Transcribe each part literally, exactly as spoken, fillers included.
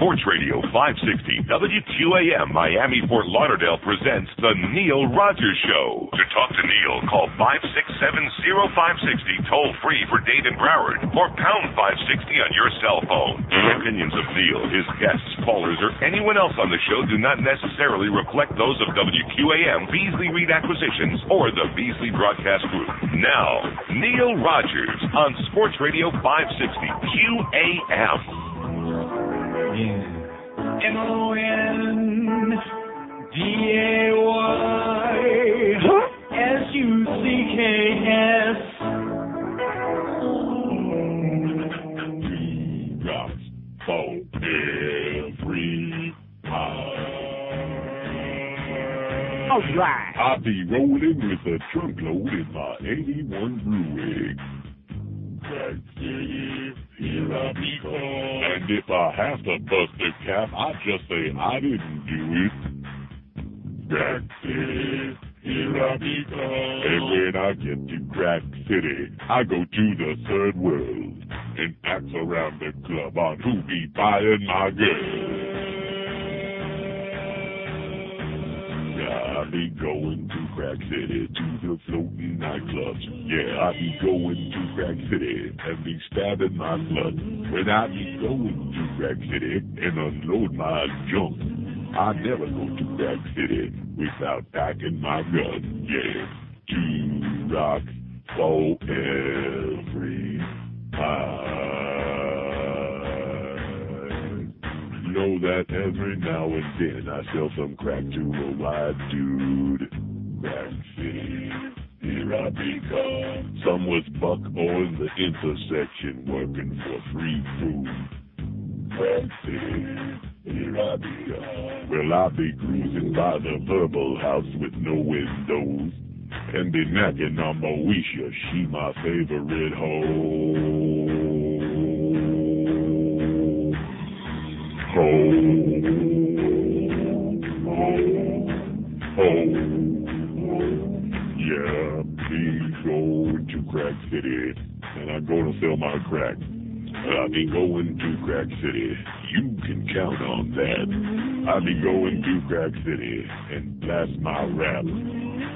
Sports Radio five sixty W Q A M Miami Fort Lauderdale presents The Neil Rogers Show. To talk to Neil, call five six seven, zero five six zero toll free for Dade and Broward or pound five sixty on your cell phone. The opinions of Neil, his guests, callers, or anyone else on the show do not necessarily reflect those of W Q A M, Beasley Reed Acquisitions, or the Beasley Broadcast Group. Now, Neil Rogers on Sports Radio five sixty Q A M. Yeah. M O N D A Y huh? S U C K S. Three drops for every time. All right. I'll be rolling with a trunkload in my eighty-one Buick. That's it. Here I be called. And if I have to bust a cap, I just say I didn't do it. Crack City, here I be called. And when I get to Crack City, I go to the third world and ask around the club on who be buying my girl. Yeah, I be going to Crack City, to the floating nightclubs. Yeah, I be going to Crack City and be stabbing my blood. When I be going to Crack City and unload my junk, I never go to Crack City without packing my gun. Yeah, two rocks for every pie. You know that every now and then I sell some crack to a white dude. Crack City, here I become. Some was buck or in the intersection working for free food. Crack City, here I become. Well, I be cruising by the verbal house with no windows and be knocking on Moesha, she my favorite hoe. Hoe. Hoe. Hoe. Yeah, be going to Crack City, and I'm going to sell my crack. I'll be going to Crack City. You can count on that. I'll be going to Crack City, and that's my rap.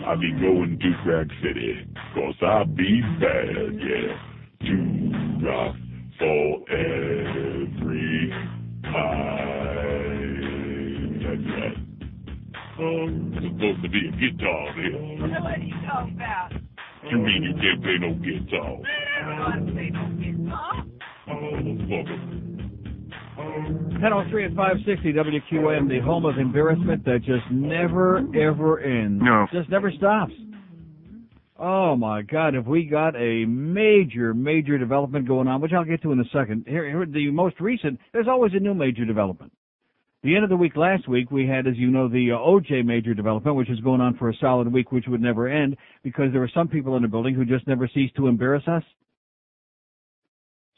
I'll be going to Crack City, cause I be bad, yeah. Two rocks for every pie. That's right. Um, it's supposed to be a guitar there. What are you talking about? You mean you can't play no guitar? I don't play no guitar. ten oh three at five sixty W Q A M, the home of embarrassment that just never, ever ends. No. Just never stops. Oh, my God. Have we got a major, major development going on, which I'll get to in a second. Here, here the most recent, there's always a new major development. The end of the week last week, we had, as you know, the uh, O J major development, which is going on for a solid week, which would never end, because there were some people in the building who just never ceased to embarrass us.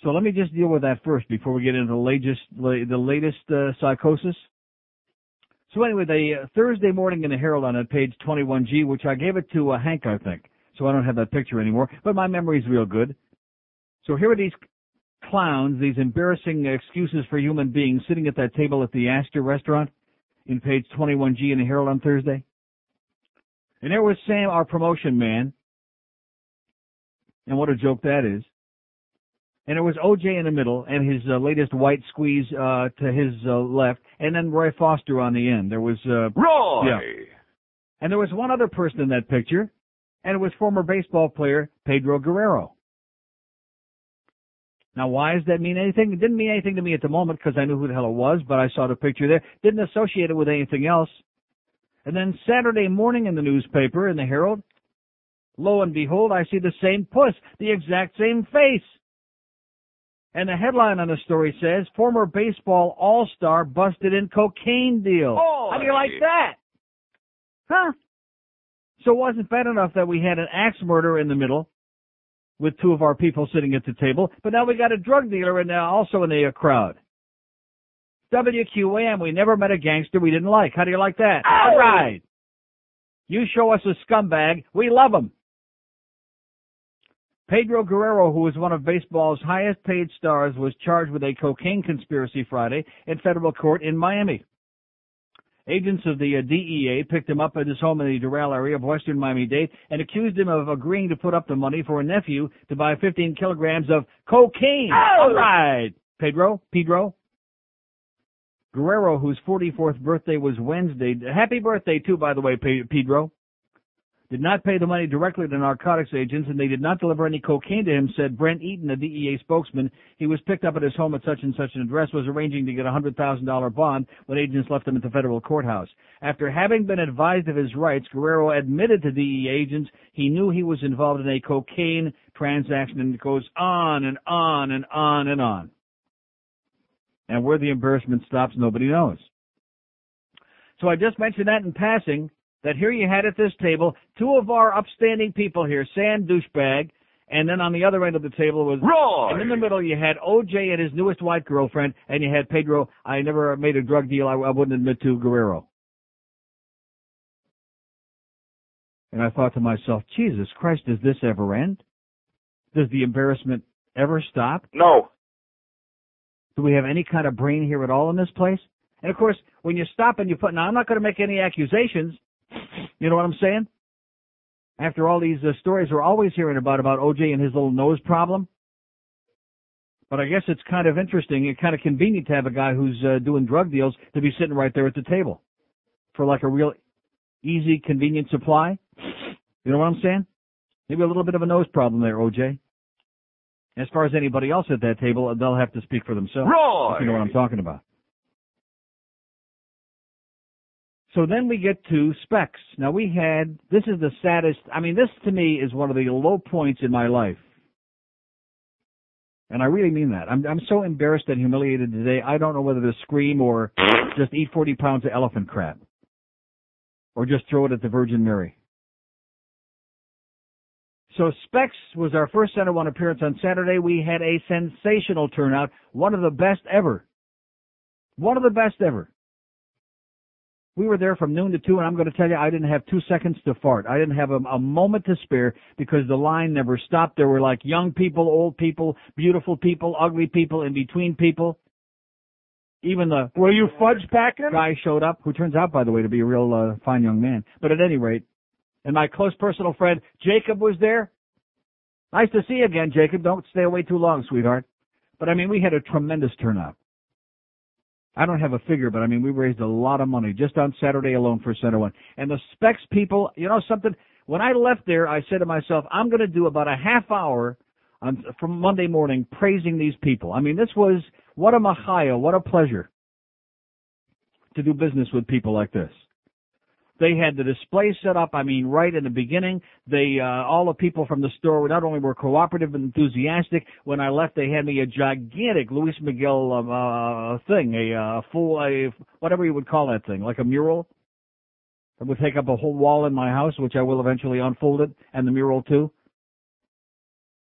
So let me just deal with that first before we get into the latest, the latest uh, psychosis. So anyway, the uh, Thursday morning in the Herald on that page twenty-one G, which I gave it to uh, Hank, I think, so I don't have that picture anymore, but my memory's real good. So here are these clowns, these embarrassing excuses for human beings sitting at that table at the Astor restaurant in page twenty-one G in the Herald on Thursday. And there was Sam, our promotion man. And what a joke that is. And there was O J in the middle and his uh, latest white squeeze uh, to his uh, left. And then Roy Foster on the end. There was uh, Roy! Yeah. And there was one other person in that picture. And it was former baseball player Pedro Guerrero. Now, why does that mean anything? It didn't mean anything to me at the moment because I knew who the hell it was, but I saw the picture there. Didn't associate it with anything else. And then Saturday morning in the newspaper, in the Herald, lo and behold, I see the same puss, the exact same face. And the headline on the story says, former baseball all-star busted in cocaine deal. Oh, how do you like that? Huh? So it wasn't bad enough that we had an axe murder in the middle with two of our people sitting at the table, but now we got a drug dealer in there also in the crowd. W Q A M, we never met a gangster we didn't like. How do you like that? Oh. All right. You show us a scumbag, we love him. Pedro Guerrero, who is one of baseball's highest paid stars, was charged with a cocaine conspiracy Friday in federal court in Miami. Agents of the D E A picked him up at his home in the Doral area of western Miami-Dade and accused him of agreeing to put up the money for a nephew to buy fifteen kilograms of cocaine. Oh! All right, Pedro, Pedro. Guerrero, whose forty-fourth birthday was Wednesday, happy birthday, too, by the way, Pedro, did not pay the money directly to narcotics agents, and they did not deliver any cocaine to him, said Brent Eaton, a D E A spokesman. He was picked up at his home at such and such an address, was arranging to get a one hundred thousand dollars bond when agents left him at the federal courthouse. After having been advised of his rights, Guerrero admitted to D E A agents he knew he was involved in a cocaine transaction, and it goes on and on and on and on. And where the embarrassment stops, nobody knows. So I just mentioned that in passing, that here you had at this table two of our upstanding people here, Sam Douchebag, and then on the other end of the table was Roy. And in the middle you had O J and his newest white girlfriend, and you had Pedro. I never made a drug deal I, I wouldn't admit to, Guerrero. And I thought to myself, Jesus Christ, does this ever end? Does the embarrassment ever stop? No. Do we have any kind of brain here at all in this place? And, of course, when you stop and you put – now, I'm not going to make any accusations. You know what I'm saying? After all, these uh, stories we're always hearing about, about O J and his little nose problem. But I guess it's kind of interesting and kind of convenient to have a guy who's uh, doing drug deals to be sitting right there at the table for like a real easy, convenient supply. You know what I'm saying? Maybe a little bit of a nose problem there, O J. As far as anybody else at that table, they'll have to speak for themselves. Roy! If you know what I'm talking about. So then we get to Specs. Now we had, this is the saddest, I mean, this to me is one of the low points in my life. And I really mean that. I'm, I'm so embarrassed and humiliated today, I don't know whether to scream or just eat forty pounds of elephant crap. Or just throw it at the Virgin Mary. So Specs was our first Center One appearance on Saturday. We had a sensational turnout, one of the best ever. One of the best ever. We were there from noon to two, and I'm going to tell you I didn't have two seconds to fart. I didn't have a, a moment to spare because the line never stopped. There were like young people, old people, beautiful people, ugly people, in between people. Even the were you fudge packing? Guy showed up, who turns out, by the way, to be a real uh, fine young man. But at any rate, and my close personal friend, Jacob, was there. Nice to see you again, Jacob. Don't stay away too long, sweetheart. But, I mean, we had a tremendous turnout. I don't have a figure, but, I mean, we raised a lot of money just on Saturday alone for Center One. And the Specs people, you know something? When I left there, I said to myself, I'm going to do about a half hour on, from Monday morning praising these people. I mean, this was, what a mahaya, what a pleasure to do business with people like this. They had the display set up, I mean, right in the beginning. They, uh, all the people from the store not only were cooperative and enthusiastic. When I left, they had me a gigantic Luis Miguel, um, uh, thing, a, uh, full, a, whatever you would call that thing, like a mural. That would take up a whole wall in my house, which I will eventually unfold it, and the mural too.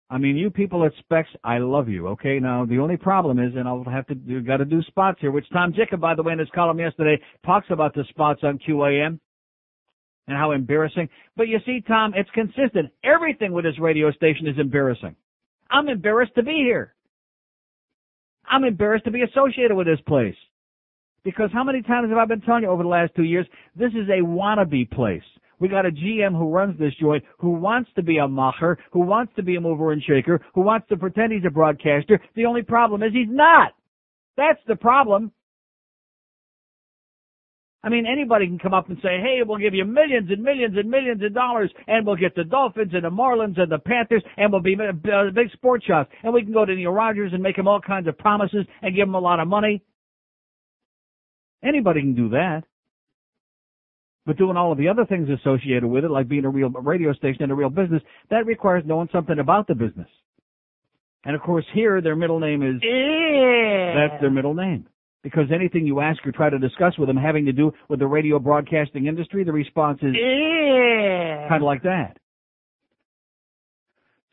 I mean, you people at Specs, I love you, okay? Now, the only problem is, and I'll have to do, gotta do spots here, which Tom Jacob, by the way, in his column yesterday, talks about the spots on Q A M. And how embarrassing. But you see, Tom, it's consistent. Everything with this radio station is embarrassing. I'm embarrassed to be here. I'm embarrassed to be associated with this place. Because how many times have I been telling you over the last two years, this is a wannabe place. We got a G M who runs this joint, who wants to be a macher, who wants to be a mover and shaker, who wants to pretend he's a broadcaster. The only problem is he's not. That's the problem. I mean, anybody can come up and say, hey, we'll give you millions and millions and millions of dollars, and we'll get the Dolphins and the Marlins and the Panthers, and we'll be a big sports shop, and we can go to Neil Rogers and make him all kinds of promises and give him a lot of money. Anybody can do that. But doing all of the other things associated with it, like being a real radio station and a real business, that requires knowing something about the business. And, of course, here their middle name is... Yeah. That's their middle name. Because anything you ask or try to discuss with them having to do with the radio broadcasting industry, the response is yeah. Kind of like that.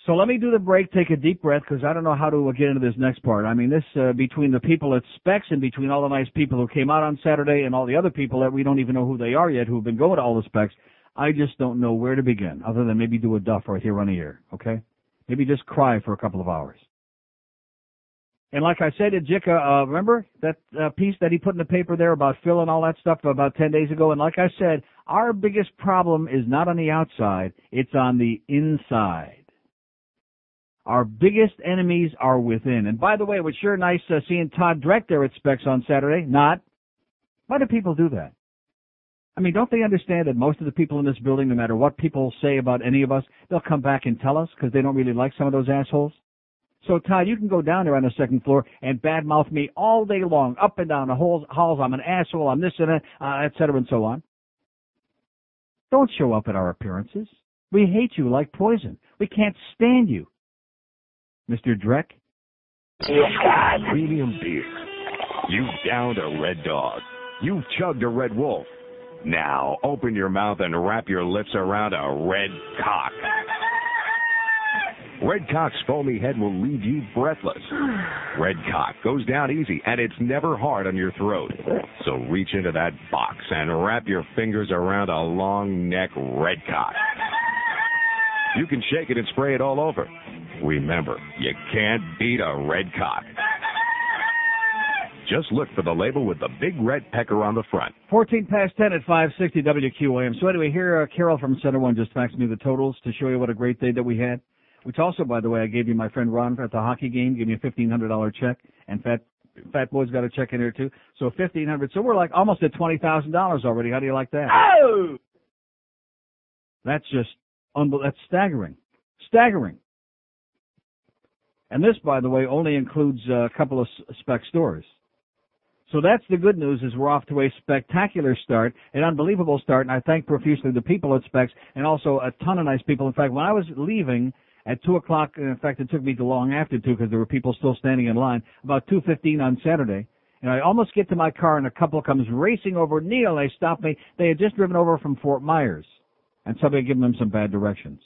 So let me do the break, take a deep breath, because I don't know how to get into this next part. I mean, this uh, between the people at Specs and between all the nice people who came out on Saturday and all the other people that we don't even know who they are yet who have been going to all the Specs, I just don't know where to begin, other than maybe do a duff right here on the air, okay? Maybe just cry for a couple of hours. And like I said, Ejika, uh, remember that uh, piece that he put in the paper there about Phil and all that stuff about ten days ago? And like I said, our biggest problem is not on the outside, it's on the inside. Our biggest enemies are within. And by the way, it was sure nice uh, seeing Todd Dreck there at Specs on Saturday. Not. Why do people do that? I mean, don't they understand that most of the people in this building, no matter what people say about any of us, they'll come back and tell us because they don't really like some of those assholes? So, Todd, you can go down there on the second floor and badmouth me all day long, up and down the halls. I'm an asshole. I'm this and that, uh, et cetera, and so on. Don't show up at our appearances. We hate you like poison. We can't stand you. Mister Dreck? Premium beer. You've downed a Red Dog. You've chugged a Red Wolf. Now, open your mouth and wrap your lips around a Red Cock. Red Cock's foamy head will leave you breathless. Red Cock goes down easy, and it's never hard on your throat. So reach into that box and wrap your fingers around a long neck Red Cock. You can shake it and spray it all over. Remember, you can't beat a Red Cock. Just look for the label with the big red pecker on the front. fourteen past ten at five sixty W Q A M. So anyway, here, uh, Carol from Center One just faxed me the totals to show you what a great day that we had. Which also, by the way, I gave you my friend Ron at the hockey game, gave me a fifteen hundred dollars check, and Fat Fat Boy's got a check in there, too. So fifteen hundred dollars. So we're like almost at twenty thousand dollars already. How do you like that? Oh! That's just, unbel- that's staggering. Staggering. And this, by the way, only includes a couple of spec stores. So that's the good news, is we're off to a spectacular start, an unbelievable start, and I thank profusely the people at Specs, and also a ton of nice people. In fact, when I was leaving at two o'clock, in fact, it took me too long after two because there were people still standing in line, about two fifteen on Saturday, and I almost get to my car, and a couple comes racing over. Neil, they stopped me. They had just driven over from Fort Myers, and somebody had given them some bad directions.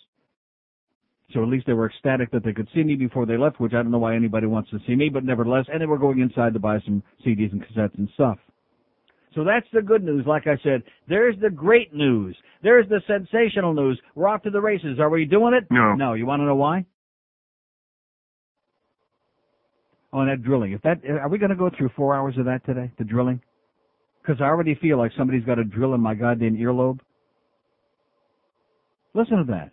So at least they were ecstatic that they could see me before they left, which I don't know why anybody wants to see me, but nevertheless, and they were going inside to buy some C Ds and cassettes and stuff. So that's the good news. Like I said, there's the great news. There's the sensational news. We're off to the races. Are we doing it? No. No. You want to know why? Oh, and that drilling. If that, are we going to go through four hours of that today, the drilling? Because I already feel like somebody's got a drill in my goddamn earlobe. Listen to that.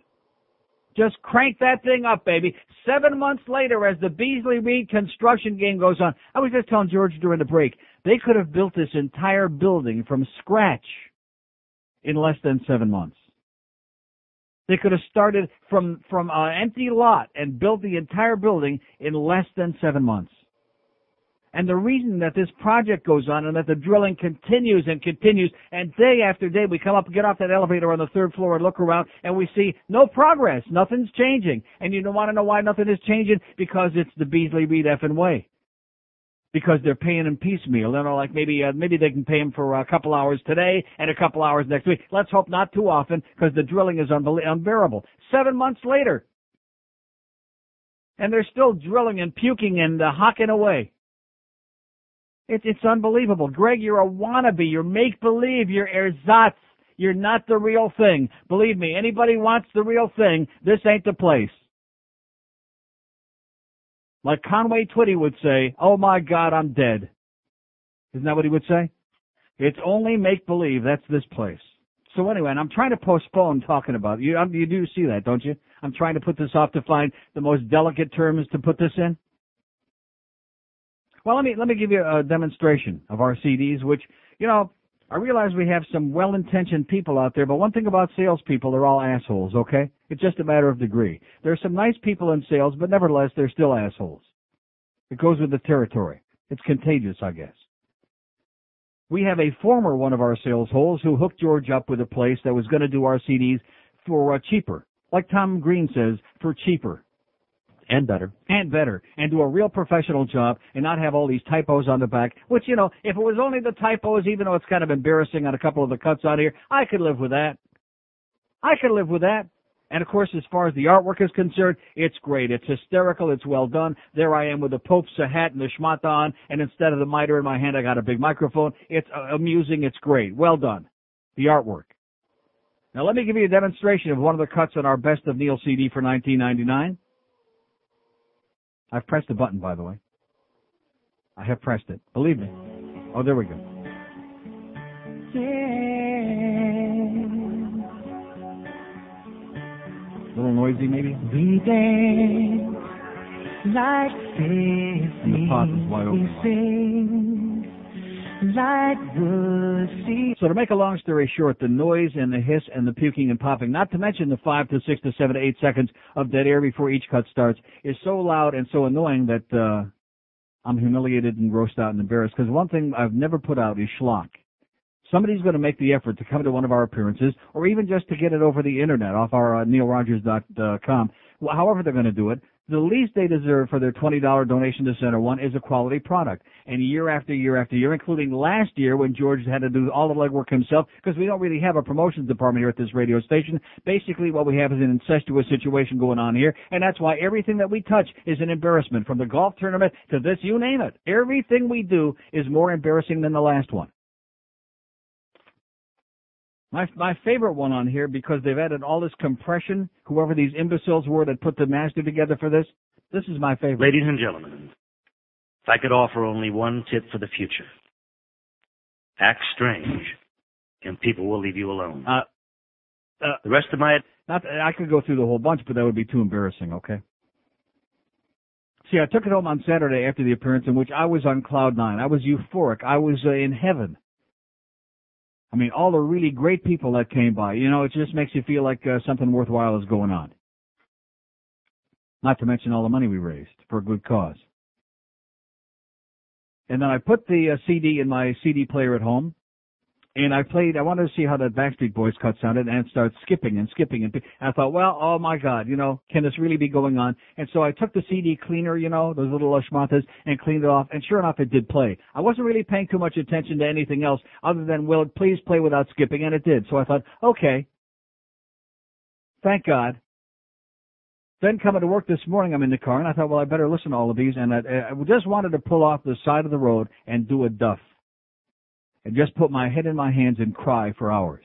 Just crank that thing up, baby. Seven months later, as the Beasley-Reed construction game goes on, I was just telling George during the break, they could have built this entire building from scratch in less than seven months. They could have started from from an empty lot and built the entire building in less than seven months. And the reason that this project goes on and that the drilling continues and continues, and day after day we come up, get off that elevator on the third floor and look around, and we see no progress. Nothing's changing. And you don't want to know why nothing is changing? Because it's the Beasley-Reed effing way. Because they're paying him piecemeal. They're like, maybe uh, maybe they can pay him for a couple hours today and a couple hours next week. Let's hope not too often, because the drilling is unbe- unbearable. Seven months later, and they're still drilling and puking and uh, hocking away. It's, it's unbelievable. Greg, you're a wannabe. You're make-believe. You're ersatz. You're not the real thing. Believe me, anybody wants the real thing, this ain't the place. Like Conway Twitty would say, oh, my God, I'm dead. Isn't that what he would say? It's only make-believe. That's this place. So anyway, and I'm trying to postpone talking about it. You, you do see that, don't you? I'm trying to put this off to find the most delicate terms to put this in. Well, let me let me give you a demonstration of our C Ds, which, you know, I realize we have some well-intentioned people out there, but one thing about salespeople, they're all assholes, okay? It's just a matter of degree. There are some nice people in sales, but nevertheless, they're still assholes. It goes with the territory. It's contagious, I guess. We have a former one of our sales holes who hooked George up with a place that was going to do our C Ds for uh, cheaper, like Tom Green says, for cheaper. And better. And better. And do a real professional job and not have all these typos on the back, which, you know, if it was only the typos, even though it's kind of embarrassing on a couple of the cuts out here, I could live with that. I could live with that. And, of course, as far as the artwork is concerned, it's great. It's hysterical. It's well done. There I am with the Pope's hat and the schmata on, and instead of the miter in my hand, I got a big microphone. It's amusing. It's great. Well done. The artwork. Now, let me give you a demonstration of one of the cuts on our Best of Neil C D for nineteen ninety-nine. I've pressed the button, by the way. I have pressed it. Believe me. Oh, there we go. Yeah. A little noisy, maybe. We dance like fifty. The pot is wide open. Like the sea. So to make a long story short, the noise and the hiss and the puking and popping, not to mention the five to six to seven to eight seconds of dead air before each cut starts, is so loud and so annoying that uh I'm humiliated and grossed out and embarrassed. Because one thing I've never put out is schlock. Somebody's going to make the effort to come to one of our appearances, or even just to get it over the internet off our uh, neil rogers dot com. Well, however they're going to do it. The least they deserve for their twenty dollars donation to Center One is a quality product. And year after year after year, including last year when George had to do all the legwork himself, because we don't really have a promotions department here at this radio station. Basically, what we have is an incestuous situation going on here, and that's why everything that we touch is an embarrassment, from the golf tournament to this, you name it. Everything we do is more embarrassing than the last one. My my favorite one on here, because they've added all this compression, whoever these imbeciles were that put the master together for this, this is my favorite. Ladies and gentlemen, if I could offer only one tip for the future, act strange, and people will leave you alone. Uh, uh, the rest of my... Not, I could go through the whole bunch, but that would be too embarrassing, okay? See, I took it home on Saturday after the appearance, in which I was on cloud nine. I was euphoric. I was uh, in heaven. I mean, all the really great people that came by, you know, it just makes you feel like uh, something worthwhile is going on. Not to mention all the money we raised for a good cause. And then I put the uh, C D in my C D player at home, and I played, I wanted to see how that Backstreet Boys cut sounded, and it started skipping and skipping. And, and I thought, well, oh, my God, you know, can this really be going on? And so I took the C D cleaner, you know, those little schmatas, and cleaned it off. And sure enough, it did play. I wasn't really paying too much attention to anything else other than, will it please play without skipping? And it did. So I thought, okay, thank God. Then coming to work this morning, I'm in the car, and I thought, well, I better listen to all of these. And I, I just wanted to pull off the side of the road and do a duff. And just put my head in my hands and cry for hours.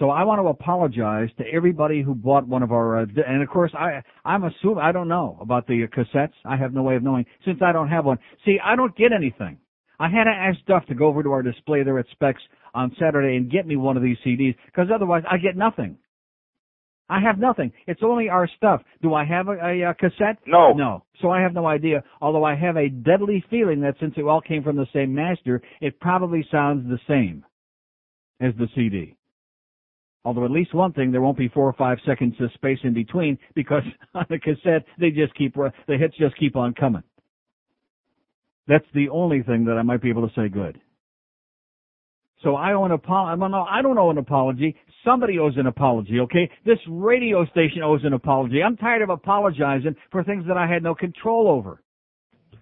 So I want to apologize to everybody who bought one of our, uh, and of course, I, I'm assuming, I don't know about the cassettes. I have no way of knowing since I don't have one. See, I don't get anything. I had to ask Duff to go over to our display there at Specs on Saturday and get me one of these C Ds, because otherwise I get nothing. I have nothing. It's only our stuff. Do I have a, a, a cassette? No. No. So I have no idea, although I have a deadly feeling that since it all came from the same master, it probably sounds the same as the C D. Although at least one thing, there won't be four or five seconds of space in between, because on the cassette, they just keep, the hits just keep on coming. That's the only thing that I might be able to say good. So I owe an apology. I don't owe an apology. Somebody owes an apology, okay? This radio station owes an apology. I'm tired of apologizing for things that I had no control over.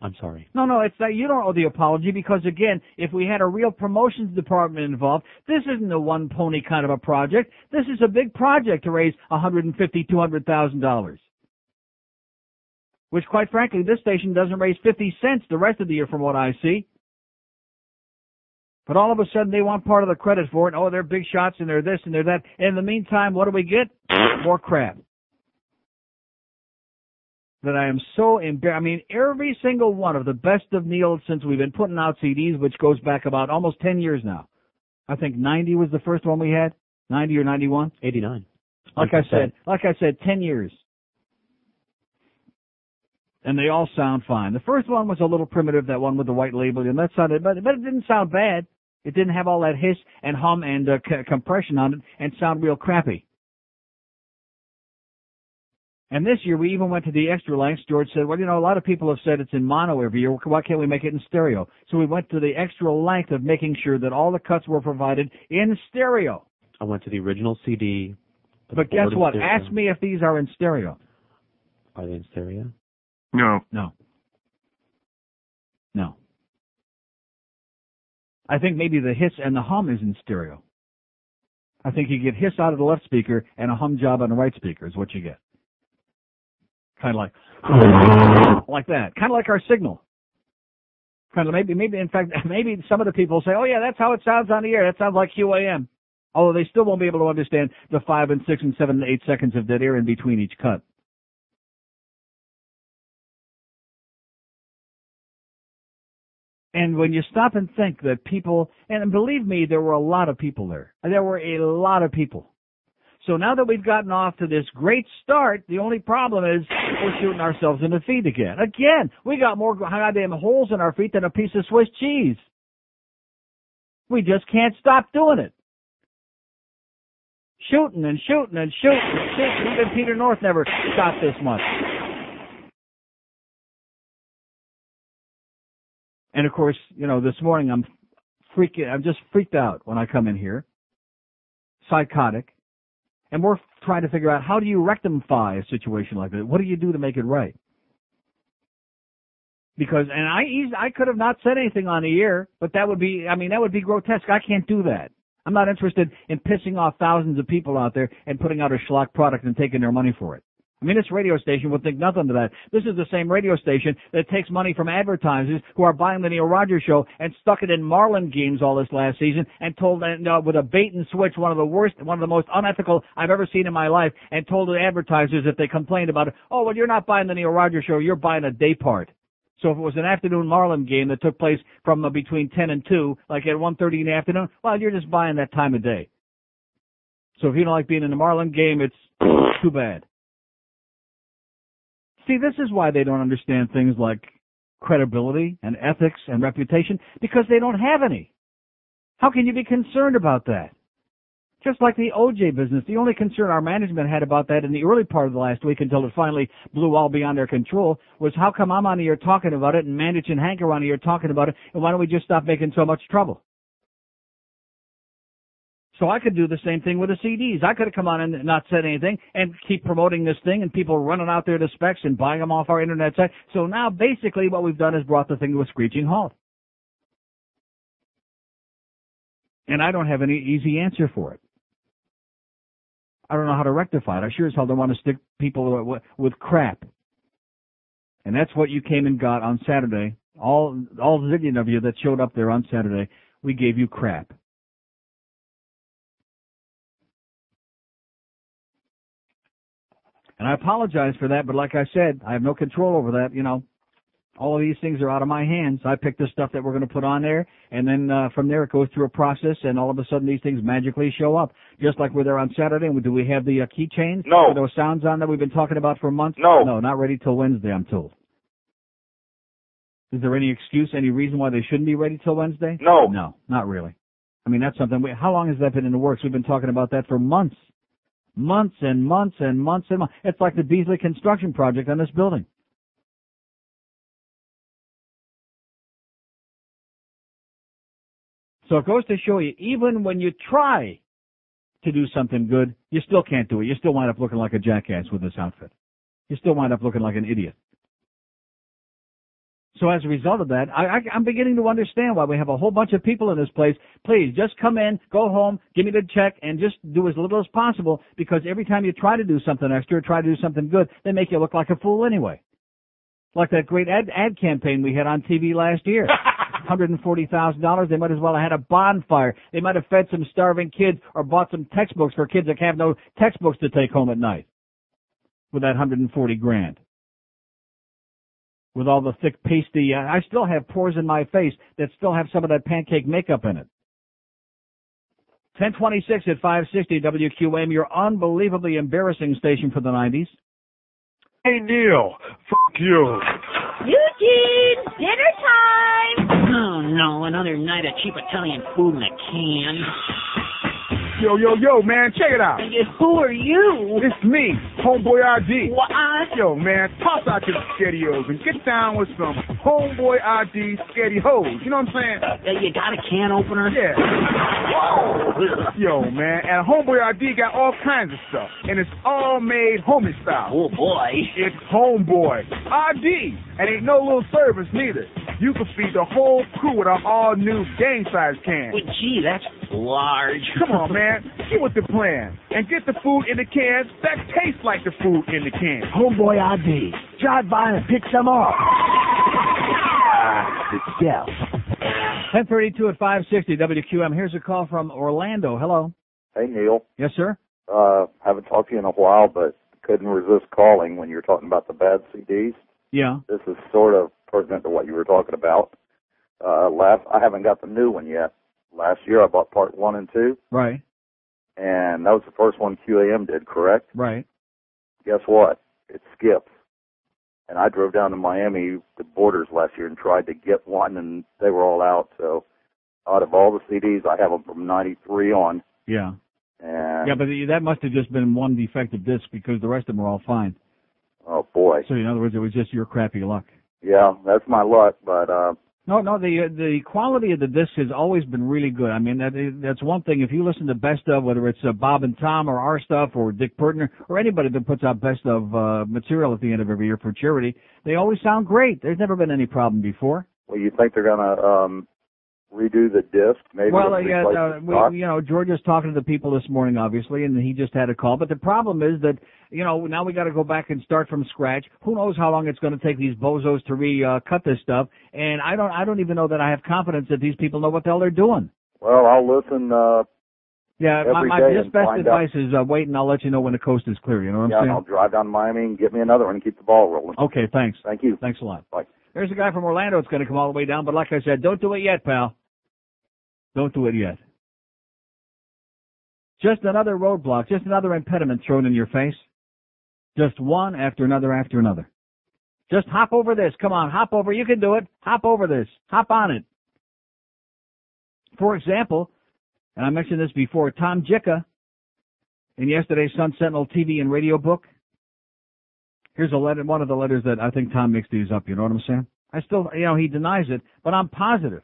I'm sorry. No, no, it's that you don't owe the apology, because, again, if we had a real promotions department involved, this isn't a one-pony kind of a project. This is a big project to raise one hundred fifty thousand dollars, two hundred thousand dollars, which, quite frankly, this station doesn't raise fifty cents the rest of the year from what I see. But all of a sudden, they want part of the credit for it. Oh, they're big shots, and they're this, and they're that. And in the meantime, what do we get? More crap. That I am so embarrassed. I mean, every single one of the best of Neil since we've been putting out C Ds, which goes back about almost ten years now. I think ninety was the first one we had. ninety or ninety-one? eighty-nine. Like I said, like I said, ten years. And they all sound fine. The first one was a little primitive, that one with the white label, and that sounded, but, but it didn't sound bad. It didn't have all that hiss and hum and uh, c- compression on it, and sound real crappy. And this year we even went to the extra lengths. George said, well, you know, a lot of people have said it's in mono every year. Why can't we make it in stereo? So we went to the extra length of making sure that all the cuts were provided in stereo. I went to the original C D. But guess what? Ask me if these are in stereo. Are they in stereo? No. No. No. I think maybe the hiss and the hum is in stereo. I think you get hiss out of the left speaker and a hum job on the right speaker is what you get. Kind of like, like that. Kind of like our signal. Kind of maybe, maybe, in fact, maybe some of the people say, oh yeah, that's how it sounds on the air. That sounds like Q A M. Although they still won't be able to understand the five and six and seven and eight seconds of dead air in between each cut. And when you stop and think that people, and believe me, there were a lot of people there. There were a lot of people. So now that we've gotten off to this great start, the only problem is we're shooting ourselves in the feet again. Again, we got more goddamn holes in our feet than a piece of Swiss cheese. We just can't stop doing it. Shooting and shooting and shooting and shooting. Even Peter North never shot this much. And of course, you know, this morning I'm freaking, I'm just freaked out when I come in here. Psychotic. And we're trying to figure out how do you rectify a situation like that? What do you do to make it right? Because, and I eased, I could have not said anything on the air, but that would be, I mean, that would be grotesque. I can't do that. I'm not interested in pissing off thousands of people out there and putting out a schlock product and taking their money for it. I mean, this radio station would think nothing of that. This is the same radio station that takes money from advertisers who are buying the Neil Rogers show and stuck it in Marlin games all this last season and told uh, with a bait and switch, one of the worst, one of the most unethical I've ever seen in my life, and told the advertisers if they complained about it, oh, well, you're not buying the Neil Rogers show, you're buying a day part. So if it was an afternoon Marlin game that took place from uh, between ten and two, like at one thirty in the afternoon, well, you're just buying that time of day. So if you don't like being in the Marlin game, it's too bad. See, this is why they don't understand things like credibility and ethics and reputation, because they don't have any. How can you be concerned about that? Just like the O J business, the only concern our management had about that in the early part of the last week until it finally blew all beyond their control was how come I'm on here talking about it and Mandich and Hank are on here talking about it, and why don't we just stop making so much trouble? So I could do the same thing with the C Ds. I could have come on and not said anything and keep promoting this thing and people running out there to specs and buying them off our internet site. So now basically what we've done is brought the thing to a screeching halt. And I don't have any easy answer for it. I don't know how to rectify it. I sure as hell don't want to stick people with crap. And that's what you came and got on Saturday. All, all zillion of you that showed up there on Saturday, we gave you crap. And I apologize for that, but like I said, I have no control over that. You know, all of these things are out of my hands. I pick the stuff that we're going to put on there, and then uh, from there it goes through a process, and all of a sudden these things magically show up. Just like we're there on Saturday, and do we have the uh, keychains? No. Are those sounds on that we've been talking about for months? No. No, not ready till Wednesday, I'm told. Is there any excuse, any reason why they shouldn't be ready till Wednesday? No. No, not really. I mean, that's something. We, how long has that been in the works? We've been talking about that for months. Months and months and months and months. It's like the Beasley construction project on this building. So it goes to show you, even when you try to do something good, you still can't do it. You still wind up looking like a jackass with this outfit. You still wind up looking like an idiot. So as a result of that, I, I, I'm beginning to understand why we have a whole bunch of people in this place. Please, just come in, go home, give me the check, and just do as little as possible, because every time you try to do something extra, try to do something good, they make you look like a fool anyway. Like that great ad, ad campaign we had on T V last year. one hundred forty thousand dollars, they might as well have had a bonfire. They might have fed some starving kids or bought some textbooks for kids that have no textbooks to take home at night with that one hundred forty grand. With all the thick pasty, I still have pores in my face that still have some of that pancake makeup in it. ten twenty-six at five sixty W Q M, your unbelievably embarrassing station for the nineties. Hey, Neil, fuck you. Eugene, dinner time. Oh, no, another night of cheap Italian food in a can. Yo, yo, yo, man, check it out. Who are you? It's me, Homeboy I D. What? Yo, man, toss out your SCADIOs and get down with some Homeboy I D SCADI hoes. You know what I'm saying? Uh, you got a can opener? Yeah. Whoa. Yo, man, and Homeboy I D got all kinds of stuff, and it's all made homie style. Oh, boy. It's Homeboy I D, and ain't no little service neither. You can feed the whole crew with our all-new game-size can. Well, gee, that's large. Come on, man. Get with the plan. And get the food in the can that tastes like the food in the can. Homeboy I D. Drive by and pick some up. Yeah. ten thirty-two at five sixty W Q M. Here's a call from Orlando. Hello. Hey, Neil. Yes, sir? Uh, haven't talked to you in a while, but couldn't resist calling when you were talking about the bad C Ds. Yeah. This is sort of pertinent to what you were talking about. uh, last, I haven't got the new one yet. Last year I bought part one and two. Right. And that was the first one Q A M did, correct? Right. Guess what? It skipped. And I drove down to Miami, the Borders, last year and tried to get one, and they were all out. So out of all the C Ds, I have them from ninety-three on. Yeah. And yeah, but that must have just been one defective disc because the rest of them were all fine. Oh, boy. So, in other words, it was just your crappy luck. Yeah, that's my luck, but... Uh, no, no, the the quality of the disc has always been really good. I mean, that that's one thing. If you listen to Best Of, whether it's uh, Bob and Tom or our stuff or Dick Pertner or anybody that puts out Best Of uh, material at the end of every year for charity, they always sound great. There's never been any problem before. Well, you think they're going to um, redo the disc? Maybe well, yeah, uh, we, you know, George is talking to the people this morning, obviously, and he just had a call. But the problem is that, you know, now we got to go back and start from scratch. Who knows how long it's going to take these bozos to re-cut uh, this stuff? And I don't, I don't even know that I have confidence that these people know what the hell they're doing. Well, I'll listen. Uh, yeah, every my, my day and best find advice out. Is uh, wait, and I'll let you know when the coast is clear. You know what yeah, I'm saying? Yeah, I'll drive down to Miami and get me another one and keep the ball rolling. Okay, thanks. Thank you. Thanks a lot. Bye. There's a guy from Orlando that's going to come all the way down, but like I said, don't do it yet, pal. Don't do it yet. Just another roadblock, just another impediment thrown in your face. Just one after another after another. Just hop over this. Come on, hop over. You can do it. Hop over this. Hop on it. For example, and I mentioned this before, Tom Gica in yesterday's Sun Sentinel T V and radio book. Here's a letter, one of the letters that I think Tom makes these up. You know what I'm saying? I still, you know, he denies it, but I'm positive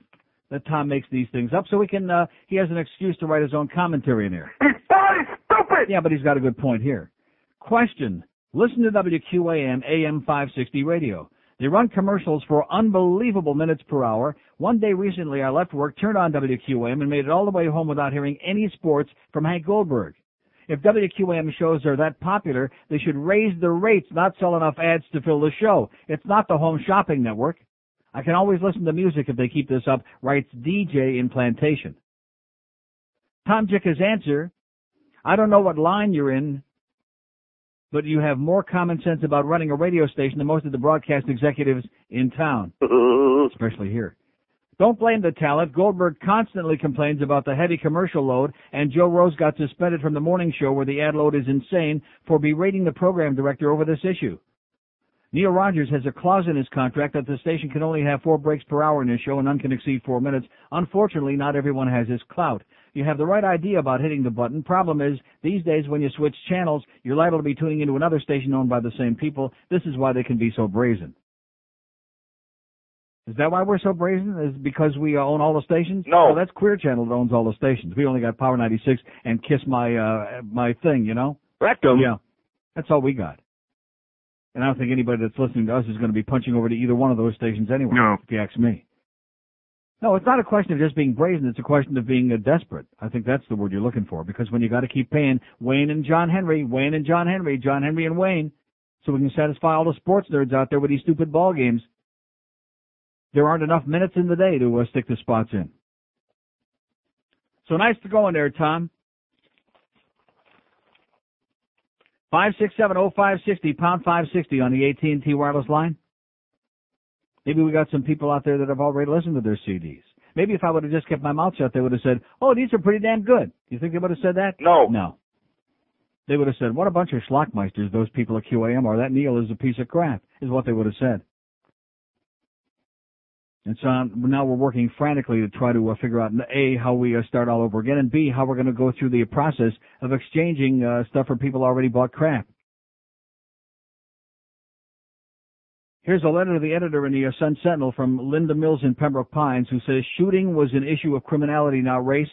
that Tom makes these things up so he can, uh, he has an excuse to write his own commentary in here. His body's stupid! Yeah, but he's got a good point here. Question. Listen to W Q A M A M five sixty radio. They run commercials for unbelievable minutes per hour. One day recently, I left work, turned on W Q A M, and made it all the way home without hearing any sports from Hank Goldberg. If W Q A M shows are that popular, they should raise the rates, not sell enough ads to fill the show. It's not the home shopping network. I can always listen to music if they keep this up, writes D J in Plantation. Tom Gica's answer, I don't know what line you're in, but you have more common sense about running a radio station than most of the broadcast executives in town, especially here. Don't blame the talent. Goldberg constantly complains about the heavy commercial load, and Joe Rose got suspended from the morning show where the ad load is insane for berating the program director over this issue. Neil Rogers has a clause in his contract that the station can only have four breaks per hour in his show and none can exceed four minutes. Unfortunately, not everyone has his clout. You have the right idea about hitting the button. Problem is, these days when you switch channels, you're liable to be tuning into another station owned by the same people. This is why they can be so brazen. Is that why we're so brazen? Is it because we own all the stations? No. Oh, that's Queer Channel that owns all the stations. We only got Power ninety-six and Kiss My uh, my Thing, you know? Rectum. Yeah. That's all we got. And I don't think anybody that's listening to us is going to be punching over to either one of those stations anyway, no. If you ask me. No, it's not a question of just being brazen. It's a question of being uh, desperate. I think that's the word you're looking for, because when you got to keep paying Wayne and John Henry, Wayne and John Henry, John Henry and Wayne, so we can satisfy all the sports nerds out there with these stupid ball games, there aren't enough minutes in the day to uh, stick the spots in. So nice to go in there, Tom. five six seven oh five six oh, pound five sixty on the A T and T wireless line. Maybe we got some people out there that have already listened to their C Ds. Maybe if I would have just kept my mouth shut, they would have said, oh, these are pretty damn good. You think they would have said that? No. No. They would have said, what a bunch of schlockmeisters those people at Q A M are. That Neil is a piece of crap, is what they would have said. And so now we're working frantically to try to uh, figure out, A, how we uh, start all over again, and B, how we're going to go through the process of exchanging uh, stuff for people already bought crap. Here's a letter to the editor in the Sun Sentinel from Linda Mills in Pembroke Pines, who says, shooting was an issue of criminality, not race,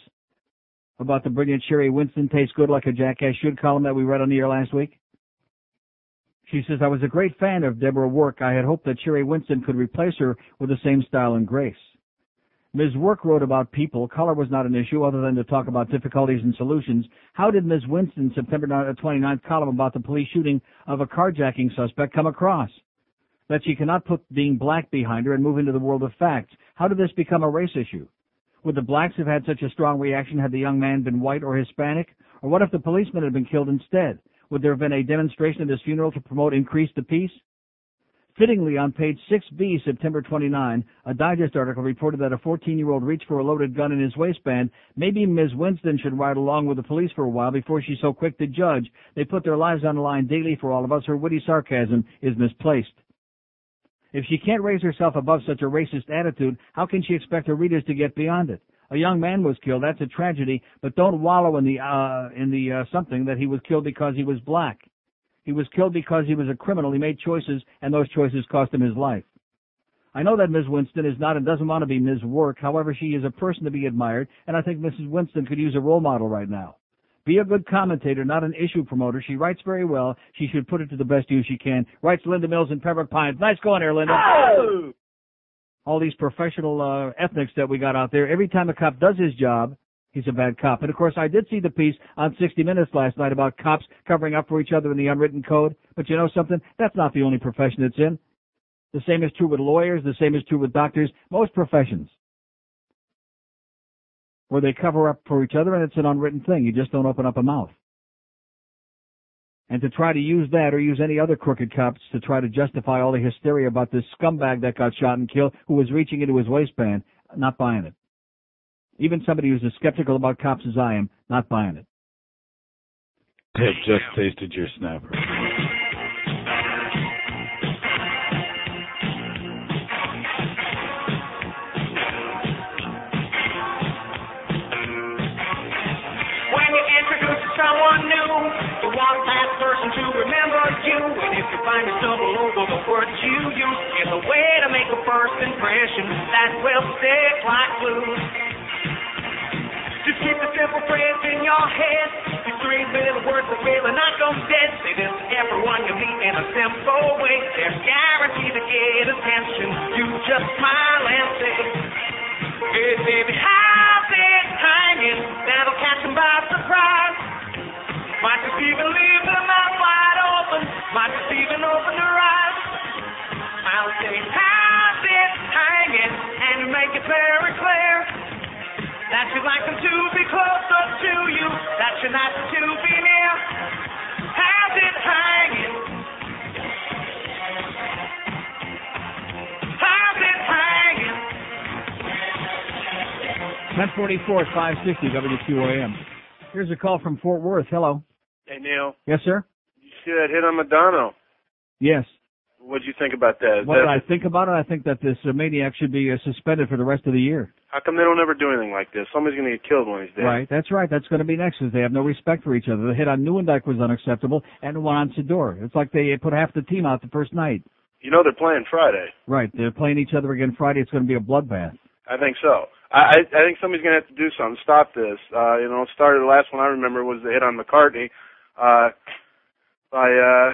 about the brilliant Sherry Winston Tastes Good Like a Jackass Should column that we read on the air last week. She says, I was a great fan of Deborah Work. I had hoped that Sherry Winston could replace her with the same style and grace. Miz Work wrote about people. Color was not an issue other than to talk about difficulties and solutions. How did Miz Winston's September twenty-ninth column about the police shooting of a carjacking suspect come across? That she cannot put being black behind her and move into the world of facts. How did this become a race issue? Would the blacks have had such a strong reaction had the young man been white or Hispanic? Or what if the policeman had been killed instead? Would there have been a demonstration at his funeral to promote increase to peace? Fittingly, on page six B, September twenty-ninth, a digest article reported that a fourteen-year-old reached for a loaded gun in his waistband. Maybe Miz Winston should ride along with the police for a while before she's so quick to judge. They put their lives on the line daily for all of us. Her witty sarcasm is misplaced. If she can't raise herself above such a racist attitude, how can she expect her readers to get beyond it? A young man was killed. That's a tragedy. But don't wallow in the uh, in the uh, something that he was killed because he was black. He was killed because he was a criminal. He made choices, and those choices cost him his life. I know that Miz Winston is not and doesn't want to be Miz Work. However, she is a person to be admired, and I think Missus Winston could use a role model right now. Be a good commentator, not an issue promoter. She writes very well. She should put it to the best use she can. Writes Linda Mills in Pembroke Pines. Nice going there, Linda. Oh! All these professional uh, ethnics that we got out there. Every time a cop does his job, he's a bad cop. And, of course, I did see the piece on sixty minutes last night about cops covering up for each other in the unwritten code. But you know something? That's not the only profession it's in. The same is true with lawyers. The same is true with doctors. Most professions where they cover up for each other, and it's an unwritten thing. You just don't open up a mouth. And to try to use that or use any other crooked cops to try to justify all the hysteria about this scumbag that got shot and killed who was reaching into his waistband, not buying it. Even somebody who's as skeptical about cops as I am, not buying it. I just tasted your snapper. When you introduce someone new, you want that person to remember you. And if you find yourself all over the words you use, it's a way to make a first impression that will stick like glue. Just keep the simple phrase in your head. These three little words are really not gonna dead. Say this to everyone you meet in a simple way. They're guaranteed to get attention. You just smile and say, hey baby, how's it hanging? That'll catch them by surprise. Might just even leave their mouth wide open. Might just even open their eyes. I'll say, how's it hanging? And make it very clear that you'd like them to be closer to you, that you're not to be near. How's it hanging? How's it hanging? ten forty-four, five sixty W Q A M. Here's a call from Fort Worth. Hello. Hey, Neil. Yes, sir? You should hit on Madonna. Yes. What did you think about that? What did I think about it? I think that this uh, maniac should be uh, suspended for the rest of the year. How come they don't ever do anything like this? Somebody's going to get killed one of these days. Right, that's right. That's going to be next, because they have no respect for each other. The hit on Neuendijk was unacceptable, and one on Sador. It's like they put half the team out the first night. You know they're playing Friday. Right, they're playing each other again Friday. It's going to be a bloodbath. I think so. I, I think somebody's going to have to do something. Stop this. Uh, you know, started the last one I remember was the hit on McCartney uh, by uh,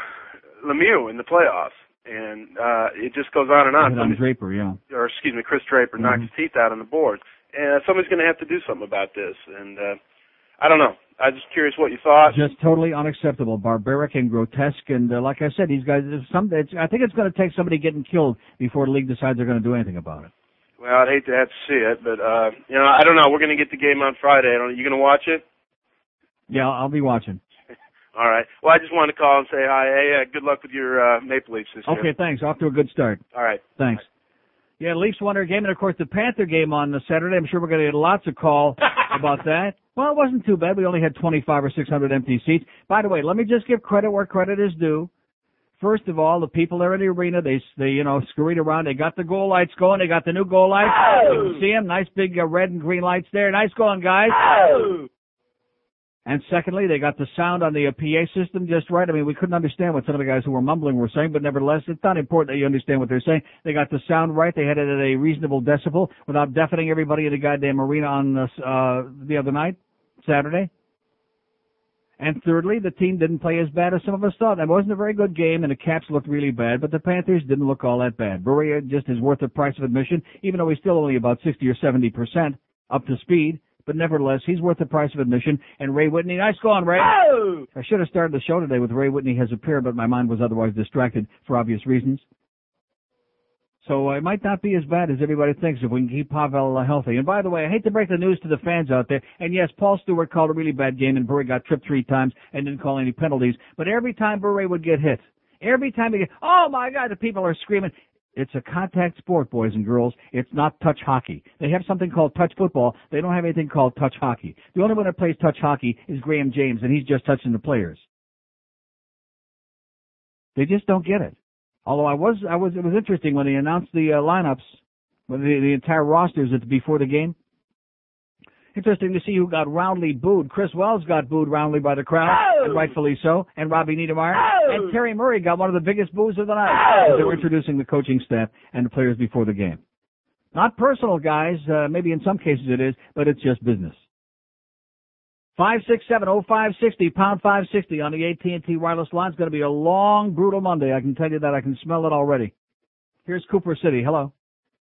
Lemieux in the playoffs. And uh, it just goes on and on. Hit on Draper, yeah. Or, excuse me, Chris Draper mm-hmm. knocked his teeth out on the board. And somebody's going to have to do something about this. And uh, I don't know. I'm just curious what you thought. Just totally unacceptable, barbaric and grotesque. And uh, like I said, these guys, some, it's, I think it's going to take somebody getting killed before the league decides they're going to do anything about it. Well, I'd hate to have to see it. But, uh, you know, I don't know. We're going to get the game on Friday. Are you going to watch it? Yeah, I'll be watching. All right. Well, I just wanted to call and say hi. Hey, uh, good luck with your uh, Maple Leafs this year. Okay, thanks. Off to a good start. All right. Thanks. All right. Yeah, Leafs won their game, and, of course, the Panther game on the Saturday. I'm sure we're going to get lots of calls about that. Well, it wasn't too bad. We only had twenty-five or six hundred empty seats. By the way, let me just give credit where credit is due. First of all, the people there in the arena, they, they you know, scurried around. They got the goal lights going. They got the new goal lights. Oh! See them? Nice big uh, red and green lights there. Nice going, guys. Oh! And secondly, they got the sound on the uh, P A system just right. I mean, we couldn't understand what some of the guys who were mumbling were saying, but nevertheless, it's not important that you understand what they're saying. They got the sound right. They had it at a reasonable decibel without deafening everybody in the goddamn arena on this, uh, the other night, Saturday. And thirdly, the team didn't play as bad as some of us thought. It wasn't a very good game, and the Caps looked really bad, but the Panthers didn't look all that bad. Berea just is worth the price of admission, even though he's still only about sixty or seventy percent up to speed. But nevertheless, he's worth the price of admission. And Ray Whitney, nice going, Ray. Oh! I should have started the show today with Ray Whitney has appeared, but my mind was otherwise distracted for obvious reasons. So it might not be as bad as everybody thinks if we can keep Pavel healthy. And by the way, I hate to break the news to the fans out there. And yes, Paul Stewart called a really bad game, and Bure got tripped three times and didn't call any penalties. But every time Bure would get hit, Every time they get, oh, my God, the people are screaming. It's a contact sport, boys and girls. It's not touch hockey. They have something called touch football. They don't have anything called touch hockey. The only one that plays touch hockey is Graham James, and he's just touching the players. They just don't get it. Although I was, I was, it was interesting when they announced the uh, lineups, when the, the entire rosters at the, before the game. Interesting to see who got roundly booed. Chris Wells got booed roundly by the crowd, oh! and rightfully so, and Robbie Niedermeyer. Oh! And Terry Murray got one of the biggest boos of the night. Oh! As they were introducing the coaching staff and the players before the game. Not personal, guys. Uh, maybe in some cases it is, but it's just business. five six seven oh five six oh, pound five sixty on the A T and T wireless line. It's going to be a long, brutal Monday. I can tell you that. I can smell it already. Here's Cooper City. Hello.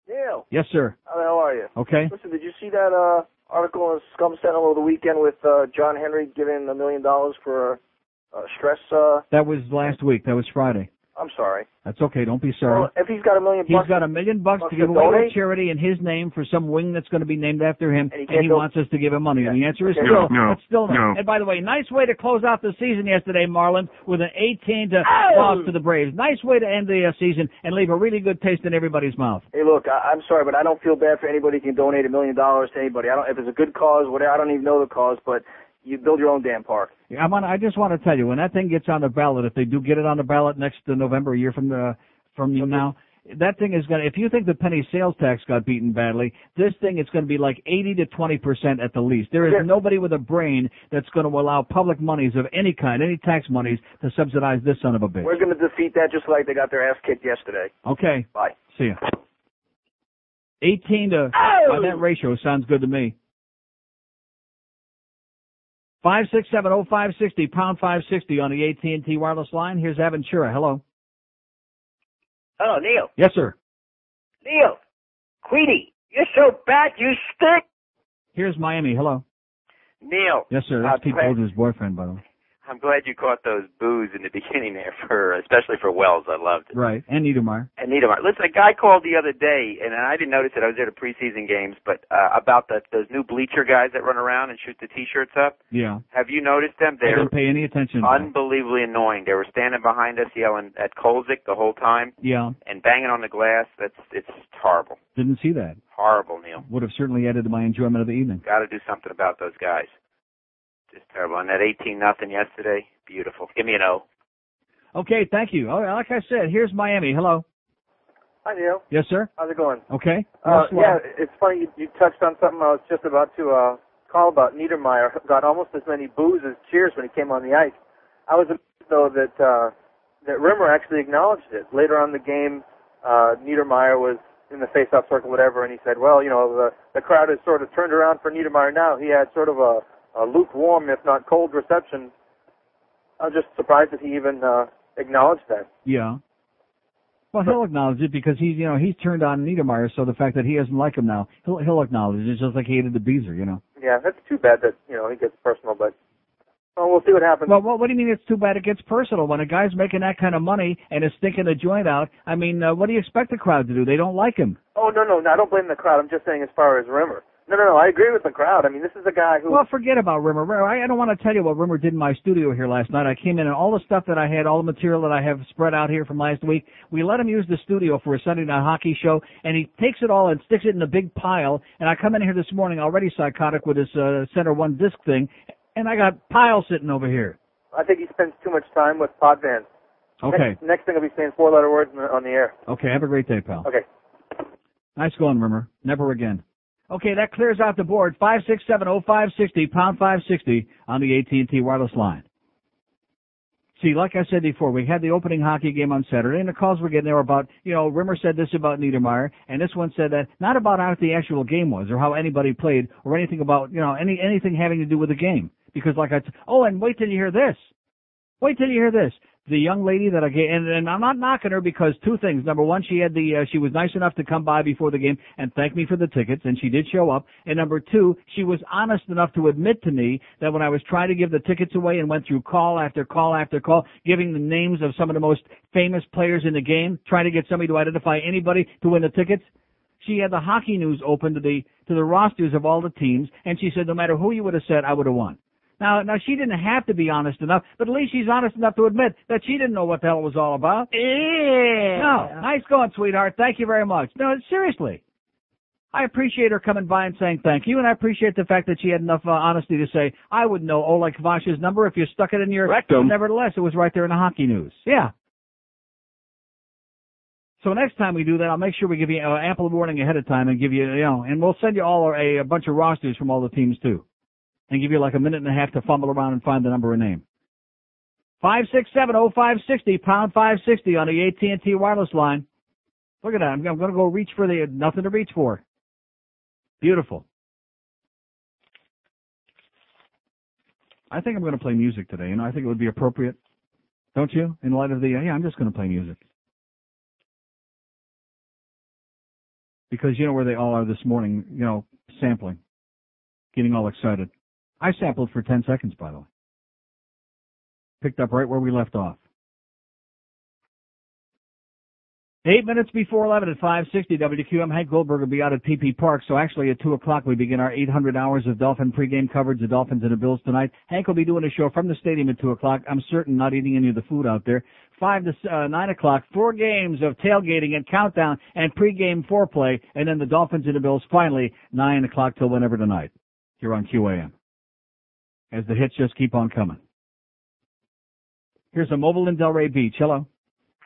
Neil. Yes, sir. How are you? Okay. Listen, did you see that uh, article in Scum Sentinel over the weekend with uh, John Henry giving a million dollars for uh, stress? Uh... That was last week. That was Friday. I'm sorry. That's okay. Don't be sorry. Well, if he's got a million bucks. He's got a million bucks, bucks to give to away to a charity in his name for some wing that's going to be named after him, and he, and he wants us to give him money. Yeah. And the answer is okay. still, no, no, still no. no. And by the way, nice way to close out the season yesterday, Marlins, with an eighteen to oh! loss to the Braves. Nice way to end the uh, season and leave a really good taste in everybody's mouth. Hey, look, I- I'm sorry, but I don't feel bad for anybody who can donate a million dollars to anybody. I don't, if it's a good cause, whatever, I don't even know the cause, but you build your own damn park. Yeah, I'm on, I just want to tell you, when that thing gets on the ballot, if they do get it on the ballot next to November, a year from the, from okay. now, that thing is going to, if you think the penny sales tax got beaten badly, this thing is going to be like eighty to twenty percent at the least. There is yeah. nobody with a brain that's going to allow public monies of any kind, any tax monies, to subsidize this son of a bitch. We're going to defeat that just like they got their ass kicked yesterday. Okay. Bye. See ya. eighteen to, oh! on that ratio sounds good to me. Five six seven oh five sixty pound five sixty on the A T and T wireless line. Here's Aventura. Hello. Hello, Neil. Yes, sir. Neil, Queenie, you're so bad you stink. Here's Miami. Hello. Neil. Yes, sir. That's Pete Holder's boyfriend, by the way. I'm glad you caught those boos in the beginning there, for especially for Wells. I loved it. Right, and Niedermeyer. And Niedermeyer. Listen, a guy called the other day, and I didn't notice it. I was there to preseason games, but uh, about the, those new bleacher guys that run around and shoot the T-shirts up. Yeah. Have you noticed them? They're I didn't pay any attention. Unbelievably annoying. They were standing behind us yelling at Kolzik the whole time. Yeah. And banging on the glass. That's it's horrible. Didn't see that. Horrible, Neil. Would have certainly added to my enjoyment of the evening. Got to do something about those guys. Just terrible. And that eighteen nothing yesterday, beautiful. Give me an O. Okay, thank you. All right, like I said, here's Miami. Hello. Hi, Neil. Yes, sir. How's it going? Okay. Uh, yeah, it's funny you, you touched on something I was just about to uh, call about. Niedermeyer got almost as many boos as cheers when he came on the ice. I was amazed, though, that uh, that Rimmer actually acknowledged it. Later on in the game, uh, Niedermeyer was in the face-off circle, whatever, and he said, well, you know, the, the crowd has sort of turned around for Niedermeyer now. He had sort of a a lukewarm, if not cold, reception. I'm just surprised that he even uh, acknowledged that. Yeah. Well, he'll acknowledge it because he's, you know, he's turned on Niedermeyer, so the fact that he doesn't like him now, he'll he'll acknowledge it, just like he hated the Beezer, you know. Yeah, that's too bad that, you know, he gets personal, but well, we'll see what happens. Well, what, what do you mean it's too bad it gets personal? When a guy's making that kind of money and is stinking the joint out, I mean, uh, what do you expect the crowd to do? They don't like him. Oh, no, no, no, I don't blame the crowd. I'm just saying as far as Rimmer. No, no, no, I agree with the crowd. I mean, this is a guy who... Well, forget about Rimmer. Rimmer I, I don't want to tell you what Rimmer did in my studio here last night. I came in and all the stuff that I had, all the material that I have spread out here from last week, we let him use the studio for a Sunday night hockey show, and he takes it all and sticks it in a big pile, and I come in here this morning already psychotic with his uh, Center One disc thing, and I got pile sitting over here. I think he spends too much time with Podvan. Okay. Next, next thing I'll be saying four-letter words on the air. Okay, have a great day, pal. Okay. Nice going, Rimmer. Never again. Okay, that clears out the board. five six seven oh five six oh, pound five sixty on the A T and T wireless line. See, like I said before, we had the opening hockey game on Saturday, and the calls were getting there about, you know, Rimmer said this about Niedermeyer, and this one said that, not about how the actual game was or how anybody played or anything about, you know, any anything having to do with the game. Because like I said, oh, and wait till you hear this. Wait till you hear this. The young lady that I gave, and, and I'm not knocking her because two things. Number one, she had the, uh, she was nice enough to come by before the game and thank me for the tickets, and she did show up. And number two, she was honest enough to admit to me that when I was trying to give the tickets away and went through call after call after call, giving the names of some of the most famous players in the game, trying to get somebody to identify anybody to win the tickets, she had the hockey news open to the, to the rosters of all the teams, and she said no matter who you would have said, I would have won. Now, now she didn't have to be honest enough, but at least she's honest enough to admit that she didn't know what the hell it was all about. Yeah. No, nice going, sweetheart. Thank you very much. No, seriously. I appreciate her coming by and saying thank you, and I appreciate the fact that she had enough uh, honesty to say, I would know Oleg Kvasha's number if you stuck it in your rectum. Nevertheless, it was right there in the hockey news. Yeah. So next time we do that, I'll make sure we give you uh, ample warning ahead of time and give you, you know, and we'll send you all a, a bunch of rosters from all the teams, too, and give you like a minute and a half to fumble around and find the number and name. five six seven oh five six oh, pound five sixty on the A T and T wireless line. Look at that. I'm, I'm going to go reach for the, nothing to reach for. Beautiful. I think I'm going to play music today, and you know, I think it would be appropriate, don't you? In light of the, yeah, I'm just going to play music. Because you know where they all are this morning, you know, sampling, getting all excited. I sampled for ten seconds, by the way. Picked up right where we left off. Eight minutes before eleven at five sixty W Q M. Hank Goldberg will be out at P P Park, so actually at two o'clock we begin our eight hundred hours of Dolphin pregame coverage, the Dolphins and the Bills tonight. Hank will be doing a show from the stadium at two o'clock. I'm certain not eating any of the food out there. five to nine o'clock, four games of tailgating and countdown and pregame foreplay, and then the Dolphins and the Bills finally nine o'clock till whenever tonight here on Q A M as the hits just keep on coming. Here's a mobile in Delray Beach. Hello.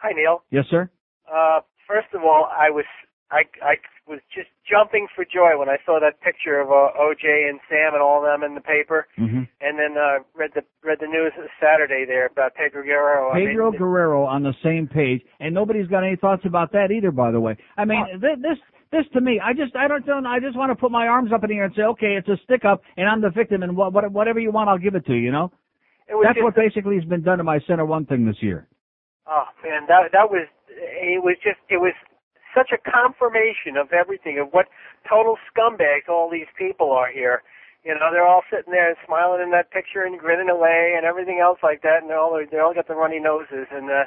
Hi, Neil. Yes, sir. Uh, first of all, I was I, I was just jumping for joy when I saw that picture of uh, O J and Sam and all of them in the paper, mm-hmm. and then uh, read the read the news Saturday there about Pedro Guerrero. Pedro I mean, Guerrero on the same page, and nobody's got any thoughts about that either. By the way, I mean uh, th- this this to me, I just I don't know. I just want to put my arms up in the air and say, okay, it's a stick up, and I'm the victim, and wh- whatever you want, I'll give it to you. You know, that's what a- basically has been done to my Center One thing this year. Oh man, that that was. It was just, it was such a confirmation of everything, of what total scumbags all these people are here. You know, they're all sitting there and smiling in that picture and grinning away and everything else like that, and they all they all got the runny noses, and uh,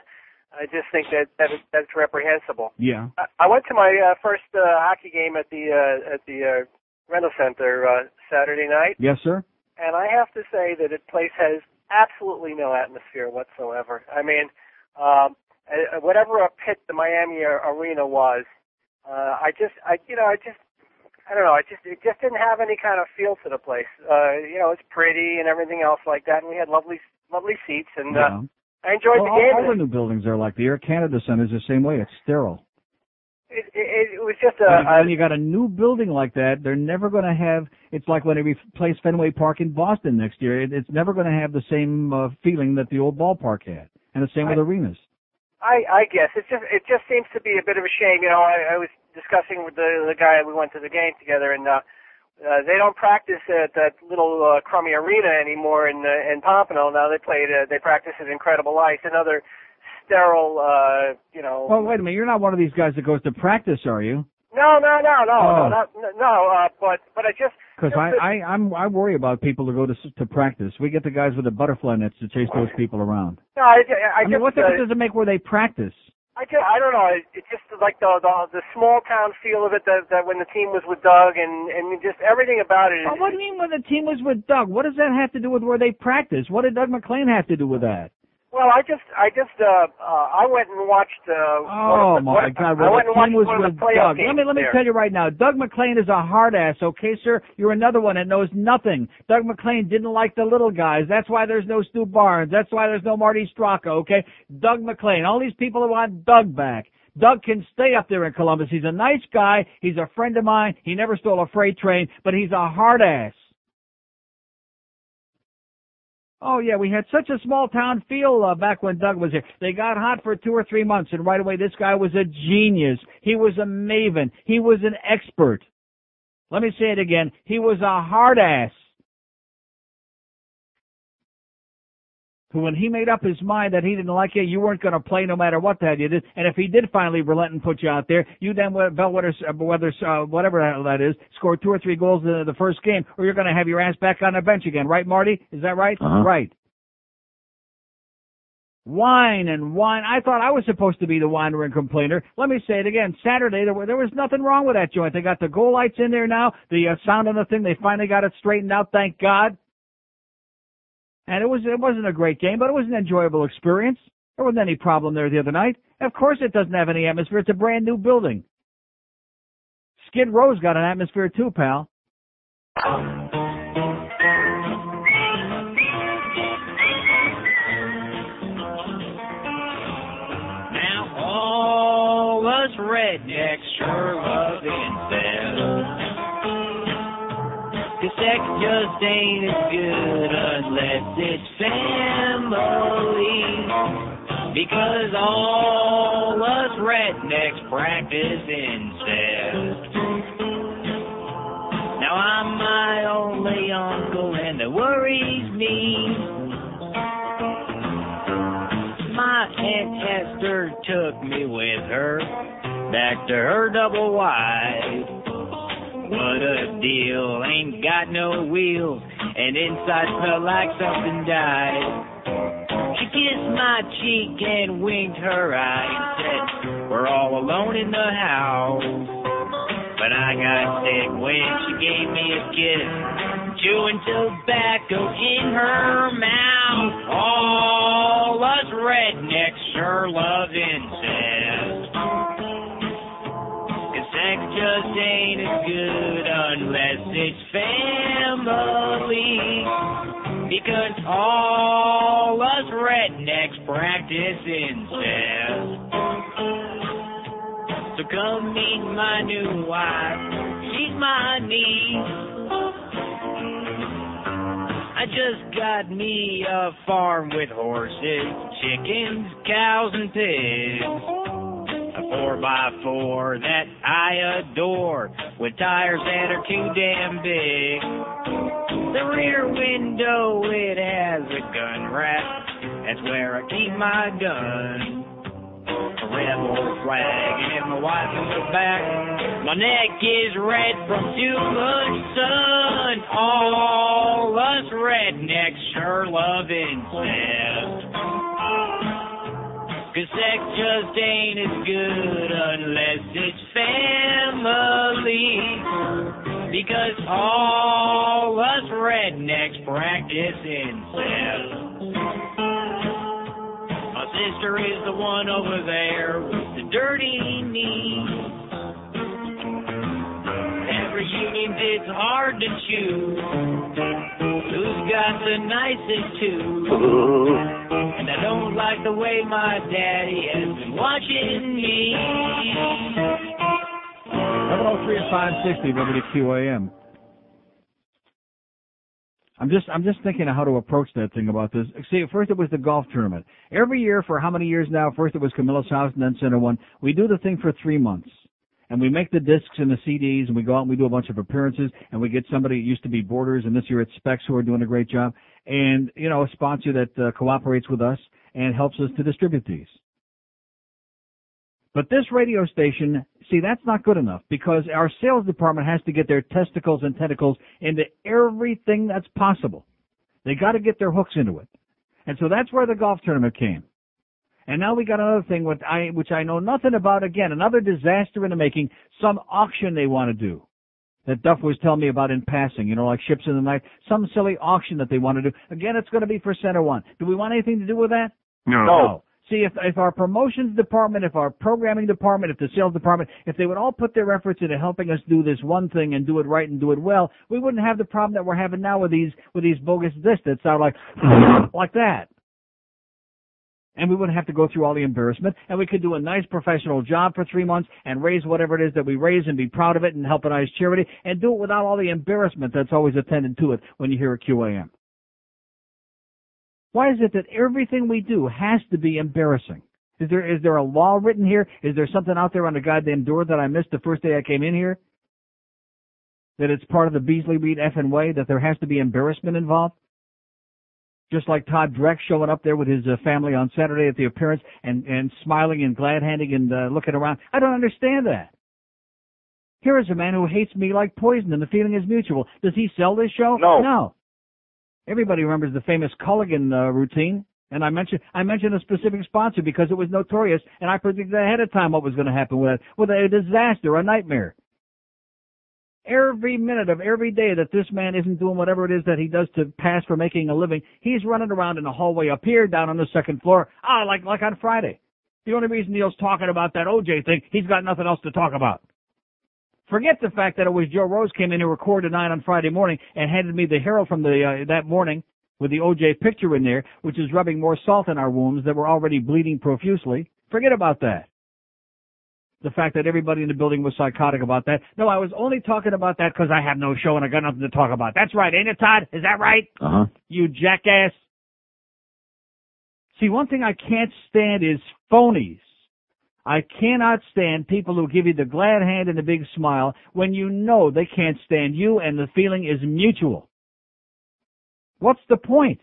I just think that, that is, that's reprehensible. Yeah. I, I went to my uh, first uh, hockey game at the uh, at the uh, Rental Center uh, Saturday night. Yes, sir. And I have to say that the place has absolutely no atmosphere whatsoever. I mean. Um, Uh, whatever a pit the Miami arena was, uh, I just, I, you know, I just, I don't know, I just, it just didn't have any kind of feel to the place. Uh, you know, it's pretty and everything else like that, and we had lovely, lovely seats, and uh, yeah. I enjoyed well, the game. All, all the new buildings are like the Air Canada Center is the same way. It's sterile. It, it, it was just a. When, a, when you got a new building like that, they're never going to have. It's like when they replace Fenway Park in Boston next year. It, it's never going to have the same uh, feeling that the old ballpark had, and the same I, with arenas. I, I guess it just it just seems to be a bit of a shame. You know, I, I was discussing with the the guy we went to the game together, and uh, uh, they don't practice at that little uh, crummy arena anymore in uh, in Pompano. Now they play uh, they practice at Incredible Ice, another sterile. Uh, you know. Well, wait a minute. You're not one of these guys that goes to practice, are you? No, no, no, no, oh. no, not, no. Uh, but but I just because I I I'm, I worry about people who go to to practice. We get the guys with the butterfly nets to chase those people around. No, I, I, I, I mean, just, what difference uh, does it make where they practice? I just, I don't know. It, it just like the, the the small town feel of it. That, that when the team was with Doug and and just everything about it. Well, what do you mean when the team was with Doug? What does that have to do with where they practice? What did Doug McLean have to do with that? Well, I just, I just, uh, uh, I went and watched. Uh, oh the, my God! Well, I went and watched was one of the playoff games. Let me, let me there. tell you right now, Doug McLean is a hard ass. Okay, sir, you're another one that knows nothing. Doug McLean didn't like the little guys. That's why there's no Stu Barnes. That's why there's no Marty Straka. Okay, Doug McLean. All these people want Doug back. Doug can stay up there in Columbus. He's a nice guy. He's a friend of mine. He never stole a freight train, but he's a hard ass. Oh, yeah, we had such a small-town feel uh, back when Doug was here. They got hot for two or three months, and right away this guy was a genius. He was a maven. He was an expert. Let me say it again. He was a hard-ass who, when he made up his mind that he didn't like you, you weren't going to play no matter what the hell you did. And if he did finally relent and put you out there, you then, Bellwether, uh, whatever that is, scored two or three goals in the first game, or you're going to have your ass back on the bench again. Right, Marty? Is that right? Uh-huh. Right. Whine and whine. I thought I was supposed to be the whiner and complainer. Let me say it again. Saturday, there, were, there was nothing wrong with that joint. They got the goal lights in there now, the uh, sound on the thing. They finally got it straightened out, thank God. And it was, it wasn't a great game, but it was an enjoyable experience. There wasn't any problem there the other night. Of course it doesn't have any atmosphere. It's a brand new building. Skid Row's got an atmosphere too, pal. Now all us rednecks sure love incest. The sex just ain't as good unless it's family. Because all us rednecks practice incest. Now I'm my only uncle and it worries me. My Aunt Hester took me with her back to her double wife. What a deal, ain't got no wheels, and inside felt like something died. She kissed my cheek and winked her eye and said, we're all alone in the house. But I got sick when she gave me a kiss, chewing tobacco in her mouth. All us rednecks sure love incest. Sex just ain't as good unless it's family, because all us rednecks practice incest. So come meet my new wife, she's my niece. I just got me a farm with horses, chickens, cows, and pigs. Four by four that I adore, with tires that are too damn big. The rear window, it has a gun rack, that's where I keep my gun. A rebel flag and my wife on the back, my neck is red from too much sun. All us rednecks sure love incest. Cause sex just ain't as good unless it's family, because all us rednecks practice incest. My sister is the one over there with the dirty knees. Every union it's hard to choose who's got the nicest tooth. And I don't like the way my daddy has been watching me. oh oh three and five sixty, W Q A M. I'm just, I'm just thinking of how to approach that thing about this. See, first it was the golf tournament. Every year for how many years now? First it was Camilla's house and then Center One. We do the thing for three months. And we make the discs and the C Ds, and we go out and we do a bunch of appearances, and we get somebody who used to be Borders, and this year it's Specs, who are doing a great job, and, you know, a sponsor that uh, cooperates with us and helps us to distribute these. But this radio station, see, that's not good enough, because our sales department has to get their testicles and tentacles into everything that's possible. They got to get their hooks into it. And so that's where the golf tournament came. And now we got another thing which I, which I know nothing about, again, another disaster in the making, some auction they want to do that Duff was telling me about in passing, you know, like Ships in the Night, some silly auction that they want to do. Again, it's going to be for Center One. Do we want anything to do with that? No. No. See, if, if our promotions department, if our programming department, if the sales department, if they would all put their efforts into helping us do this one thing and do it right and do it well, we wouldn't have the problem that we're having now with these, with these bogus discs that sound like, like that. And we wouldn't have to go through all the embarrassment, and we could do a nice professional job for three months and raise whatever it is that we raise and be proud of it and help a nice charity and do it without all the embarrassment that's always attended to it when you hear a Q A M. Why is it that everything we do has to be embarrassing? Is there, is there a law written here? Is there something out there on the goddamn door that I missed the first day I came in here? That it's part of the Beasley Reed effing way, that there has to be embarrassment involved? Just like Todd Dreck showing up there with his uh, family on Saturday at the appearance and, and smiling and glad-handing and uh, looking around. I don't understand that. Here is a man who hates me like poison, and the feeling is mutual. Does he sell this show? No. No. Everybody remembers the famous Culligan uh, routine, and I mentioned I mentioned a specific sponsor because it was notorious, and I predicted ahead of time what was going to happen with it, with a disaster, a nightmare. every minute of every day that this man isn't doing whatever it is that he does to pass for making a living, he's running around in the hallway up here, down on the second floor, ah, like, like on Friday. The only reason Neil's talking about that O J thing, he's got nothing else to talk about. Forget the fact that it was Joe Rose came in and recorded nine on Friday morning and handed me the Herald from the uh, that morning with the O J picture in there, which is rubbing more salt in our wounds that were already bleeding profusely. Forget about that. The fact that everybody in the building was psychotic about that. No, I was only talking about that because I have no show and I got nothing to talk about. That's right, ain't it, Todd? Is that right? Uh-huh. You jackass. See, one thing I can't stand is phonies. I cannot stand people who give you the glad hand and the big smile when you know they can't stand you and the feeling is mutual. What's the point?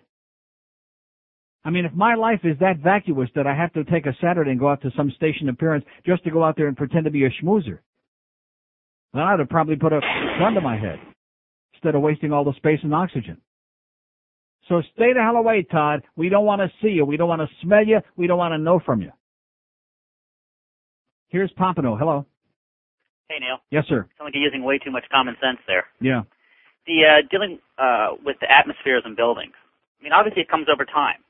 I mean, if my life is that vacuous that I have to take a Saturday and go out to some station appearance just to go out there and pretend to be a schmoozer, then I would have probably put a gun to my head instead of wasting all the space and oxygen. So stay the hell away, Todd. We don't want to see you. We don't want to smell you. We don't want to know from you. Here's Pompano. Hello. Hey, Neil. Yes, sir. Sounds like you're using way too much common sense there. Yeah. The uh, dealing uh, with the atmospheres in buildings. I mean, obviously it comes over time,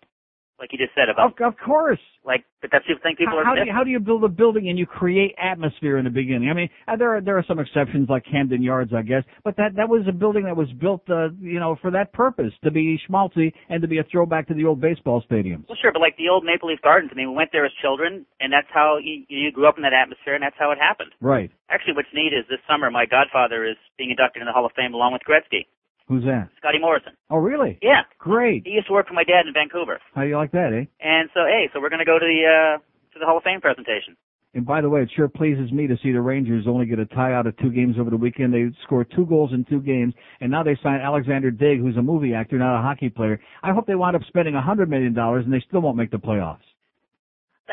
like you just said about. Of, of course. Like, but that's the thing people how, are. How do, you, how do you build a building and you create atmosphere in the beginning? I mean, there are there are some exceptions like Camden Yards, I guess, but that that was a building that was built, uh, you know, for that purpose, to be schmaltzy and to be a throwback to the old baseball stadiums. Well, sure, but like the old Maple Leaf Gardens. I mean, we went there as children, and that's how you, you grew up in that atmosphere, and that's how it happened. Right. Actually, what's neat is this summer, my godfather is being inducted in the Hall of Fame along with Gretzky. Who's that? Scotty Morrison. Oh, really? Yeah. Great. He used to work for my dad in Vancouver. How do you like that, eh? And so, hey, so we're going to go to the uh, to the Hall of Fame presentation. And by the way, it sure pleases me to see the Rangers only get a tie out of two games over the weekend. They scored two goals in two games, and now they signed Alexander Digg, who's a movie actor, not a hockey player. I hope they wind up spending one hundred million dollars and they still won't make the playoffs.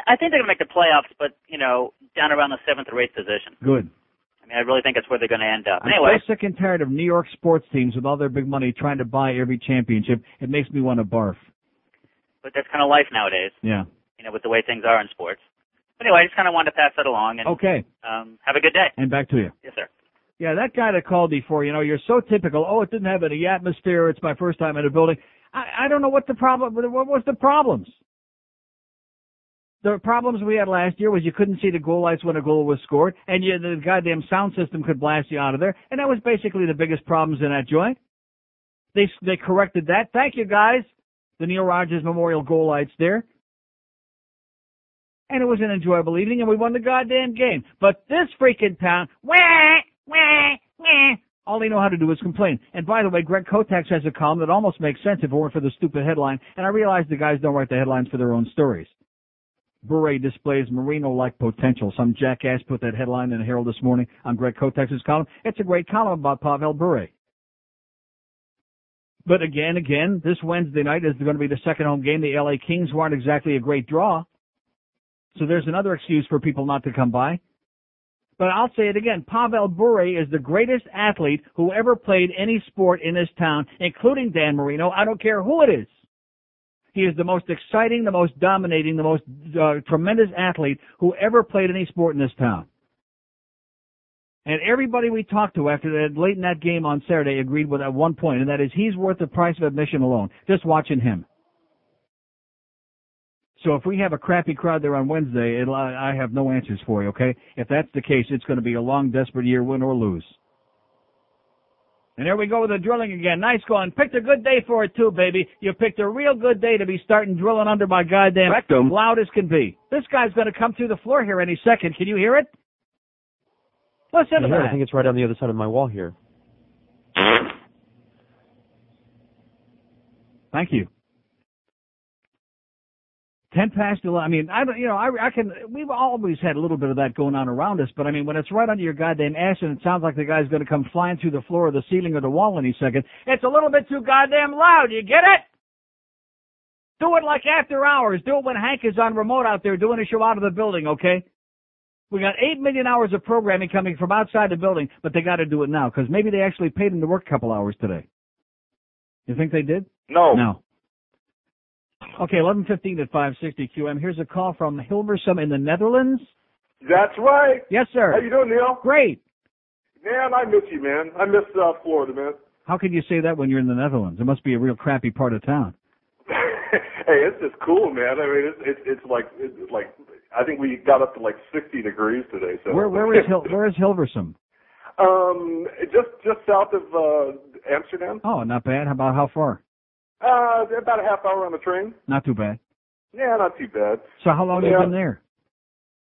I think they're going to make the playoffs, but, you know, down around the seventh or eighth position. Good. I mean, I really think that's where they're going to end up. Anyway. I'm so sick and tired of New York sports teams with all their big money trying to buy every championship. It makes me want to barf. But that's kind of life nowadays. Yeah. You know, with the way things are in sports. Anyway, I just kind of wanted to pass that along. And, okay. Um, have a good day. And back to you. Yes, sir. Yeah, that guy that called before, you know, you're so typical. Oh, it didn't have any atmosphere. It's my first time in a building. I, I don't know what the problem, what was the problems? The problems we had last year was you couldn't see the goal lights when a goal was scored, and you, the goddamn sound system could blast you out of there, and that was basically the biggest problems in that joint. They they corrected that. Thank you, guys. The Neil Rogers Memorial goal lights there. And it was an enjoyable evening, and we won the goddamn game. But this freaking town, wah, wah, wah, all they know how to do is complain. And by the way, Greg Kotex has a column that almost makes sense if it weren't for the stupid headline, and I realize the guys don't write the headlines for their own stories. Bure displays Marino-like potential. Some jackass put that headline in the Herald this morning on Greg Kotex's column. It's a great column about Pavel Bure. But again, again, this Wednesday night is going to be the second home game. The L A Kings weren't exactly a great draw. So there's another excuse for people not to come by. But I'll say it again. Pavel Bure is the greatest athlete who ever played any sport in this town, including Dan Marino. I don't care who it is. He is the most exciting, the most dominating, the most uh, tremendous athlete who ever played any sport in this town. And everybody we talked to after that, late in that game on Saturday, agreed with at one point, and that is he's worth the price of admission alone, just watching him. So if we have a crappy crowd there on Wednesday, it'll, I have no answers for you, okay? If that's the case, it's going to be a long, desperate year, win or lose. And there we go with the drilling again. Nice going. Picked a good day for it, too, baby. You picked a real good day to be starting drilling under my goddamn rectum, loud as can be. This guy's going to come through the floor here any second. Can you hear it? Listen to that. I think it's right on the other side of my wall here. Thank you. Ten past eleven. I mean, I don't, you know, I, I can. We've always had a little bit of that going on around us, but I mean, when it's right under your goddamn ass and it sounds like the guy's going to come flying through the floor or the ceiling or the wall any second, it's a little bit too goddamn loud. You get it? Do it like after hours. Do it when Hank is on remote out there doing a show out of the building. Okay? We got eight million hours of programming coming from outside the building, but they got to do it now because maybe they actually paid him to work a couple hours today. You think they did? No. No. Okay, eleven fifteen at five sixty Q M. Here's a call from Hilversum in the Netherlands. That's right. Yes, sir. How you doing, Neil? Great. Man, I miss you, man. I miss uh, Florida, man. How can you say that when you're in the Netherlands? It must be a real crappy part of town. Hey, it's just cool, man. I mean, it's it's, it's like it's like I think we got up to like sixty degrees today. So where where is Hil- where is Hilversum? Um, just just south of uh, Amsterdam. Oh, not bad. How about how far? Uh, about a half hour on the train. Not too bad. Yeah, not too bad. So how long yeah. have you been there?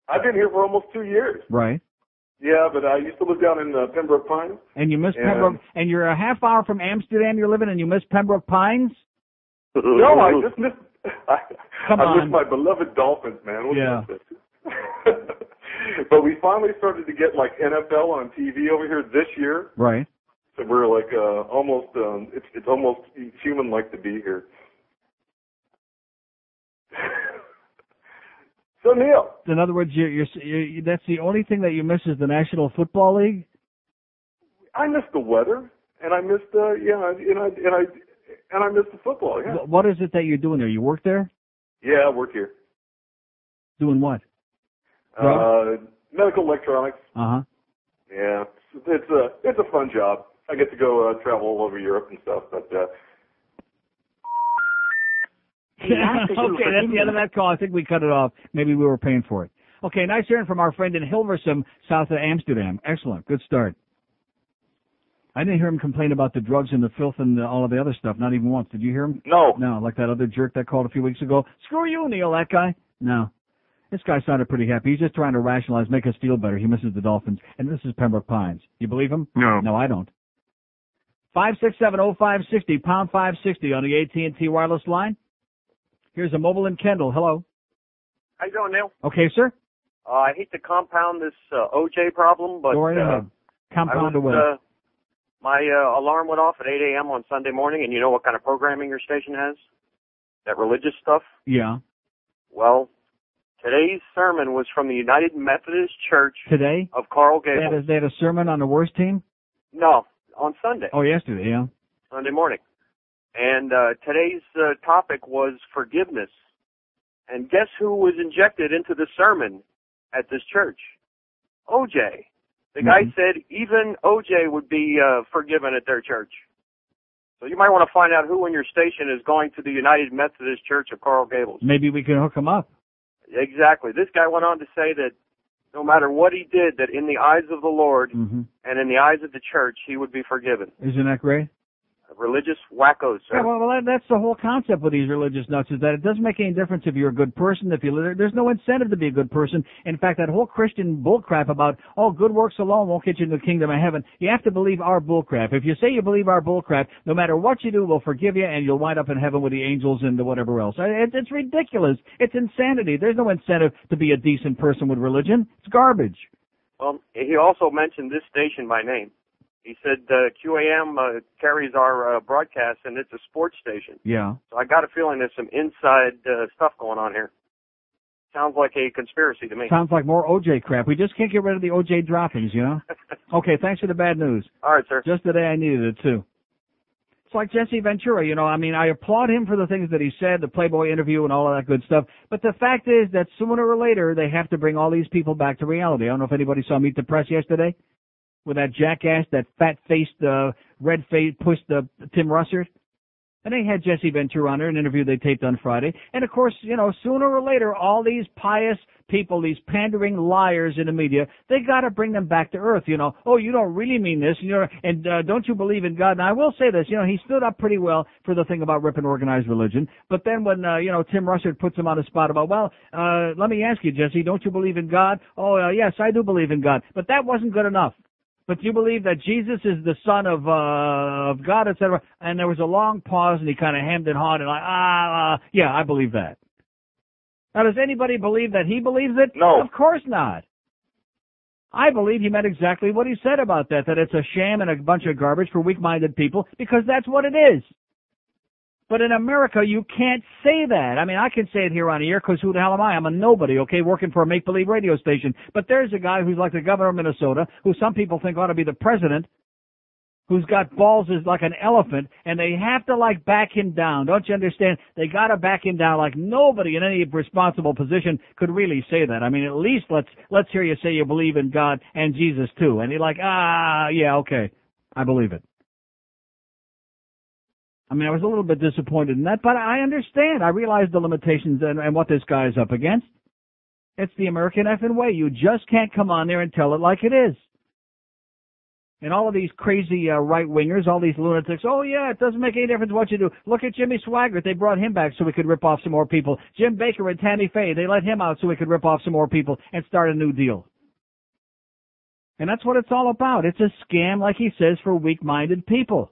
I've been here for almost two years. Right. Yeah, but I used to live down in uh, Pembroke Pines. And you miss and Pembroke, and you're a half hour from Amsterdam. You're living, and you miss Pembroke Pines. No, I just miss. I, I miss my beloved Dolphins, man. What yeah. But we finally started to get like N F L on T V over here this year. Right. So we're like uh, almost. Um, it's it's almost human-like to be here. So Neil. In other words, you're, you're, you're, that's the only thing that you miss is the National Football League. I miss the weather, and I miss the uh, yeah, and I and I and I miss the football. Yeah. What is it that you're doing there? You work there? Yeah, I work here. Doing what? Uh, medical electronics. Uh huh. Yeah, it's, it's a it's a fun job. I get to go uh, travel all over Europe and stuff, but. Uh, okay, that's the end of that call. I think we cut it off. Maybe we were paying for it. Okay, nice hearing from our friend in Hilversum, south of Amsterdam. Excellent. Good start. I didn't hear him complain about the drugs and the filth and the, all of the other stuff, not even once. Did you hear him? No. No, like that other jerk that called a few weeks ago. Screw you, Neil, that guy. No. This guy sounded pretty happy. He's just trying to rationalize, make us feel better. He misses the Dolphins. And this is Pembroke Pines. You believe him? No. No, I don't. five six seven oh five six oh, pound five sixty on the A T and T wireless line. Here's a mobile in Kendall. Hello. How you doing, Neil? Okay, sir. Uh, I hate to compound this uh, O J problem, but uh, compound away. Uh, my uh, alarm went off at eight a.m. on Sunday morning, and you know what kind of programming your station has? That religious stuff? Yeah. Well, today's sermon was from the United Methodist Church today of Carl Gables. That is, they had a sermon on the worst team? No, on Sunday. Oh, yesterday, yeah. Sunday morning. And uh, today's uh, topic was forgiveness. And guess who was injected into the sermon at this church? O J. The mm-hmm. guy said even O J would be uh, forgiven at their church. So you might want to find out who in your station is going to the United Methodist Church of Carl Gables. Maybe we can hook him up. Exactly. This guy went on to say that no matter what he did, that in the eyes of the Lord mm-hmm. and in the eyes of the church, he would be forgiven. Isn't that great? Religious wackos, sir. Yeah, well, that's the whole concept with these religious nuts is that it doesn't make any difference if you're a good person. If you, there's no incentive to be a good person. In fact, that whole Christian bullcrap about, oh, good works alone won't get you into the kingdom of heaven. You have to believe our bullcrap. If you say you believe our bullcrap, no matter what you do, we'll forgive you and you'll wind up in heaven with the angels and the whatever else. It's ridiculous. It's insanity. There's no incentive to be a decent person with religion. It's garbage. Well, he also mentioned this station by name. He said uh, Q A M uh, carries our uh, broadcast, and it's a sports station. Yeah. So I got a feeling there's some inside uh, stuff going on here. Sounds like a conspiracy to me. Sounds like more O J crap. We just can't get rid of the O J droppings, you know? Okay, thanks for the bad news. All right, sir. Just today I needed it, too. It's like Jesse Ventura, you know, I mean, I applaud him for the things that he said, the Playboy interview and all of that good stuff. But the fact is that sooner or later they have to bring all these people back to reality. I don't know if anybody saw Meet the Press yesterday. With that jackass, that fat-faced, uh, red-faced, pushed uh, Tim Russert. And they had Jesse Ventura on there, an interview they taped on Friday. And, of course, you know, sooner or later, all these pious people, these pandering liars in the media, they got to bring them back to earth, you know. Oh, you don't really mean this, you know, and uh, don't you believe in God? And I will say this, you know, he stood up pretty well for the thing about ripping organized religion. But then when, uh, you know, Tim Russert puts him on the spot about, well, uh, let me ask you, Jesse, don't you believe in God? Oh, uh, yes, I do believe in God. But that wasn't good enough. But you believe that Jesus is the son of, uh, of God, et cetera. And there was a long pause, and he kind of hemmed and hawed, and like, ah, uh, yeah, I believe that. Now, does anybody believe that he believes it? No. Of course not. I believe he meant exactly what he said about that, that it's a sham and a bunch of garbage for weak-minded people, because that's what it is. But in America, you can't say that. I mean, I can say it here on the air because who the hell am I? I'm a nobody, okay, working for a make-believe radio station. But there's a guy who's like the governor of Minnesota, who some people think ought to be the president, who's got balls is like an elephant, and they have to, like, back him down. Don't you understand? They got to back him down. Like, nobody in any responsible position could really say that. I mean, at least let's let's hear you say you believe in God and Jesus, too. And you're like, ah, yeah, okay, I believe it. I mean, I was a little bit disappointed in that, but I understand. I realize the limitations and, and what this guy is up against. It's the American effing way. You just can't come on there and tell it like it is. And all of these crazy uh, right-wingers, all these lunatics, oh, yeah, it doesn't make any difference what you do. Look at Jimmy Swaggart. They brought him back so we could rip off some more people. Jim Baker and Tammy Faye, they let him out so we could rip off some more people and start a new deal. And that's what it's all about. It's a scam, like he says, for weak-minded people.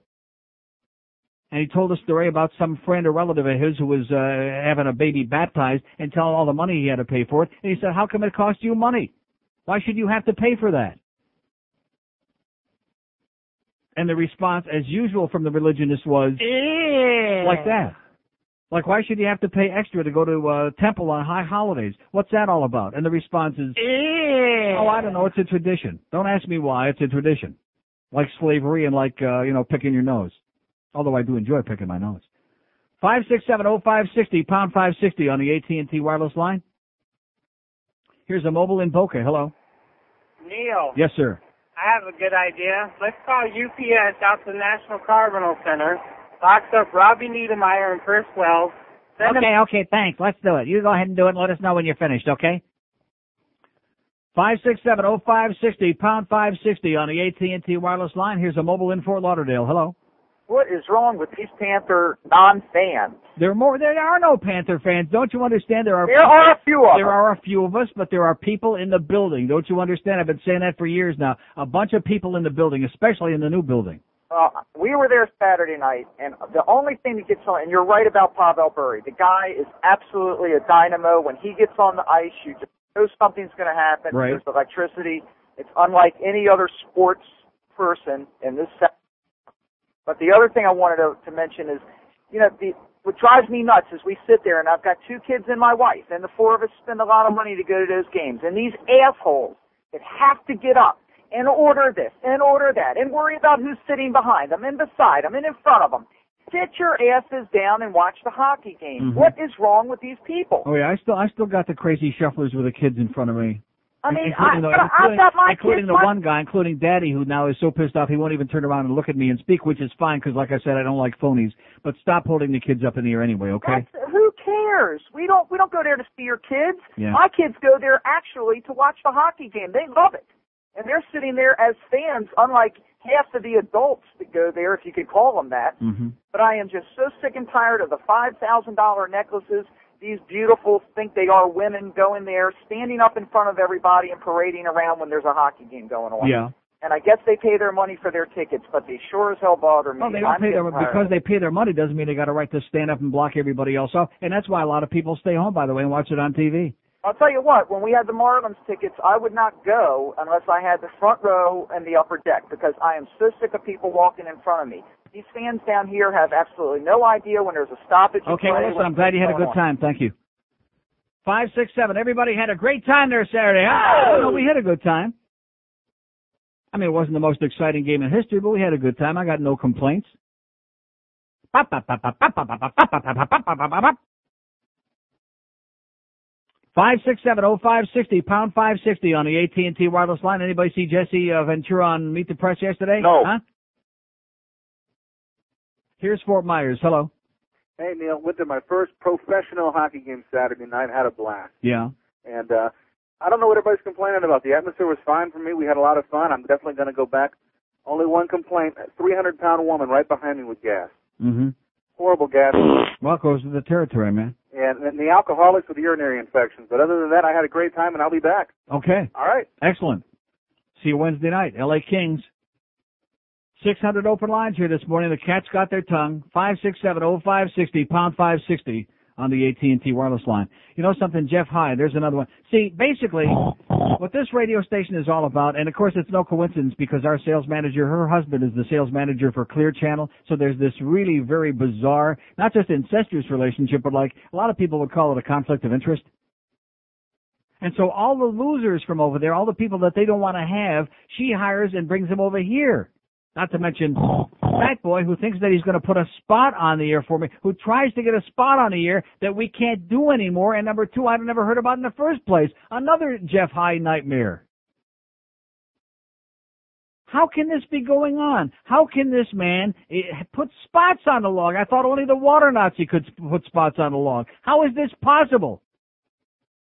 And he told a story about some friend or relative of his who was uh, having a baby baptized and telling all the money he had to pay for it. And he said, how come it cost you money? Why should you have to pay for that? And the response, as usual, from the religionists was, yeah. Like that. Like, why should you have to pay extra to go to a temple on high holidays? What's that all about? And the response is, yeah. Oh, I don't know. It's a tradition. Don't ask me why. It's a tradition. Like slavery and like, uh, you know, picking your nose. Although I do enjoy picking my nose. five six seven oh five six oh, pound five sixty on the A T and T wireless line. Here's a mobile in Boca. Hello. Neil. Yes, sir. I have a good idea. Let's call U P S out to the National Car Rental Center, box up Robbie Niedermeyer and Chris Wells. Send okay, them- okay, thanks. Let's do it. You go ahead and do it and let us know when you're finished, okay? five six seven oh five six oh, pound five sixty on the A T and T wireless line. Here's a mobile in Fort Lauderdale. Hello. What is wrong with these Panther non-fans? There are more. There are no Panther fans. Don't you understand? There are. There people, are a few of. There them. are a few of us, but there are people in the building. Don't you understand? I've been saying that for years now. A bunch of people in the building, especially in the new building. Uh, we were there Saturday night, and the only thing that gets on. And you're right about Pavel Bure. The guy is absolutely a dynamo. When he gets on the ice, you just know something's going to happen. Right. There's electricity. It's unlike any other sports person in this sector. But the other thing I wanted to, to mention is, you know, the, what drives me nuts is we sit there, and I've got two kids and my wife, and the four of us spend a lot of money to go to those games. And these assholes that have to get up and order this and order that and worry about who's sitting behind them and beside them and in front of them. Sit your asses down and watch the hockey game. Mm-hmm. What is wrong with these people? Oh, yeah, I still I still got the crazy shufflers with the kids in front of me. I mean, including I, the, I've got my Including the my... one guy, including Daddy, who now is so pissed off he won't even turn around and look at me and speak, which is fine because, like I said, I don't like phonies. But stop holding the kids up in the air anyway, okay? That's, who cares? We don't we don't go there to see your kids. Yeah. My kids go there actually to watch the hockey game. They love it. And they're sitting there as fans, unlike half of the adults that go there, if you could call them that. Mm-hmm. But I am just so sick and tired of the five thousand dollars necklaces. These beautiful, think they are women, going there, standing up in front of everybody and parading around when there's a hockey game going on. Yeah. And I guess they pay their money for their tickets, but they sure as hell bother me. Well, they don't pay their, because they pay their money doesn't mean they got a right to stand up and block everybody else off. And that's why a lot of people stay home, by the way, and watch it on T V. I'll tell you what, when we had the Marlins tickets, I would not go unless I had the front row and the upper deck because I am so sick of people walking in front of me. These fans down here have absolutely no idea when there's a stoppage. Okay, well, listen, I'm glad you had a good time. Thank you. Five, six, seven. Everybody had a great time there Saturday. Oh, well, we had a good time. I mean, it wasn't the most exciting game in history, but we had a good time. I got no complaints. Five, six, seven, oh, five, sixty, pound five sixty on the A T and T wireless line. Anybody see Jesse uh, Ventura on Meet the Press yesterday? No. Huh? Here's Fort Myers. Hello. Hey, Neil. Went to my first professional hockey game Saturday night. Had a blast. Yeah. And uh, I don't know what everybody's complaining about. The atmosphere was fine for me. We had a lot of fun. I'm definitely going to go back. Only one complaint. A three hundred pound woman right behind me with gas. Mm-hmm. Horrible gas. Well, it goes to the territory, man. And, and the alcoholics with urinary infections. But other than that, I had a great time, and I'll be back. Okay. All right. Excellent. See you Wednesday night. L A Kings. six hundred open lines here this morning. The cat's got their tongue. five six seven oh five six oh, pound five sixty on the A T and T wireless line. You know something, Jeff Hyde? There's another one. See, basically, what this radio station is all about, and of course it's no coincidence because our sales manager, her husband is the sales manager for Clear Channel, so there's this really very bizarre, not just incestuous relationship, but like a lot of people would call it a conflict of interest. And so all the losers from over there, all the people that they don't want to have, she hires and brings them over here. Not to mention Fat Boy, who thinks that he's going to put a spot on the air for me, who tries to get a spot on the air that we can't do anymore, and number two, I've never heard about in the first place. Another Jeff High nightmare. How can this be going on? How can this man put spots on the log? I thought only the water Nazi could put spots on the log. How is this possible?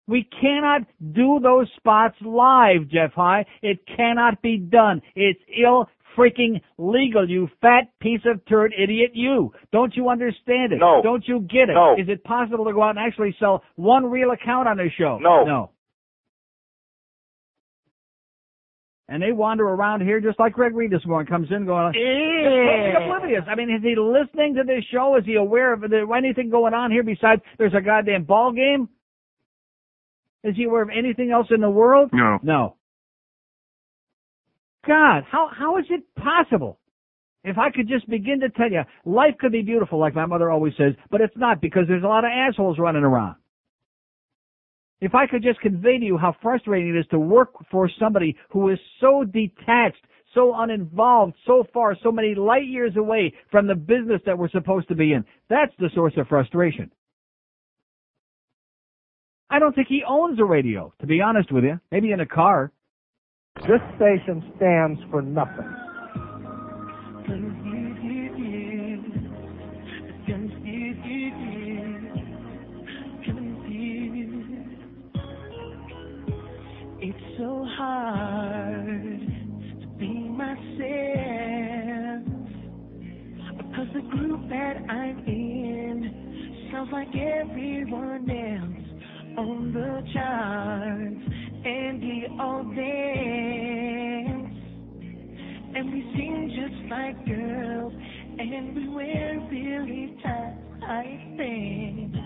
We cannot do those spots live, Jeff High. It cannot be done. It's ill freaking legal, you fat piece of turd idiot, you. Don't you understand it? No. Don't you get it? No. Is it possible to go out and actually sell one real account on this show? No. No. And they wander around here just like Greg Reed this morning comes in going, yeah. Oblivious. I mean, is he listening to this show? Is he aware of anything going on here besides there's a goddamn ball game? Is he aware of anything else in the world? No. No. God, how how is it possible? If I could just begin to tell you, life could be beautiful, like my mother always says, but it's not because there's a lot of assholes running around. If I could just convey to you how frustrating it is to work for somebody who is so detached, so uninvolved, so far, so many light years away from the business that we're supposed to be in. That's the source of frustration. I don't think he owns a radio, to be honest with you. Maybe in a car. This station stands for nothing. It's so hard to be myself, because the group that I'm in sounds like everyone else on the charts, and we all dance, and we sing just like girls, and we wear really tight things.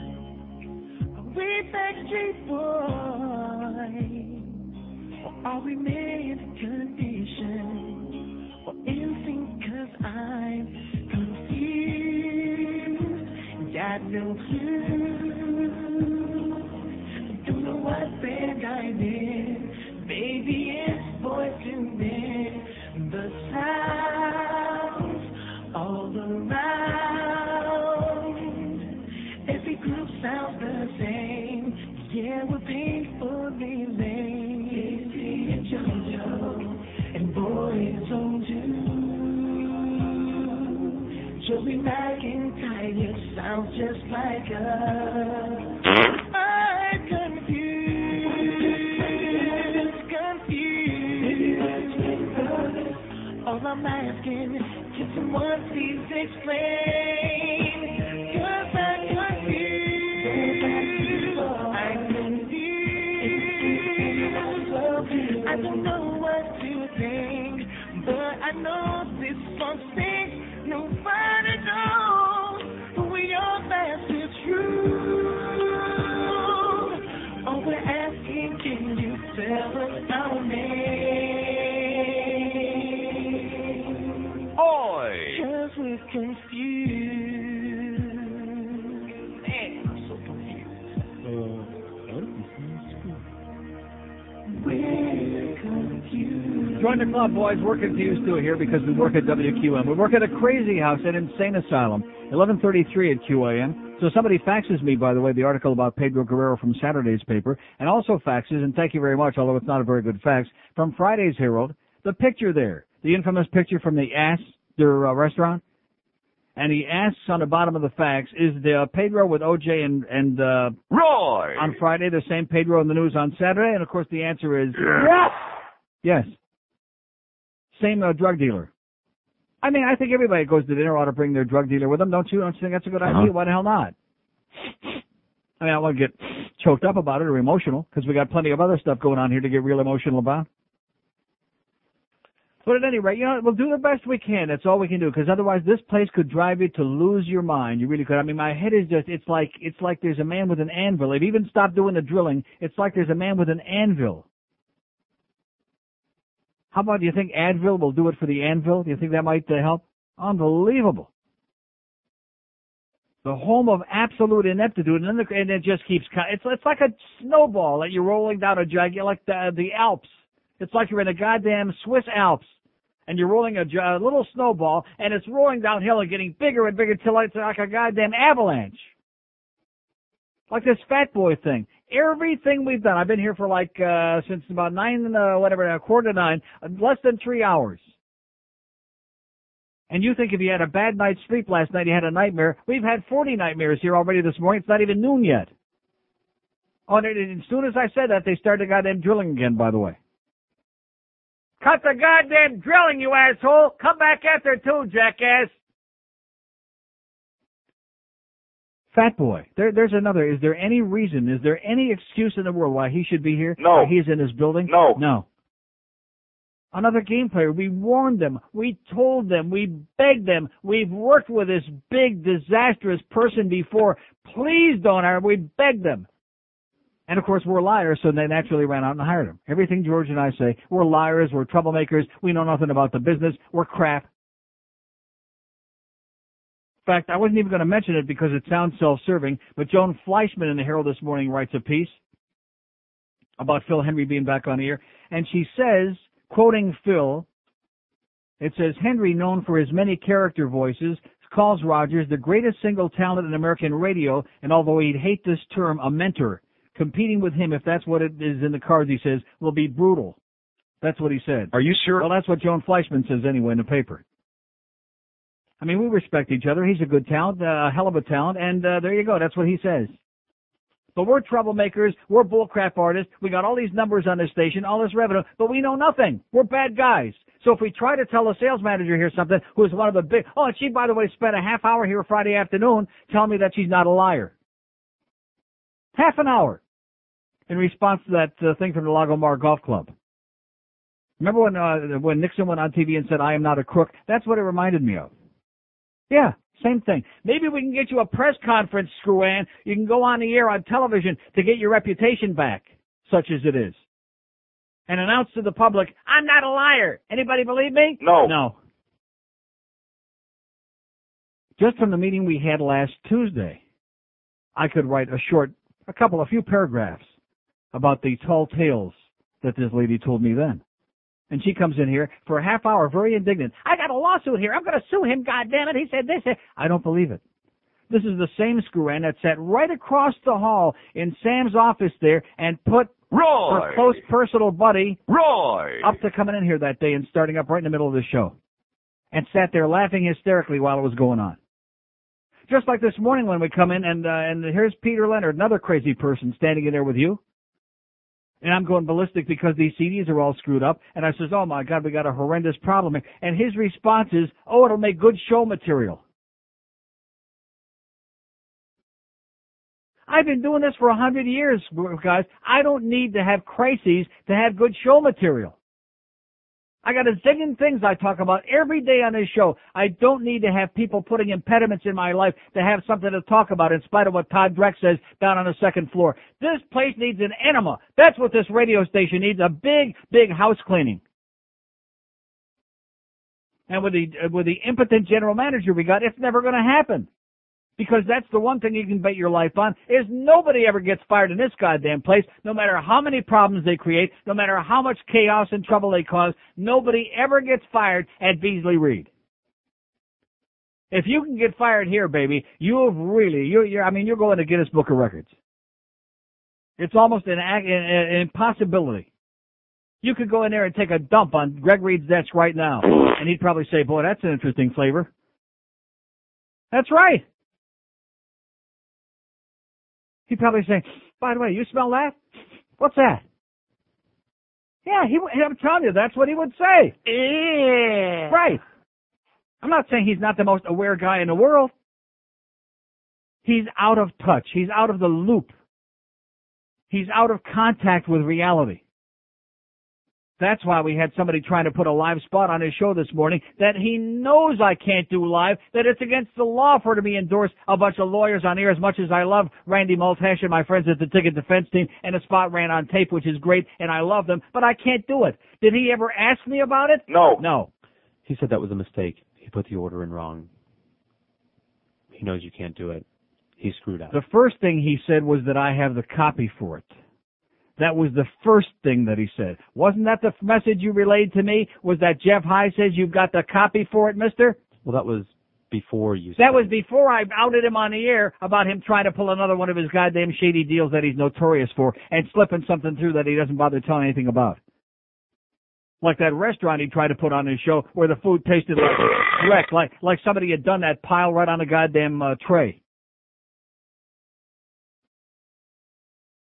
We Backstreet Boys. Are we made in condition or in sync? Cause I'm confused, got no clue. Don't know what band I'm in. Baby, it's boys to men. The sounds all around. Every group sounds the same. Yeah, we're painfully lame. And boys on too. Joey McIntyre sounds just like us. I'm confused, confused. All I'm asking is someone please explain. I don't know what to think, but I know this song sings. Nobody knows. We all pass it through. All we're asking, can you tell us our name? Oi! Cause we're confused. Man, I'm so confused. Uh, we're Join the club, boys. We're confused, too, here because we work at W Q M. We work at a crazy house, an insane asylum, eleven thirty-three at Q A M. So somebody faxes me, by the way, the article about Pedro Guerrero from Saturday's paper, and also faxes, and thank you very much, although it's not a very good fax, from Friday's Herald, the picture there, the infamous picture from the ass, their uh, restaurant. And he asks on the bottom of the fax, is the uh, Pedro with O J and, and uh, Roy on Friday the same Pedro in the news on Saturday? And, of course, the answer is yes. Yes. Same uh, drug dealer. I mean, I think everybody that goes to dinner ought to bring their drug dealer with them, don't you? Don't you think that's a good idea? Uh-huh. Why the hell not? I mean, I don't want to get choked up about it or emotional, because we got plenty of other stuff going on here to get real emotional about. But at any rate, you know, we'll do the best we can. That's all we can do, because otherwise this place could drive you to lose your mind. You really could. I mean, my head is just, it's like, it's like there's a man with an anvil. They've even stopped doing the drilling. It's like there's a man with an anvil. How about, do you think Advil will do it for the anvil? Do you think that might uh, help? Unbelievable. The home of absolute ineptitude, and, then the, and it just keeps, it's, it's like a snowball that you're rolling down a gigantic, like the, the Alps. It's like you're in the goddamn Swiss Alps, and you're rolling a, a little snowball, and it's rolling downhill and getting bigger and bigger until it's like a goddamn avalanche. Like this Fat Boy thing. Everything we've done, I've been here for like, uh, since about nine, uh, whatever, a quarter to nine, less than three hours. And you think if you had a bad night's sleep last night, you had a nightmare. We've had forty nightmares here already this morning. It's not even noon yet. Oh, and as soon as I said that, they started goddamn drilling again, by the way. Cut the goddamn drilling, you asshole! Come back after two, jackass! Fat Boy. There, there's another. Is there any reason, is there any excuse in the world why he should be here? No. Why he's in his building? No. No. Another game player. We warned them. We told them. We begged them. We've worked with this big, disastrous person before. Please don't hire him. We begged them. And, of course, we're liars, so they naturally ran out and hired him. Everything George and I say, we're liars, we're troublemakers, we know nothing about the business, we're crap. In fact, I wasn't even going to mention it because it sounds self-serving, but Joan Fleischman in the Herald this morning writes a piece about Phil Henry being back on the air, and she says, quoting Phil, it says, Henry, known for his many character voices, calls Rogers the greatest single talent in American radio, and although he'd hate this term, a mentor. Competing with him, if that's what it is in the cards, he says, will be brutal. That's what he said. Are you sure? Well, that's what Joan Fleischman says anyway in the paper. I mean, we respect each other. He's a good talent, a uh, hell of a talent, and uh, there you go. That's what he says. But we're troublemakers. We're bullcrap artists. We got all these numbers on this station, all this revenue, but we know nothing. We're bad guys. So if we try to tell a sales manager here something, who is one of the big, oh, and she, by the way, spent a half hour here Friday afternoon telling me that she's not a liar. Half an hour. In response to that uh, thing from the Lago Mar Golf Club. Remember when uh, when Nixon went on T V and said, I am not a crook? That's what it reminded me of. Yeah, same thing. Maybe we can get you a press conference, Screwan. You can go on the air on television to get your reputation back, such as it is. And announce to the public, I'm not a liar. Anybody believe me? No. No. Just from the meeting we had last Tuesday, I could write a short, a couple, a few paragraphs about the tall tales that this lady told me then. And she comes in here for a half hour, very indignant. I got a lawsuit here. I'm going to sue him, goddammit. He said this. I don't believe it. This is the same Screwan that sat right across the hall in Sam's office there and put Roy, her close personal buddy, Roy, up to coming in here that day and starting up right in the middle of the show. And sat there laughing hysterically while it was going on. Just like this morning when we come in, and uh, and here's Peter Leonard, another crazy person, standing in there with you. And I'm going ballistic because these C Ds are all screwed up. And I says, oh, my God, we got a horrendous problem. And his response is, oh, it'll make good show material. I've been doing this for one hundred years, guys. I don't need to have crises to have good show material. I got a zillion things I talk about every day on this show. I don't need to have people putting impediments in my life to have something to talk about in spite of what Todd Dreck says down on the second floor. This place needs an enema. That's what this radio station needs, a big, big house cleaning. And with the with the impotent general manager we got, it's never going to happen. Because that's the one thing you can bet your life on, is nobody ever gets fired in this goddamn place, no matter how many problems they create, no matter how much chaos and trouble they cause, nobody ever gets fired at Beasley Reed. If you can get fired here, baby, you've really, you're, you're, I mean, you're going to Guinness Book of Records. It's almost an, an, an impossibility. You could go in there and take a dump on Greg Reed's desk right now, and he'd probably say, boy, that's an interesting flavor. That's right. He'd probably say, by the way, you smell that? What's that? Yeah, he, I'm telling you, that's what he would say. Yeah. Right. I'm not saying he's not the most aware guy in the world. He's out of touch. He's out of the loop. He's out of contact with reality. That's why we had somebody trying to put a live spot on his show this morning that he knows I can't do live, that it's against the law for her to be endorsed a bunch of lawyers on air, as much as I love Randy Multash and my friends at the Ticket Defense Team, and the spot ran on tape, which is great, and I love them, but I can't do it. Did he ever ask me about it? No. No. He said that was a mistake. He put the order in wrong. He knows you can't do it. He screwed up. The first thing he said was that I have the copy for it. That was the first thing that he said. Wasn't that the message you relayed to me? Was that Jeff High says you've got the copy for it, mister? Well, that was before you said That was before I outed him on the air about him trying to pull another one of his goddamn shady deals that he's notorious for and slipping something through that he doesn't bother telling anything about. Like that restaurant he tried to put on his show where the food tasted like wreck, like, like somebody had done that pile right on a goddamn uh, tray.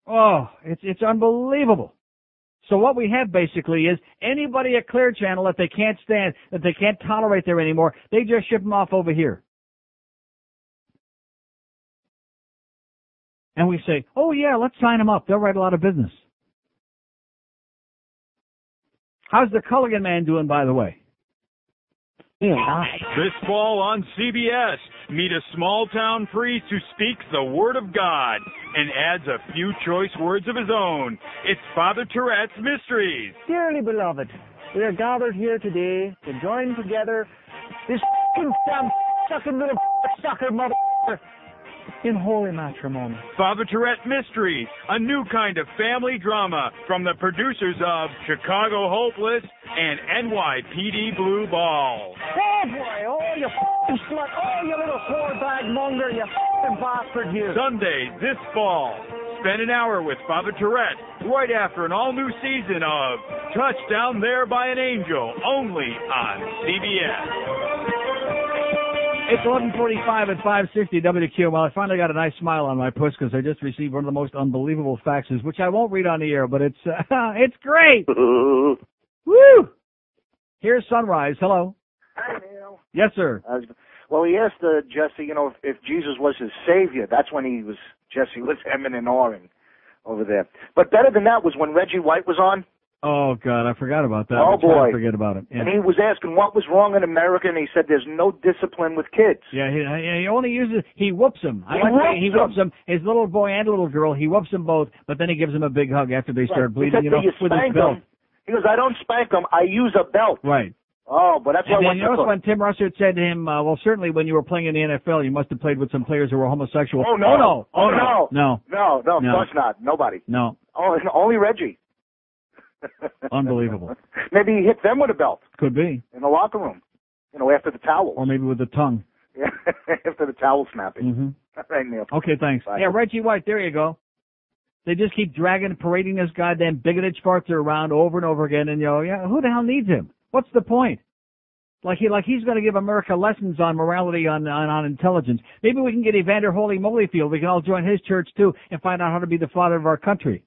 Oh, it's it's unbelievable. So what we have basically is anybody at Clear Channel that they can't stand, that they can't tolerate there anymore, they just ship them off over here. And we say, oh, yeah, let's sign them up. They'll write a lot of business. How's the Culligan man doing, by the way? Yeah. This fall on C B S, meet a small-town priest who speaks the Word of God and adds a few choice words of his own. It's Father Tourette's Mysteries. Dearly beloved, we are gathered here today to join together this f***ing damn sucking little sucker mother in holy matrimony. Father Tourette Mysteries, a new kind of family drama from the producers of Chicago Hopeless and N Y P D Blue Ball. Oh boy, oh you f***ing slut, oh you little whore bag monger, you f***ing bastard you. Sunday this fall, spend an hour with Father Tourette right after an all-new season of Touchdown There by an Angel, only on C B S. It's eleven forty-five at five sixty W Q M L. I finally got a nice smile on my puss because I just received one of the most unbelievable faxes, which I won't read on the air, but it's uh, it's great. Woo! Here's Sunrise. Hello. Hi, Neil. Yes, sir. Uh, well, he asked uh, Jesse, you know, if, if Jesus was his savior. That's when he was Jesse was hemming and hawing over there. But better than that was when Reggie White was on. Oh, God, I forgot about that. Oh, boy. I forget about it. Yeah. And he was asking what was wrong in America, and he said there's no discipline with kids. Yeah, he, he only uses, he whoops them. He, I like whoops, he whoops them. His little boy and little girl, he whoops them both, but then he gives them a big hug after they right. start bleeding, you know, you with his belt. Them. He goes, I don't spank them, I use a belt. Right. Oh, but that's what I want to know. And you notice when Tim Russert said to him, uh, well, certainly when you were playing in the N F L, you must have played with some players who were homosexual. Oh, no. Oh, no. Oh, no. No. No, no, of no. course not. Nobody. No. Oh, only Reggie. Unbelievable. Maybe he hit them with a belt. Could be. In the locker room. You know, after the towel. Or maybe with the tongue. Yeah, after the towel snapping. Mm-hmm. All right, Neil. Okay, thanks. Bye. Yeah, Reggie White, there you go. They just keep dragging, parading this goddamn bigoted Schwarzer around over and over again, and you know, yeah, who the hell needs him? What's the point? Like he, like he's going to give America lessons on morality, on, on, on intelligence. Maybe we can get Evander Holy Molyfield. We can all join his church, too, and find out how to be the father of our country.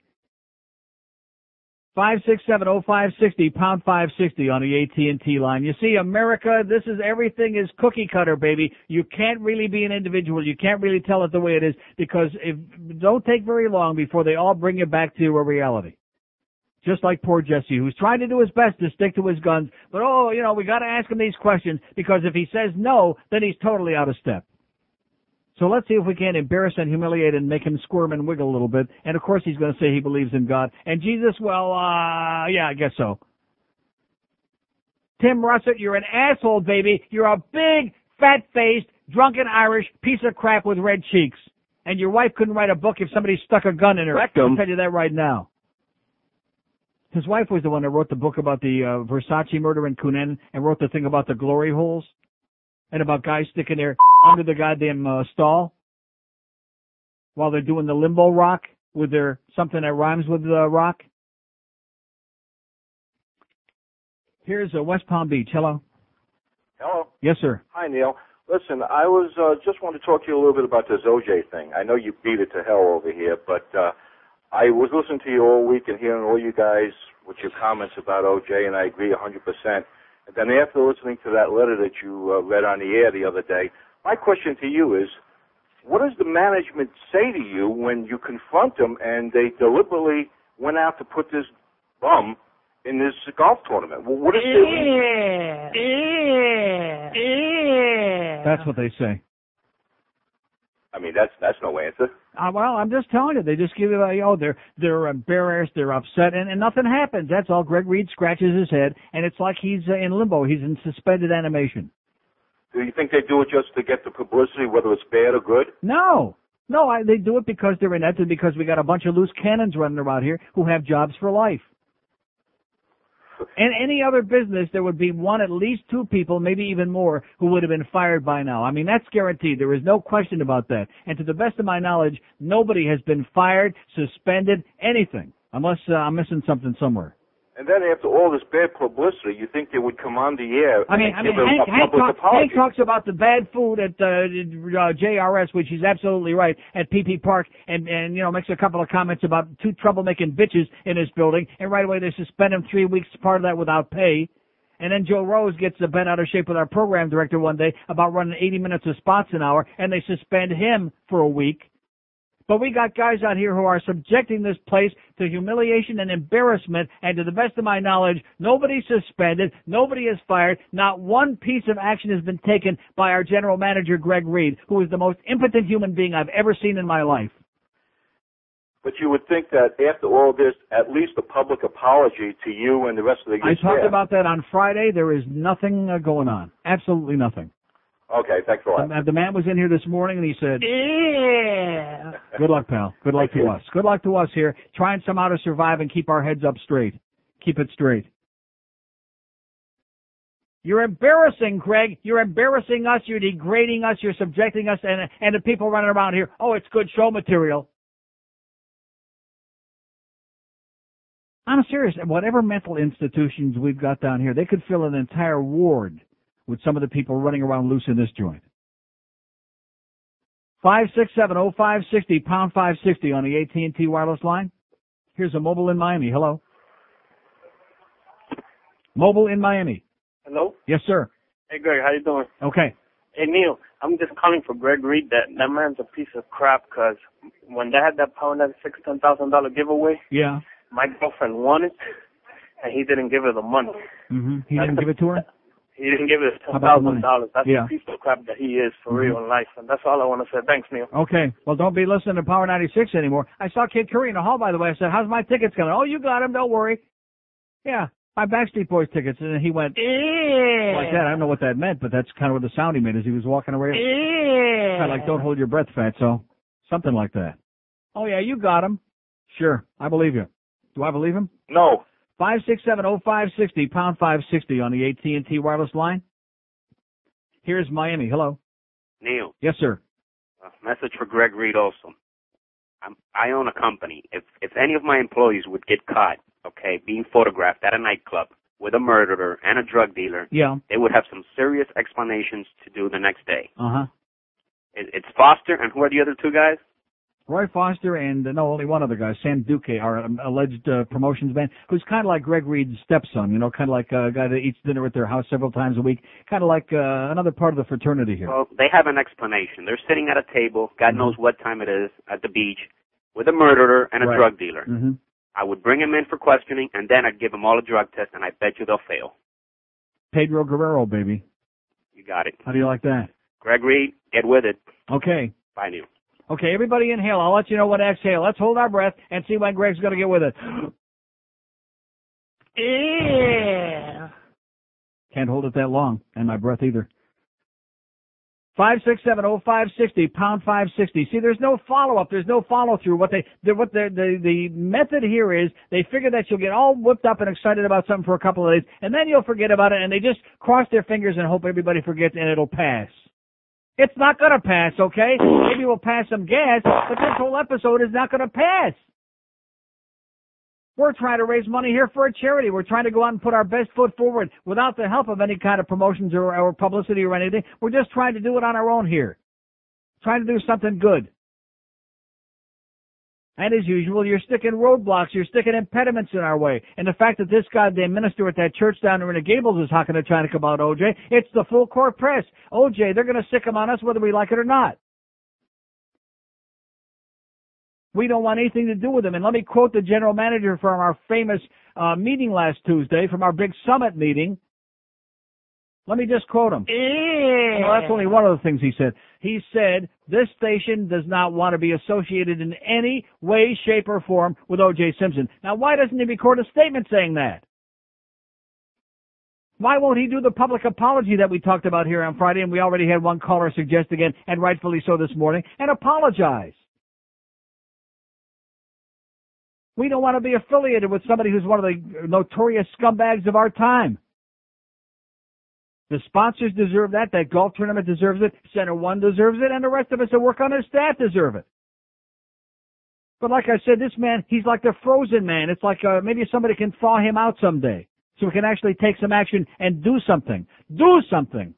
five six seven oh five six oh, pound five sixty on the A T and T line. You see, America, this is everything is cookie cutter, baby. You can't really be an individual. You can't really tell it the way it is because it don't take very long before they all bring you back to a reality. Just like poor Jesse, who's trying to do his best to stick to his guns. But, oh, you know, we got to ask him these questions because if he says no, then he's totally out of step. So let's see if we can embarrass and humiliate and make him squirm and wiggle a little bit. And, of course, he's going to say he believes in God. And Jesus, well, uh, yeah, I guess so. Tim Russert, you're an asshole, baby. You're a big, fat-faced, drunken Irish piece of crap with red cheeks. And your wife couldn't write a book if somebody stuck a gun in her. I'll tell you that right now. His wife was the one that wrote the book about the uh, Versace murder in Cunin and wrote the thing about the glory holes. And about guys sticking their under the goddamn uh, stall while they're doing the limbo rock with their something that rhymes with uh, rock. Here's uh, West Palm Beach. Hello. Hello. Yes, sir. Hi, Neil. Listen, I was uh, just wanted to talk to you a little bit about this O J thing. I know you beat it to hell over here, but uh, I was listening to you all week and hearing all you guys with your comments about O J, and I agree one hundred percent. And then after listening to that letter that you uh, read on the air the other day, my question to you is, what does the management say to you when you confront them and they deliberately went out to put this bum in this golf tournament? Well, what is yeah. Yeah. Yeah. That's what they say. I mean, that's that's no answer. Uh, well, I'm just telling you. They just give you, like, oh, they're, they're embarrassed, they're upset, and, and nothing happens. That's all. Greg Reed scratches his head, and it's like he's uh, in limbo. He's in suspended animation. Do you think they do it just to get the publicity, whether it's bad or good? No. No, I, they do it because they're inept and because we got a bunch of loose cannons running around here who have jobs for life. In any other business, there would be one, at least two people, maybe even more, who would have been fired by now. I mean, that's guaranteed. There is no question about that. And to the best of my knowledge, nobody has been fired, suspended, anything, unless uh, I'm missing something somewhere. And then after all this bad publicity, you think they would come on the air I mean, and I mean, give Hank, a, a Hank public talk, apology. Hank talks about the bad food at uh, J R S, which he's absolutely right, at P P Park, and, and you know makes a couple of comments about two troublemaking bitches in his building, and right away they suspend him three weeks, part of that without pay. And then Joe Rose gets bent out of shape with our program director one day about running eighty minutes of spots an hour, and they suspend him for a week. But we got guys out here who are subjecting this place to humiliation and embarrassment, and to the best of my knowledge, nobody's suspended, nobody is fired, not one piece of action has been taken by our general manager, Greg Reed, who is the most impotent human being I've ever seen in my life. But you would think that after all this, at least a public apology to you and the rest of the I staff. Talked about that on Friday. There is nothing going on. Absolutely nothing. Okay, thanks for that. The man was in here this morning, and he said, yeah. Good luck, pal. Good luck to us. Good luck to us here, trying somehow to survive and keep our heads up straight. Keep it straight. You're embarrassing, Greg. You're embarrassing us. You're degrading us. You're subjecting us, and and the people running around here, oh, it's good show material. I'm serious. Whatever mental institutions we've got down here, they could fill an entire ward with some of the people running around loose in this joint. five six seven oh five sixty, pound five sixty on the A T and T wireless line. Here's a mobile in Miami. Hello. Mobile in Miami. Hello? Yes, sir. Hey, Greg, how you doing? Okay. Hey, Neil, I'm just calling for Greg Reed. That, that man's a piece of crap because when they had that pound that six thousand dollars, ten thousand dollars giveaway, yeah, my girlfriend won it, and he didn't give her the money. Mm-hmm. He didn't give it to her? He didn't give us ten thousand dollars. That's yeah. the piece of crap that he is for mm-hmm. real life. And that's all I want to say. Thanks, Neil. Okay. Well, don't be listening to Power ninety-six anymore. I saw Kid Curry in the hall, by the way. I said, how's my tickets coming? Oh, you got them. Don't worry. Yeah. My Backstreet Boys tickets. And he went, yeah. like that. I don't know what that meant, but that's kind of what the sound he made as he was walking away. Yeah. Kind of like, don't hold your breath, fatso. Something like that. Oh, yeah, you got them. Sure. I believe you. Do I believe him? No. five six seven oh five sixty, pound five sixty on the A T and T wireless line. Here's Miami. Hello. Neil. Yes, sir. A message for Greg Reed also. I'm, I own a company. If if any of my employees would get caught, okay, being photographed at a nightclub with a murderer and a drug dealer, yeah. they would have some serious explanations to do the next day. Uh-huh. It, it's Foster, and who are the other two guys? Roy Foster and, uh, no, only one other guy, Sam Duque, our um, alleged uh, promotions man, who's kind of like Greg Reed's stepson, you know, kind of like a guy that eats dinner at their house several times a week, kind of like uh, another part of the fraternity here. Well, they have an explanation. They're sitting at a table, God mm-hmm. knows what time it is, at the beach, with a murderer and a right. drug dealer. Mm-hmm. I would bring him in for questioning, and then I'd give him all a drug test, and I bet you they'll fail. Pedro Guerrero, baby. You got it. How do you like that? Greg Reed, get with it. Okay. Bye, Neil. Okay, everybody inhale. I'll let you know when to exhale. Let's hold our breath and see when Greg's going to get with it. Yeah. Can't hold it that long, and my breath either. five six seven oh five sixty, pound five sixty. See, there's no follow-up. There's no follow-through. What they, the, what the, the, the method here is, they figure that you'll get all whipped up and excited about something for a couple of days, and then you'll forget about it, and they just cross their fingers and hope everybody forgets, and it'll pass. It's not going to pass, okay? Maybe we'll pass some gas, but this whole episode is not going to pass. We're trying to raise money here for a charity. We're trying to go out and put our best foot forward without the help of any kind of promotions or, or publicity or anything. We're just trying to do it on our own here, trying to do something good. And as usual, you're sticking roadblocks, you're sticking impediments in our way. And the fact that this goddamn minister at that church down there in the Gables is hawking and trying to come out O J, it's the full court press. O J, they're going to sick him on us whether we like it or not. We don't want anything to do with him. And let me quote the general manager from our famous uh, meeting last Tuesday, from our big summit meeting. Let me just quote him. Yeah. Well, that's only one of the things he said. He said, this station does not want to be associated in any way, shape, or form with O J Simpson. Now, why doesn't he record a statement saying that? Why won't he do the public apology that we talked about here on Friday, and we already had one caller suggest again, and rightfully so this morning, and apologize? We don't want to be affiliated with somebody who's one of the notorious scumbags of our time. The sponsors deserve that. That golf tournament deserves it. Center One deserves it. And the rest of us that work on their staff deserve it. But like I said, this man, he's like the frozen man. It's like uh, maybe somebody can thaw him out someday so we can actually take some action and do something. Do something.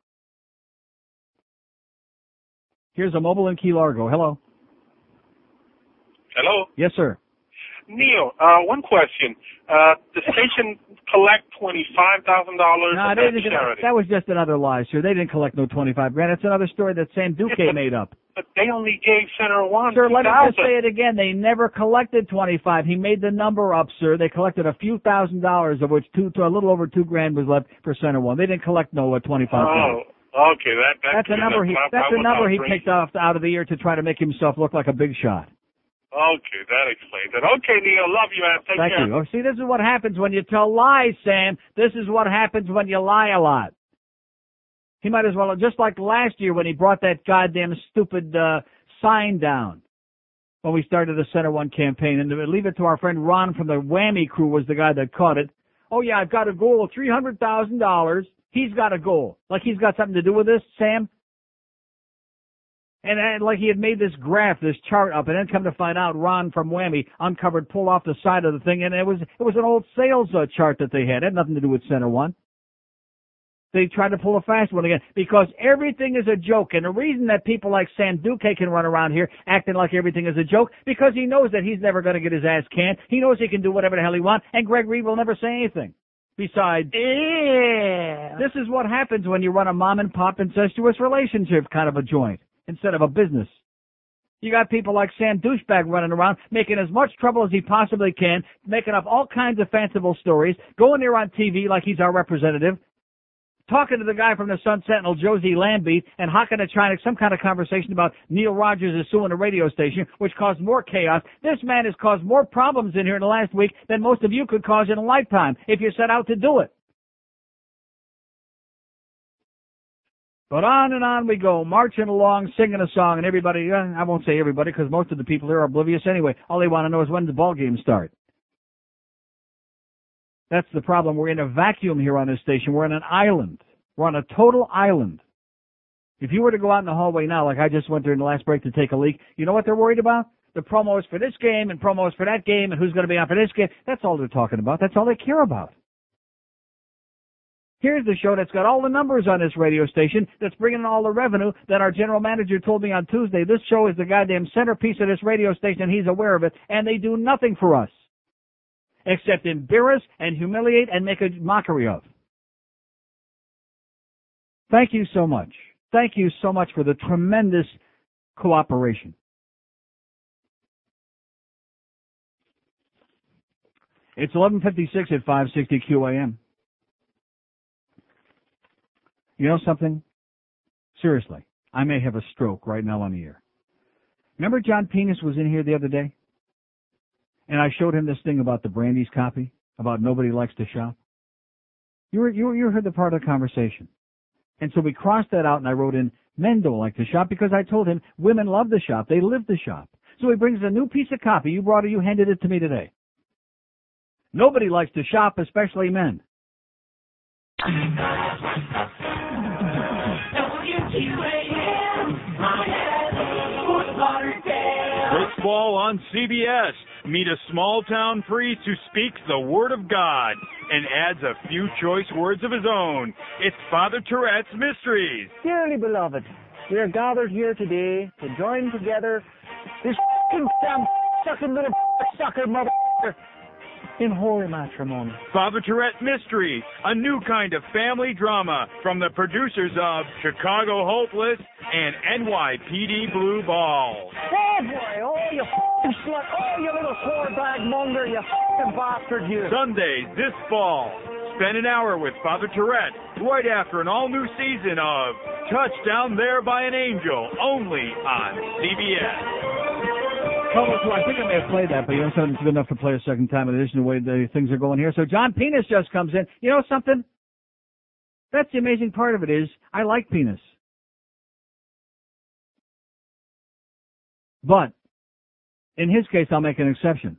Here's a mobile in Key Largo. Hello. Hello. Yes, sir. Neil, uh, one question. Uh, the station collect twenty-five thousand dollars no, they didn't, charity. That was just another lie, sir. They didn't collect no twenty-five grand. It's another story that Sam Duque yeah, but, made up. But they only gave Center One. Sir, let me just say it again. They never collected twenty-five. He made the number up, sir. They collected a few thousand dollars, of which two, to a little over two grand was left for Center One. They didn't collect no uh, twenty-five. Oh. Okay, that, that that's a number he, that's a number he picked off out of the air to try to make himself look like a big shot. Okay, that explains it. Okay, Neil, love you, man. Take care. Thank you. Oh, see, this is what happens when you tell lies, Sam. This is what happens when you lie a lot. He might as well, just like last year when he brought that goddamn stupid uh, sign down when we started the Center One campaign. And to leave it to our friend Ron from the Whammy crew was the guy that caught it. Oh, yeah, I've got a goal of three hundred thousand dollars. He's got a goal. Like he's got something to do with this, Sam? And, and like he had made this graph, this chart up, and then come to find out Ron from Whammy uncovered, pulled off the side of the thing, and it was it was an old sales uh, chart that they had. It had nothing to do with Center One. They tried to pull a fast one again because everything is a joke. And the reason that people like Sam Duque can run around here acting like everything is a joke because he knows that he's never going to get his ass canned. He knows he can do whatever the hell he wants, and Greg Reed will never say anything. Besides, yeah. This is what happens when you run a mom-and-pop incestuous relationship kind of a joint instead of a business. You got people like Sam Douchebag running around, making as much trouble as he possibly can, making up all kinds of fanciful stories, going there on T V like he's our representative, talking to the guy from the Sun Sentinel, Josie Lambie, and hocking a China, some kind of conversation about Neil Rogers is suing a radio station, which caused more chaos. This man has caused more problems in here in the last week than most of you could cause in a lifetime if you set out to do it. But on and on we go, marching along, singing a song, and everybody, uh, I won't say everybody because most of the people there are oblivious anyway. All they want to know is when the ball games start. That's the problem. We're in a vacuum here on this station. We're on an island. We're on a total island. If you were to go out in the hallway now, like I just went during the last break to take a leak, you know what they're worried about? The promos for this game and promos for that game and who's going to be on for this game. That's all they're talking about. That's all they care about. Here's the show that's got all the numbers on this radio station that's bringing in all the revenue that our general manager told me on Tuesday. This show is the goddamn centerpiece of this radio station, and he's aware of it, and they do nothing for us. Except embarrass and humiliate and make a mockery of. Thank you so much. Thank you so much for the tremendous cooperation. It's eleven fifty-six at five sixty Q A M. You know something? Seriously, I may have a stroke right now on the air. Remember John Penis was in here the other day? And I showed him this thing about the Brandy's copy, about nobody likes to shop. You were, you were, you heard the part of the conversation. And so we crossed that out, and I wrote in, men don't like to shop, because I told him women love to shop. They live to shop. So he brings a new piece of copy. You brought it. You handed it to me today. Nobody likes to shop, especially men. Football on C B S. Meet a small-town priest who speaks the Word of God and adds a few choice words of his own. It's Father Tourette's Mysteries. Dearly beloved, we are gathered here today to join together this f***ing damn sucking little sucker mother in holy matrimony. Father Tourette's Mysteries, a new kind of family drama from the producers of Chicago Hopeless and N Y P D Blue Balls. Hey boy, oh you f***ing slut, oh you little whore bag monger, you f***ing bastard you. Sundays this fall, spend an hour with Father Tourette right after an all-new season of Touchdown There by an Angel, only on C B S. I think I may have played that, but you know something, it's good enough to play a second time in addition to the way the things are going here. So John Penis just comes in. You know something? That's the amazing part of it is I like Penis. But in his case, I'll make an exception.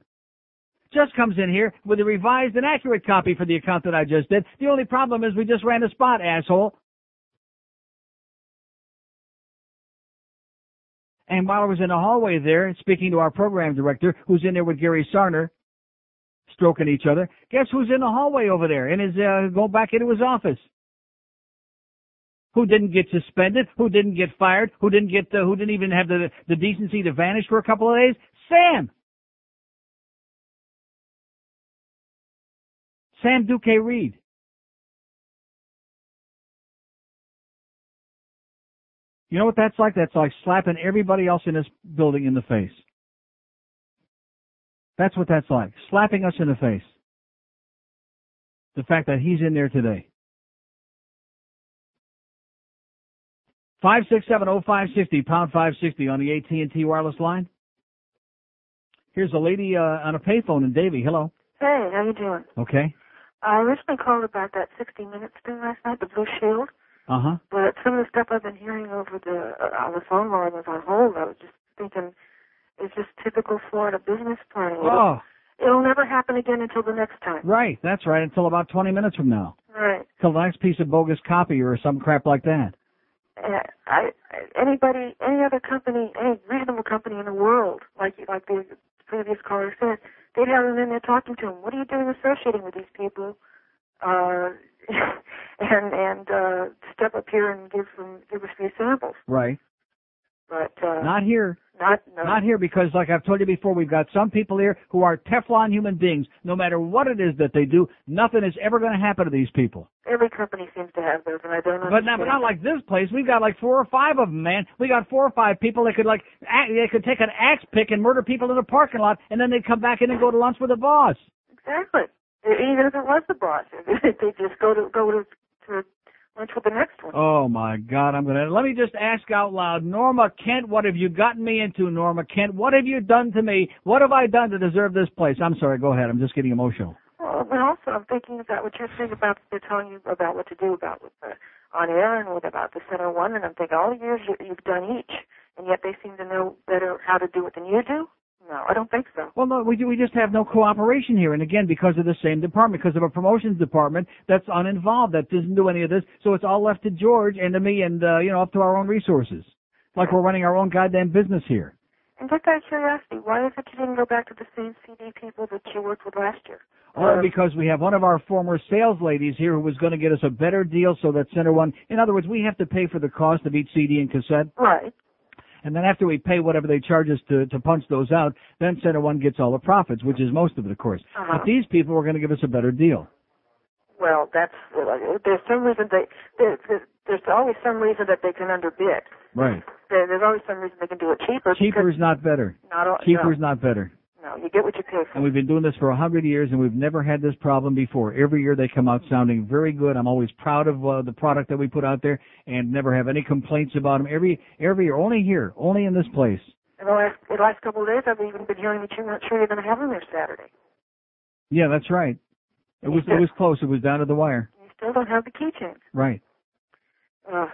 just comes in here with a revised and accurate copy for the account that I just did. The only problem is we just ran a spot, asshole. And while I was in the hallway there, speaking to our program director, who's in there with Gary Sarner, stroking each other, guess who's in the hallway over there and is uh, going back into his office? Who didn't get suspended? Who didn't get fired? Who didn't get the, who didn't even have the, the decency to vanish for a couple of days? Sam! Sam Duque-Reid. You know what that's like? That's like slapping everybody else in this building in the face. That's what that's like. Slapping us in the face. The fact that he's in there today. five six seven oh five six oh, pound five sixty on the A T and T wireless line. Here's a lady uh, on a payphone in Davie. Hello. Hey, how you doing? Okay. I originally called about that sixty minutes thing last night, the Blue Shield. Uh-huh. But some of the stuff I've been hearing over the uh, on the phone line was on hold. I was just thinking, it's just typical Florida business planning. Oh. It'll, it'll never happen again until the next time. Right. That's right. Until about twenty minutes from now. Right. Until the next piece of bogus copy or some crap like that. Uh, I, anybody, any other company, any reasonable company in the world, like like the previous caller said, they'd have them in there talking to them. What are you doing associating with these people? Uh, and and uh, step up here and give some give us some samples. Right. But uh, not here. Not no. Not here, because like I've told you before, we've got some people here who are Teflon human beings. No matter what it is that they do, nothing is ever going to happen to these people. Every company seems to have those, and I don't understand. But not, but not like this place. We've got like four or five of them, man. We got four or five people that could like act, they could take an axe pick and murder people in a parking lot, and then they'd come back in and go to lunch with the boss. Exactly. Even if it was the boss, they just go to go to, to lunch with the next one. Oh my God! I'm gonna let me just ask out loud, Norma Kent, what have you gotten me into, Norma Kent? What have you done to me? What have I done to deserve this place? I'm sorry. Go ahead. I'm just getting emotional. Well, but also I'm thinking about what you're saying about they're telling you about what to do about with the on air and with about the Center One, and I'm thinking all the years you, you've done each, and yet they seem to know better how to do it than you do. No, I don't think so. Well, no, we do, we just have no cooperation here. And again, because of the same department, because of a promotions department that's uninvolved, that doesn't do any of this. So it's all left to George and to me and, uh, you know, up to our own resources. Like we're running our own goddamn business here. And just out of curiosity, why is it you didn't go back to the same C D people that you worked with last year? Oh, because we have one of our former sales ladies here who was going to get us a better deal so that Center One, in other words, we have to pay for the cost of each C D and cassette. Right. And then after we pay whatever they charge us to, to punch those out, then Center One gets all the profits, which is most of it, of course. Uh-huh. But these people were going to give us a better deal. Well, that's there's some reason they there's, there's always some reason that they can underbid. Right. There, there's always some reason they can do it cheaper. Cheaper is not better. Not all, cheaper no. is not better. No, you get what you pay for. And we've been doing this for a hundred years, and we've never had this problem before. Every year they come out sounding very good. I'm always proud of uh, the product that we put out there, and never have any complaints about them. Every every year, only here, only in this place. And the last, the last couple of days, I've even been hearing that you're not sure you're going to have them there Saturday. Yeah, that's right. It was still, it was close. It was down to the wire. You still don't have the keychains. Right. Uh,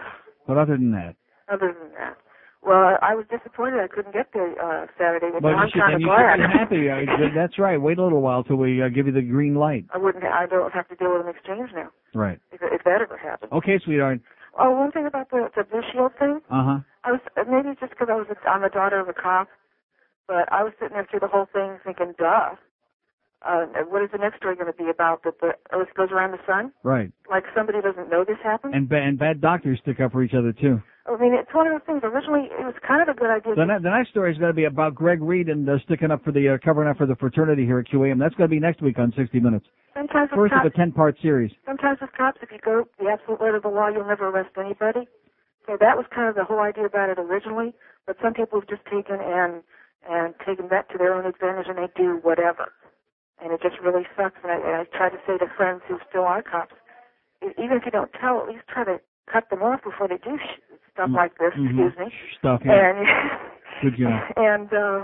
but other than that. Other than that. Well, I was disappointed I couldn't get there uh, Saturday, but well, I'm kind of glad. Happy. That's right. Wait a little while till we uh, give you the green light. I wouldn't. I don't have to deal with an exchange now. Right. If, if that ever happens. Okay, sweetheart. Oh, one thing about the, the Blue Shield thing. Uh huh. I was maybe just because I was a, I'm a daughter of a cop, but I was sitting there through the whole thing thinking, duh. Uh, what is the next story going to be about? That the Earth goes around the sun? Right. Like somebody doesn't know this happened? And, ba- and bad doctors stick up for each other, too. I mean, it's one of those things. Originally, it was kind of a good idea. The, ne- the next story is going to be about Greg Reed and uh, sticking up for the, uh, covering up for the fraternity here at Q A M. That's going to be next week on sixty minutes. Sometimes First cops, of a ten-part series. Sometimes with cops, if you go the absolute letter of the law, you'll never arrest anybody. So that was kind of the whole idea about it originally. But some people have just taken and, and taken that to their own advantage, and they do whatever. And it just really sucks. And I, and I try to say to friends who still are cops, even if you don't tell, at least try to cut them off before they do sh- stuff mm-hmm. like this. Excuse me. Stuff. Yeah. And good job. And uh,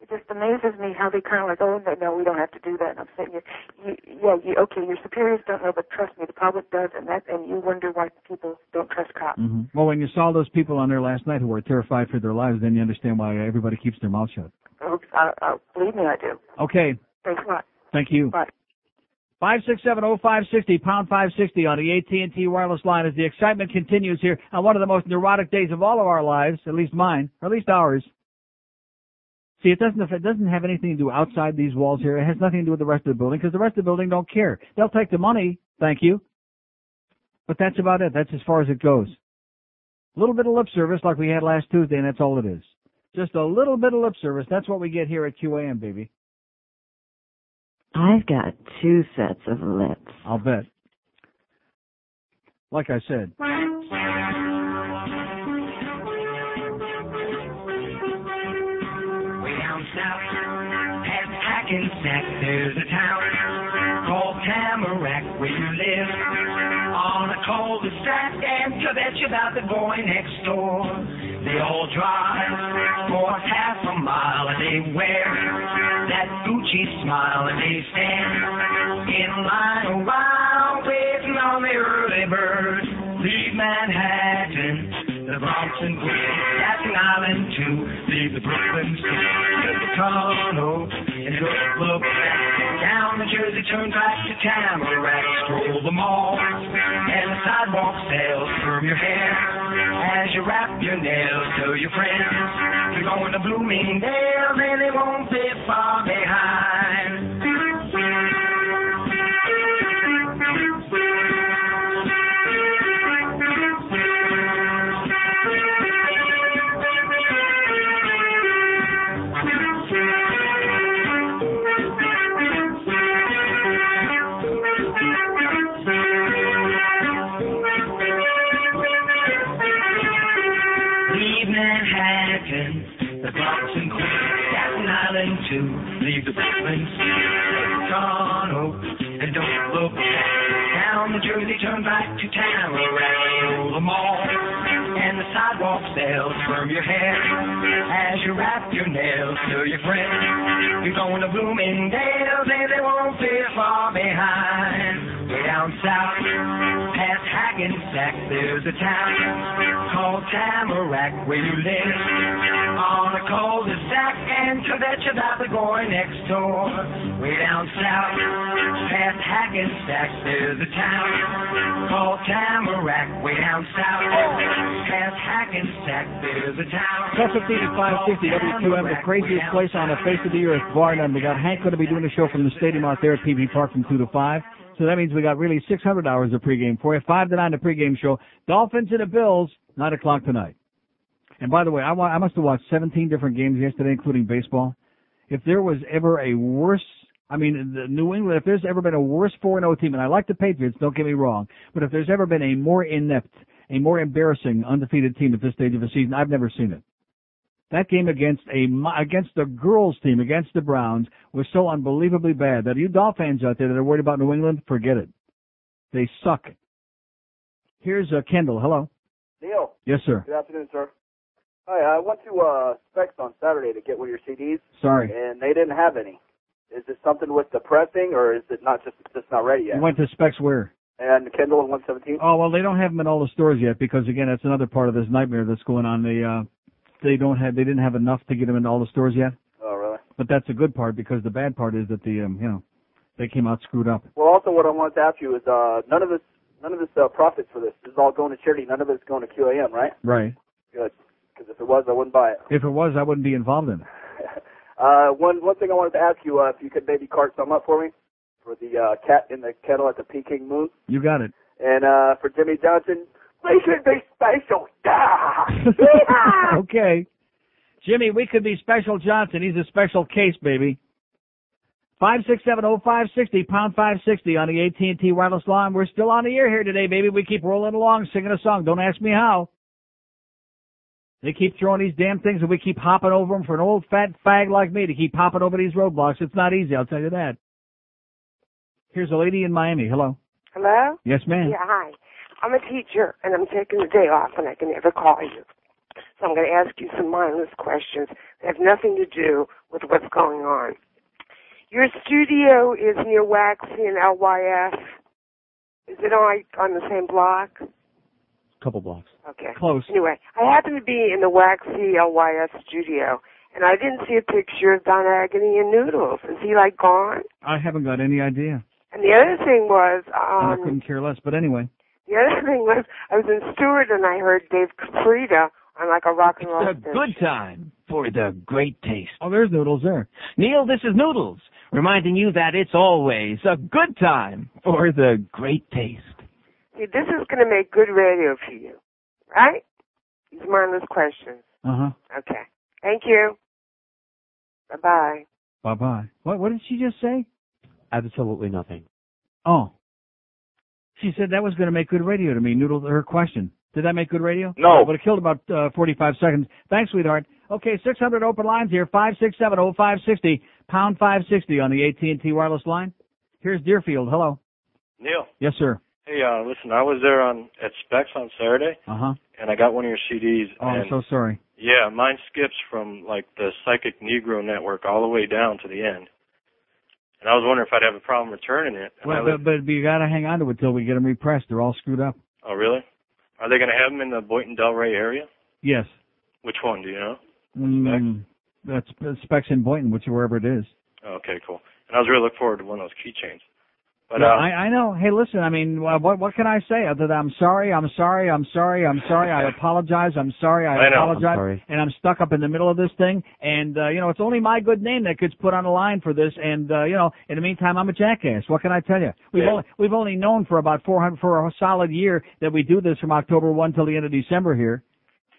it just amazes me how they kind of like, oh no, we don't have to do that. And I'm saying, you, you, yeah, you, okay, your superiors don't know, but trust me, the public does, and that, and you wonder why people don't trust cops. Mm-hmm. Well, when you saw those people on there last night who were terrified for their lives, then you understand why everybody keeps their mouth shut. Oh, I, I, believe me, I do. Okay. Thanks a lot. Thank you. Bye. five six seven oh five six oh, pound five sixty on the A T and T wireless line as the excitement continues here on one of the most neurotic days of all of our lives, at least mine, or at least ours. See, it doesn't, it doesn't have anything to do outside these walls here. It has nothing to do with the rest of the building because the rest of the building don't care. They'll take the money, thank you, but that's about it. That's as far as it goes. A little bit of lip service like we had last Tuesday, and that's all it is. Just a little bit of lip service. That's what we get here at Q A M, baby. I've got two sets of lips. I'll bet. Like I said. Way down south, past Hackensack, there's a town called Tamarack where you live. On a cul-de-sac, and you bet you're about to boy next door. They all drive for half a mile, and they wear that Gucci smile, and they stand in line a while, waiting on the early bird. Leave Manhattan, the Bronx and Queens, Staten Island too. Leave the Brooklyn City, the Tunnel, and look, look back. Down the Jersey Turnpike to Tamarack, stroll the mall, and the sidewalk sails from your hair as you wrap your nails to your friends. You're going to Bloomingdale, and they won't be far behind. Leave Manhattan, the Bronx and Queens, Staten Island too. Leave the Brooklyn City, Toronto, and don't look back. Down the Jersey Turnpike to Tamarack, roll them all, and the sidewalk sails from your hair as you wrap your nails to your friends. You're going to Bloomingdale, and they won't be far behind. Way down south, past Hackensack, there's a town called Tamarack where you live. On a cul-de-sac, and to bet you're about to go next door. Way down south, past Hackensack, there's a town called Tamarack. Way down south, past Hackensack, there's a town. twelve fifteen to five sixty W Q M, the craziest place on the face of the earth, bar none. We got Hank going to be doing a show from the stadium out there at P V Park from two to five. So that means we got really six hundred hours of pregame for you. five to nine, the pregame show. Dolphins and the Bills, nine o'clock tonight. And by the way, I, wa- I must have watched seventeen different games yesterday, including baseball. If there was ever a worse, I mean, the New England, if there's ever been a worse four and oh team, and I like the Patriots, don't get me wrong, but if there's ever been a more inept, a more embarrassing undefeated team at this stage of the season, I've never seen it. That game against a against the girls' team, against the Browns, was so unbelievably bad that you Dolphins fans out there that are worried about New England, forget it. They suck. Here's uh, Kendall. Hello. Neil. Yes, sir. Good afternoon, sir. Hi, I went to uh, Specs on Saturday to get one of your C Ds. Sorry. And they didn't have any. Is this something with the pressing, or is it not just just not ready yet? You went to Specs where? And Kendall and one seventeen. Oh, well, they don't have them in all the stores yet because, again, that's another part of this nightmare that's going on. The... Uh, They don't have. They didn't have enough to get them into all the stores yet. Oh, really? But that's a good part because the bad part is that the um, you know, they came out screwed up. Well, also what I wanted to ask you is uh, none of this, none of this uh, profits for this. This is all going to charity. None of it's going to Q A M, right? Right. Good. Because if it was, I wouldn't buy it. If it was, I wouldn't be involved in it. uh, one one thing I wanted to ask you, uh, if you could maybe cart some up for me for the uh, cat in the kettle at the Peking Moon. You got it. And uh, for Jimmy Johnson. We should be special. Yeah. Yeah. Okay. Jimmy, we could be Special Johnson. He's a special case, baby. five six seven oh five six oh, pound five sixty on the A T and T wireless line. We're still on the air here today, baby. We keep rolling along, singing a song. Don't ask me how. They keep throwing these damn things, and we keep hopping over them for an old fat fag like me to keep hopping over these roadblocks. It's not easy, I'll tell you that. Here's a lady in Miami. Hello. Hello? Yes, ma'am. Yeah, hi. I'm a teacher, and I'm taking the day off, and I can never call you. So I'm going to ask you some mindless questions that have nothing to do with what's going on. Your studio is near Waxy and L Y F. Is it on, on the same block? A couple blocks. Okay. Close. Anyway, I happen to be in the Waxy L Y F studio, and I didn't see a picture of Don Agony in Noodles. Is he, like, gone? I haven't got any idea. And the other thing was... Um, and I couldn't care less, but anyway. The other thing was, I was in Stewart, and I heard Dave Caprita on, like, a rock and roll station. It's a good time for the great taste. Oh, there's Noodles there. Neil, this is Noodles, reminding you that it's always a good time for the great taste. See, this is going to make good radio for you, right? These mindless questions. Uh-huh. Okay. Thank you. Bye-bye. Bye-bye. What, what did she just say? Absolutely nothing. Oh. She said that was going to make good radio to me, Noodles, her question. Did that make good radio? No. Oh, but it killed about uh, forty-five seconds. Thanks, sweetheart. Okay, six hundred open lines here, five six seven oh five six oh, pound five sixty on the A T and T wireless line. Here's Deerfield. Hello. Neil. Yes, sir. Hey, uh, listen, I was there on at Specs on Saturday, uh-huh. and I got one of your C Ds. Oh, and, I'm so sorry. Yeah, mine skips from, like, the Psychic Negro Network all the way down to the end. And I was wondering if I'd have a problem returning it. And well, was, but, but you got to hang on to it till we get them repressed. They're all screwed up. Oh, really? Are they going to have them in the Boynton Del Rey area? Yes. Which one, do you know? Mm, that's Specs in Boynton, whichever it is. Okay, cool. And I was really looking forward to one of those keychains. But, yeah, uh, I, I know. Hey, listen, I mean, what what can I say other than I'm sorry, I'm sorry, I'm sorry, I'm sorry, I apologize, I'm sorry, I, I apologize, I'm sorry. And I'm stuck up in the middle of this thing, and, uh, you know, it's only my good name that gets put on the line for this, and, uh, you know, in the meantime, I'm a jackass. What can I tell you? We've, yeah. only, we've only known for about four hundred, for a solid year that we do this from October first till the end of December here.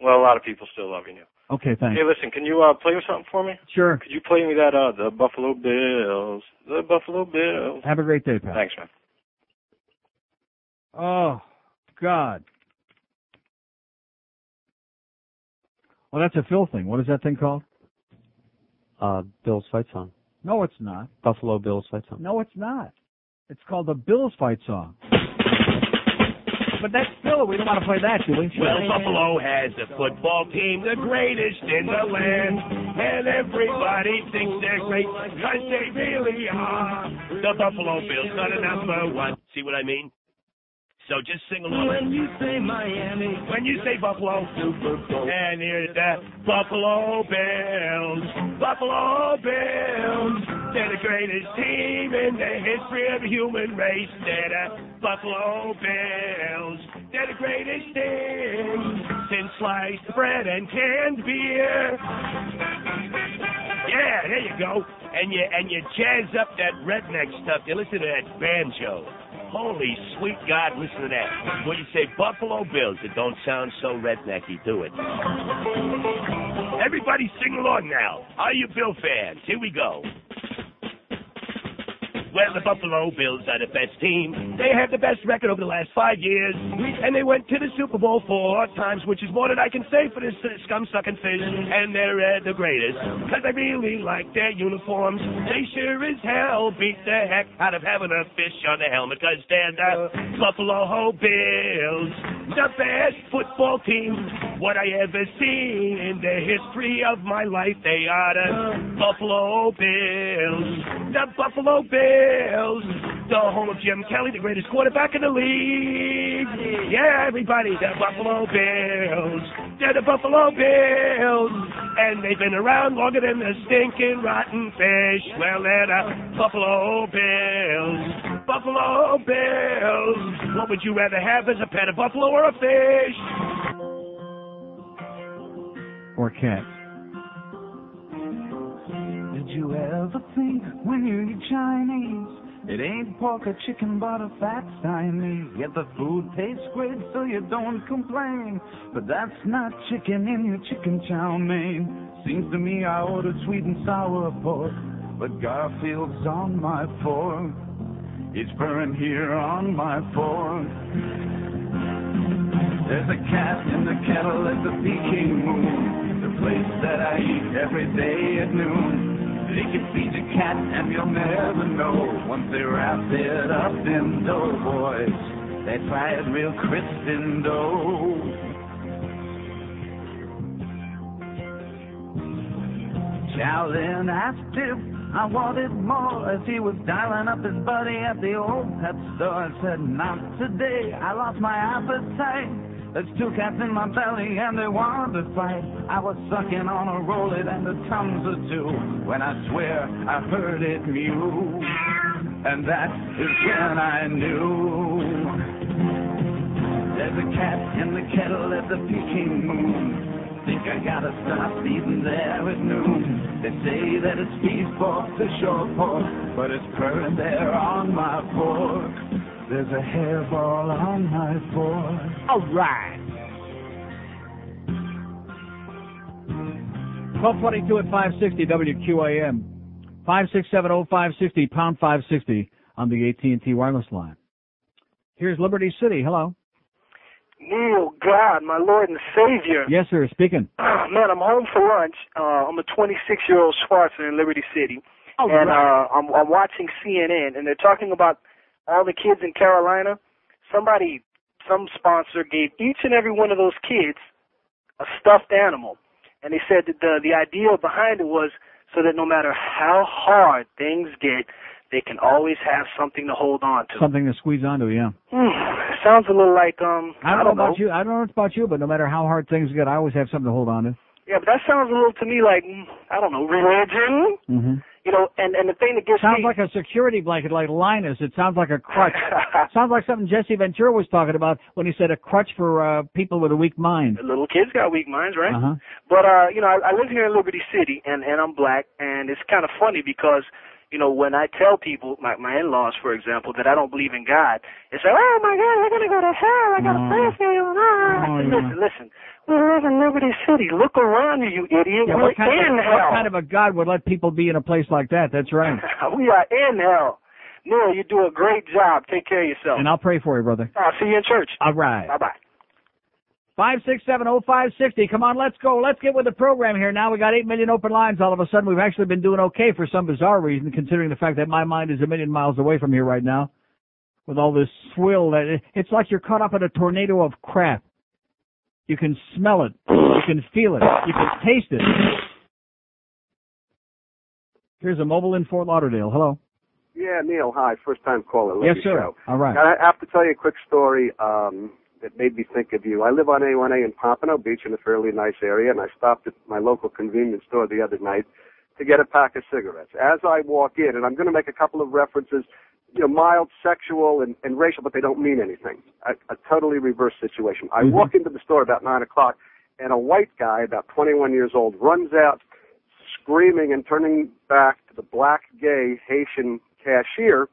Well, a lot of people still love you, Neil. Okay, thanks. Hey, listen, can you uh, play something for me? Sure. Could you play me that, uh, the Buffalo Bills, the Buffalo Bills? Have a great day, pal. Thanks, man. Oh, God. Well, that's a Phil thing. What is that thing called? Uh, Bills Fight Song. No, it's not. Buffalo Bills Fight Song. No, it's not. It's called the Bills Fight Song. But that's still, we don't want to play that, do we? Well, Buffalo has a football team, the greatest in the land. And everybody thinks they're great, because they really are. The Buffalo Bills are the number one. See what I mean? So just sing along. When you say Miami, when you say Buffalo, Super Bowl. And here's that Buffalo Bills, Buffalo Bills. They're the greatest team in the history of the human race. They're the Buffalo Bills. They're the greatest team since sliced bread and canned beer. Yeah, there you go. And you and you jazz up that redneck stuff. You listen to that banjo. Holy sweet God, listen to that. When you say Buffalo Bills, it don't sound so rednecky, do it? Everybody sing along now. Are you Bill fans? Here we go. Well, the Buffalo Bills are the best team. They have the best record over the last five years. And they went to the Super Bowl four times, which is more than I can say for this uh, scum-sucking fish. And they're uh, the greatest, because I really like their uniforms. They sure as hell beat the heck out of having a fish on the helmet, because they're the Buffalo Bills, the best football team, what I ever seen in the history of my life. They are the Buffalo Bills, the Buffalo Bills. The home of Jim Kelly, the greatest quarterback in the league. Yeah, everybody, the Buffalo Bills. They're the Buffalo Bills. And they've been around longer than the stinking rotten fish. Well, they're the Buffalo Bills. Buffalo Bills. What would you rather have as a pet, a buffalo or a fish? Or cat. Did you ever think when you eat Chinese, it ain't pork or chicken but a fat Siamese? Yet the food tastes great so you don't complain, but that's not chicken in your chicken chow mein. Seems to me I ordered sweet and sour pork, but Garfield's on my fork. It's burnt here on my fork. There's a cat in the kettle at the Peking Moon, the place that I eat every day at noon. They can feed the cat and you'll never know. Once they wrap it up in dough, boys, they fry it real crisp in dough. Shaolin asked if I wanted more, as he was dialing up his buddy at the old pet store. I said, not today, I lost my appetite. There's two cats in my belly and they want to fight. I was sucking on a roll it and the tums are two. When I swear I heard it mew, and that is when I knew. There's a cat in the kettle at the Peking moon. Think I gotta stop feeding there at noon. They say that it's feed for fish or pork, but it's purring there on my fork. There's a hairball on my fork. Alright. twelve twenty-two at five sixty W Q A M. five six seven oh five sixty, pound five sixty on the A T and T wireless line. Here's Liberty City. Hello. Neil, God, my Lord and Savior. Yes, sir, speaking. Uh, man, I'm home for lunch. Uh, I'm a twenty-six-year-old Schwarzer in Liberty City. Oh, and right. uh, I'm, I'm watching C N N, and they're talking about all the kids in Carolina. Somebody, some sponsor gave each and every one of those kids a stuffed animal. And they said that the, the idea behind it was so that no matter how hard things get, they can always have something to hold on to. Something to squeeze onto, yeah. Mm, sounds a little like, um, I don't, I don't know about know. you. I don't know about you, but no matter how hard things get, I always have something to hold on to. Yeah, but that sounds a little to me like, I don't know, religion? Mm-hmm. You know, and, and the thing that gets sounds me... Sounds like a security blanket, like Linus. It sounds like a crutch. Sounds like something Jesse Ventura was talking about when he said a crutch for uh, people with a weak mind. The little kids got weak minds, right? Uh-huh. But, uh, you know, I, I live here in Liberty City, and, and I'm black, and it's kind of funny because... You know, when I tell people, my, my in-laws, for example, that I don't believe in God, they say, oh, my God, I'm going to go to hell. I got to pray for you. Listen, listen. We live in Liberty City. Look around you, you idiot. Yeah, We're in of, hell. What kind of a God would let people be in a place like that? That's right. We are in hell. Neil, you do a great job. Take care of yourself. And I'll pray for you, brother. I'll see you in church. All right. Bye-bye. five six seven oh five sixty. Come on, let's go. Let's get with the program here. Now we got eight million open lines all of a sudden. We've actually been doing okay for some bizarre reason, considering the fact that my mind is a million miles away from here right now with all this swill. That it's like you're caught up in a tornado of crap. You can smell it. You can feel it. You can taste it. Here's a mobile in Fort Lauderdale. Hello. Yeah, Neil. Hi. First time caller. Love yes, sir. Show. All right. Now, I have to tell you a quick story. Um... It made me think of you. I live on A one A in Pompano Beach in a fairly nice area, and I stopped at my local convenience store the other night to get a pack of cigarettes. As I walk in, and I'm going to make a couple of references, you know, mild sexual and, and racial, but they don't mean anything. A, a totally reverse situation. I mm-hmm. walk into the store about nine o'clock, and a white guy, about twenty-one years old, runs out screaming and turning back to the black, gay, Haitian cashier,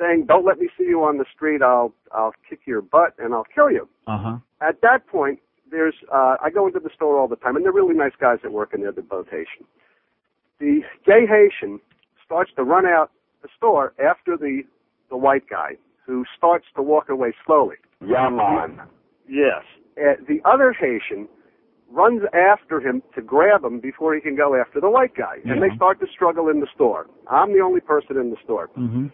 saying, don't let me see you on the street, I'll I'll kick your butt and I'll kill you. Uh-huh. At that point, there's uh, I go into the store all the time, and they're really nice guys that work in there, they're both Haitian. The gay Haitian starts to run out the store after the, the white guy, who starts to walk away slowly. Yaman. Yes. Uh, the other Haitian runs after him to grab him before he can go after the white guy, yeah. and they start to struggle in the store. I'm the only person in the store. Mm-hmm.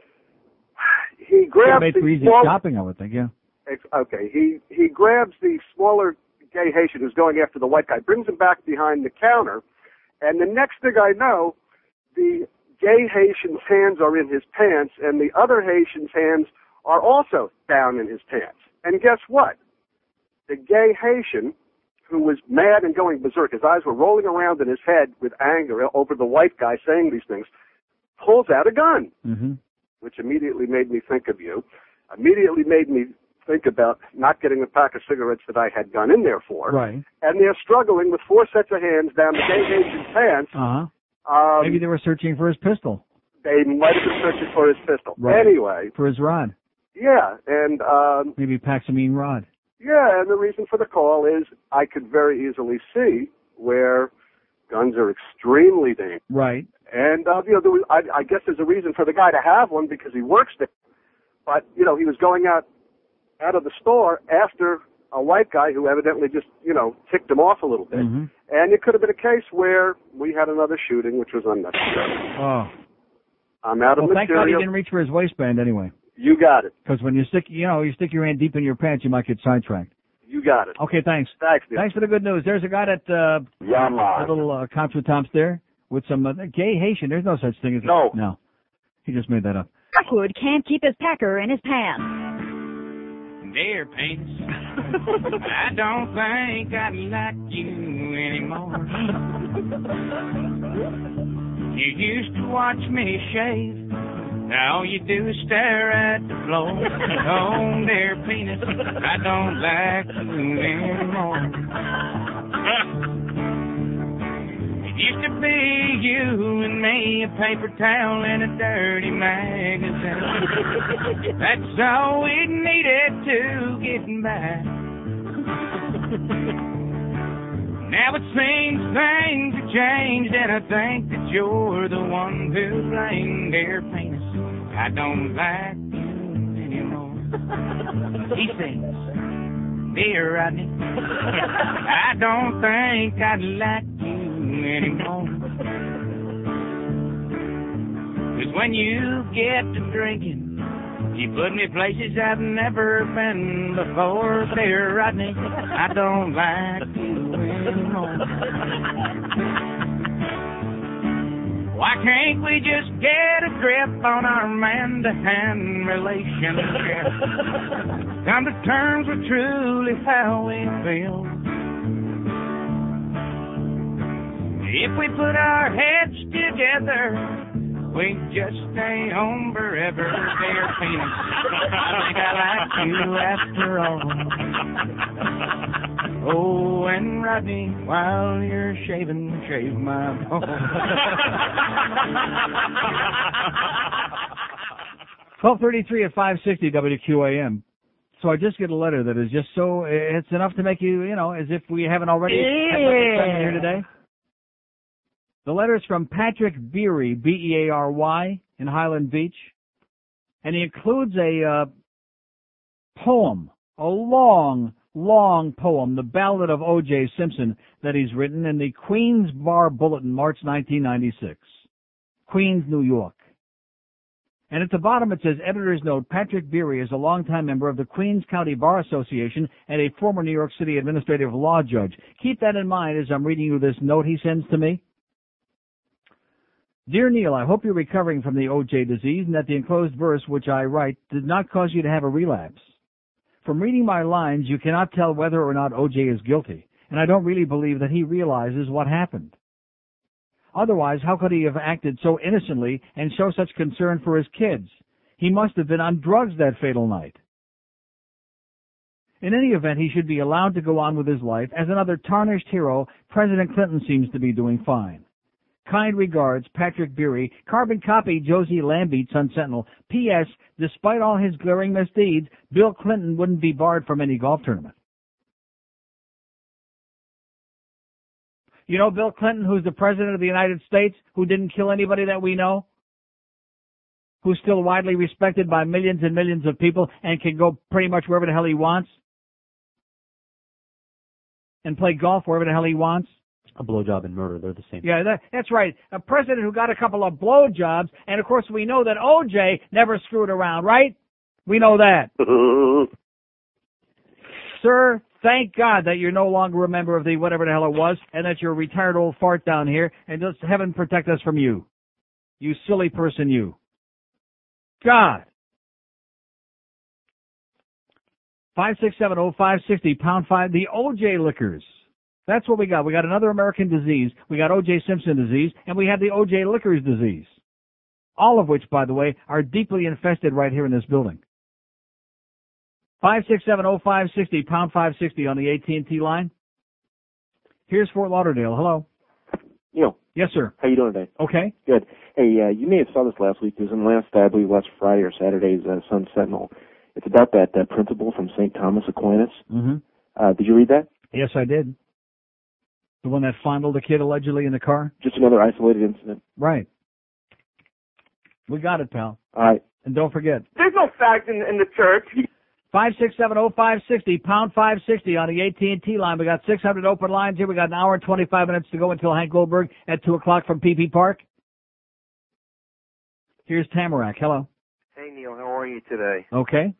He grabs made for easy smaller, shopping, I would think, yeah. Okay, he, he grabs the smaller gay Haitian who's going after the white guy, brings him back behind the counter, and the next thing I know, the gay Haitian's hands are in his pants, and the other Haitian's hands are also down in his pants. And guess what? The gay Haitian, who was mad and going berserk, his eyes were rolling around in his head with anger over the white guy saying these things, pulls out a gun. Mm-hmm. Which immediately made me think of you, immediately made me think about not getting the pack of cigarettes that I had gone in there for. Right. And they're struggling with four sets of hands down the gay Haitian's pants. Uh-huh. Um, Maybe they were searching for his pistol. They might have been searching for his pistol. Right. Anyway. For his rod. Yeah. and um, Maybe Paxamine rod. Yeah, and the reason for the call is I could very easily see where guns are extremely dangerous. Right. And, uh, you know, there was, I, I guess there's a reason for the guy to have one because he works there. But, you know, he was going out out of the store after a white guy who evidently just, you know, ticked him off a little bit. Mm-hmm. And it could have been a case where we had another shooting, which was unnecessary. Oh. I'm out of well, material. Well, thank God he didn't reach for his waistband anyway. You got it. Because when you stick, you know, you stick your hand deep in your pants, you might get sidetracked. You got it. Okay, thanks. Thanks, dude. Thanks for the good news. There's a guy that, uh, a little uh, contretemps there. With some uh, gay Haitian, there's no such thing as no. A, no, he just made that up. Blackwood can't keep his pecker in his pants. dare, Pinks. I don't think I like you anymore. You used to watch me shave. Now all you do is stare at the floor. Oh, dear penis, I don't like you anymore. It used to be you and me, a paper towel and a dirty magazine. That's all we needed to get by. Now it seems things have changed, and I think that you're the one to blame. Dear penis, I don't like you anymore. He sings, dear Rodney, I don't think I'd like you anymore. 'Cause when you get to drinking, you put me places I've never been before. Dear Rodney, I don't like you anymore. Why can't we just get a grip on our man-to-hand relationship? Come to terms with truly how we feel. If we put our heads together, we just stay home forever, dear penis. I think I like you after all. Oh, and Rodney, while you're shaving, shave my balls. twelve thirty-three at five sixty W Q A M. So I just get a letter that is just so, it's enough to make you, you know, as if we haven't already had much time here today. The letter is from Patrick Beery, B E A R Y, in Highland Beach. And he includes a uh, poem, a long, long poem, the Ballad of O J. Simpson, that he's written in the Queens Bar Bulletin, March nineteen ninety-six, Queens, New York. And at the bottom it says, editor's note, Patrick Beery is a longtime member of the Queens County Bar Association and a former New York City administrative law judge. Keep that in mind as I'm reading you this note he sends to me. Dear Neil, I hope you're recovering from the O J disease and that the enclosed verse which I write did not cause you to have a relapse. From reading my lines, you cannot tell whether or not O J is guilty, and I don't really believe that he realizes what happened. Otherwise, how could he have acted so innocently and show such concern for his kids? He must have been on drugs that fatal night. In any event, he should be allowed to go on with his life. As another tarnished hero, President Clinton seems to be doing fine. Kind regards, Patrick Beery. Carbon copy, Josie Lambie, Sun Sentinel. P S. Despite all his glaring misdeeds, Bill Clinton wouldn't be barred from any golf tournament. You know Bill Clinton, who's the President of the United States, who didn't kill anybody that we know, who's still widely respected by millions and millions of people and can go pretty much wherever the hell he wants and play golf wherever the hell he wants. A blowjob and murder, they're the same. Yeah, that, that's right. A president who got a couple of blowjobs, and of course we know that O J never screwed around, right? We know that. Sir, thank God that you're no longer a member of the whatever the hell it was, and that you're a retired old fart down here, and just heaven protect us from you. You silly person, you. God. five six seven oh five six oh, pound five, the O J liquors. That's what we got. We got another American disease. We got O J. Simpson disease, and we have the O J. Liquors disease, all of which, by the way, are deeply infested right here in this building. five six seven oh five six oh, pound five sixty on the A T and T line. Here's Fort Lauderdale. Hello. Neil. Yes, sir. How you doing today? Okay. Good. Hey, uh, you may have saw this last week. It was in last, I believe, last Friday or Saturday's uh, Sun Sentinel. It's about that uh, principle from Saint Thomas Aquinas. Mm-hmm. Uh, did you read that? Yes, I did. The one that fondled the kid allegedly in the car? Just another isolated incident. Right. We got it, pal. All right. And don't forget, there's no fact in, in the church. five six seven oh five six oh, pound five sixty on the A T and T line. We got six hundred open lines here. We got an hour and twenty-five minutes to go until Hank Goldberg at two o'clock from P P Park. Here's Tamarack. Hello. Hey, Neil. How are you today? Okay.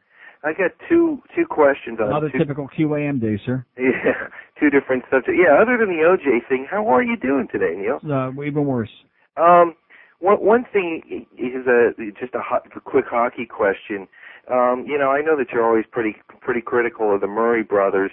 I got two two questions on another two, typical Q A M day, sir. Yeah, two different subjects. Yeah, other than the O J thing, how are you doing today, Neil? Uh, even worse. Um, one, one thing is a, just a, hot, a quick hockey question. Um, you know, I know that you're always pretty pretty critical of the Murray brothers.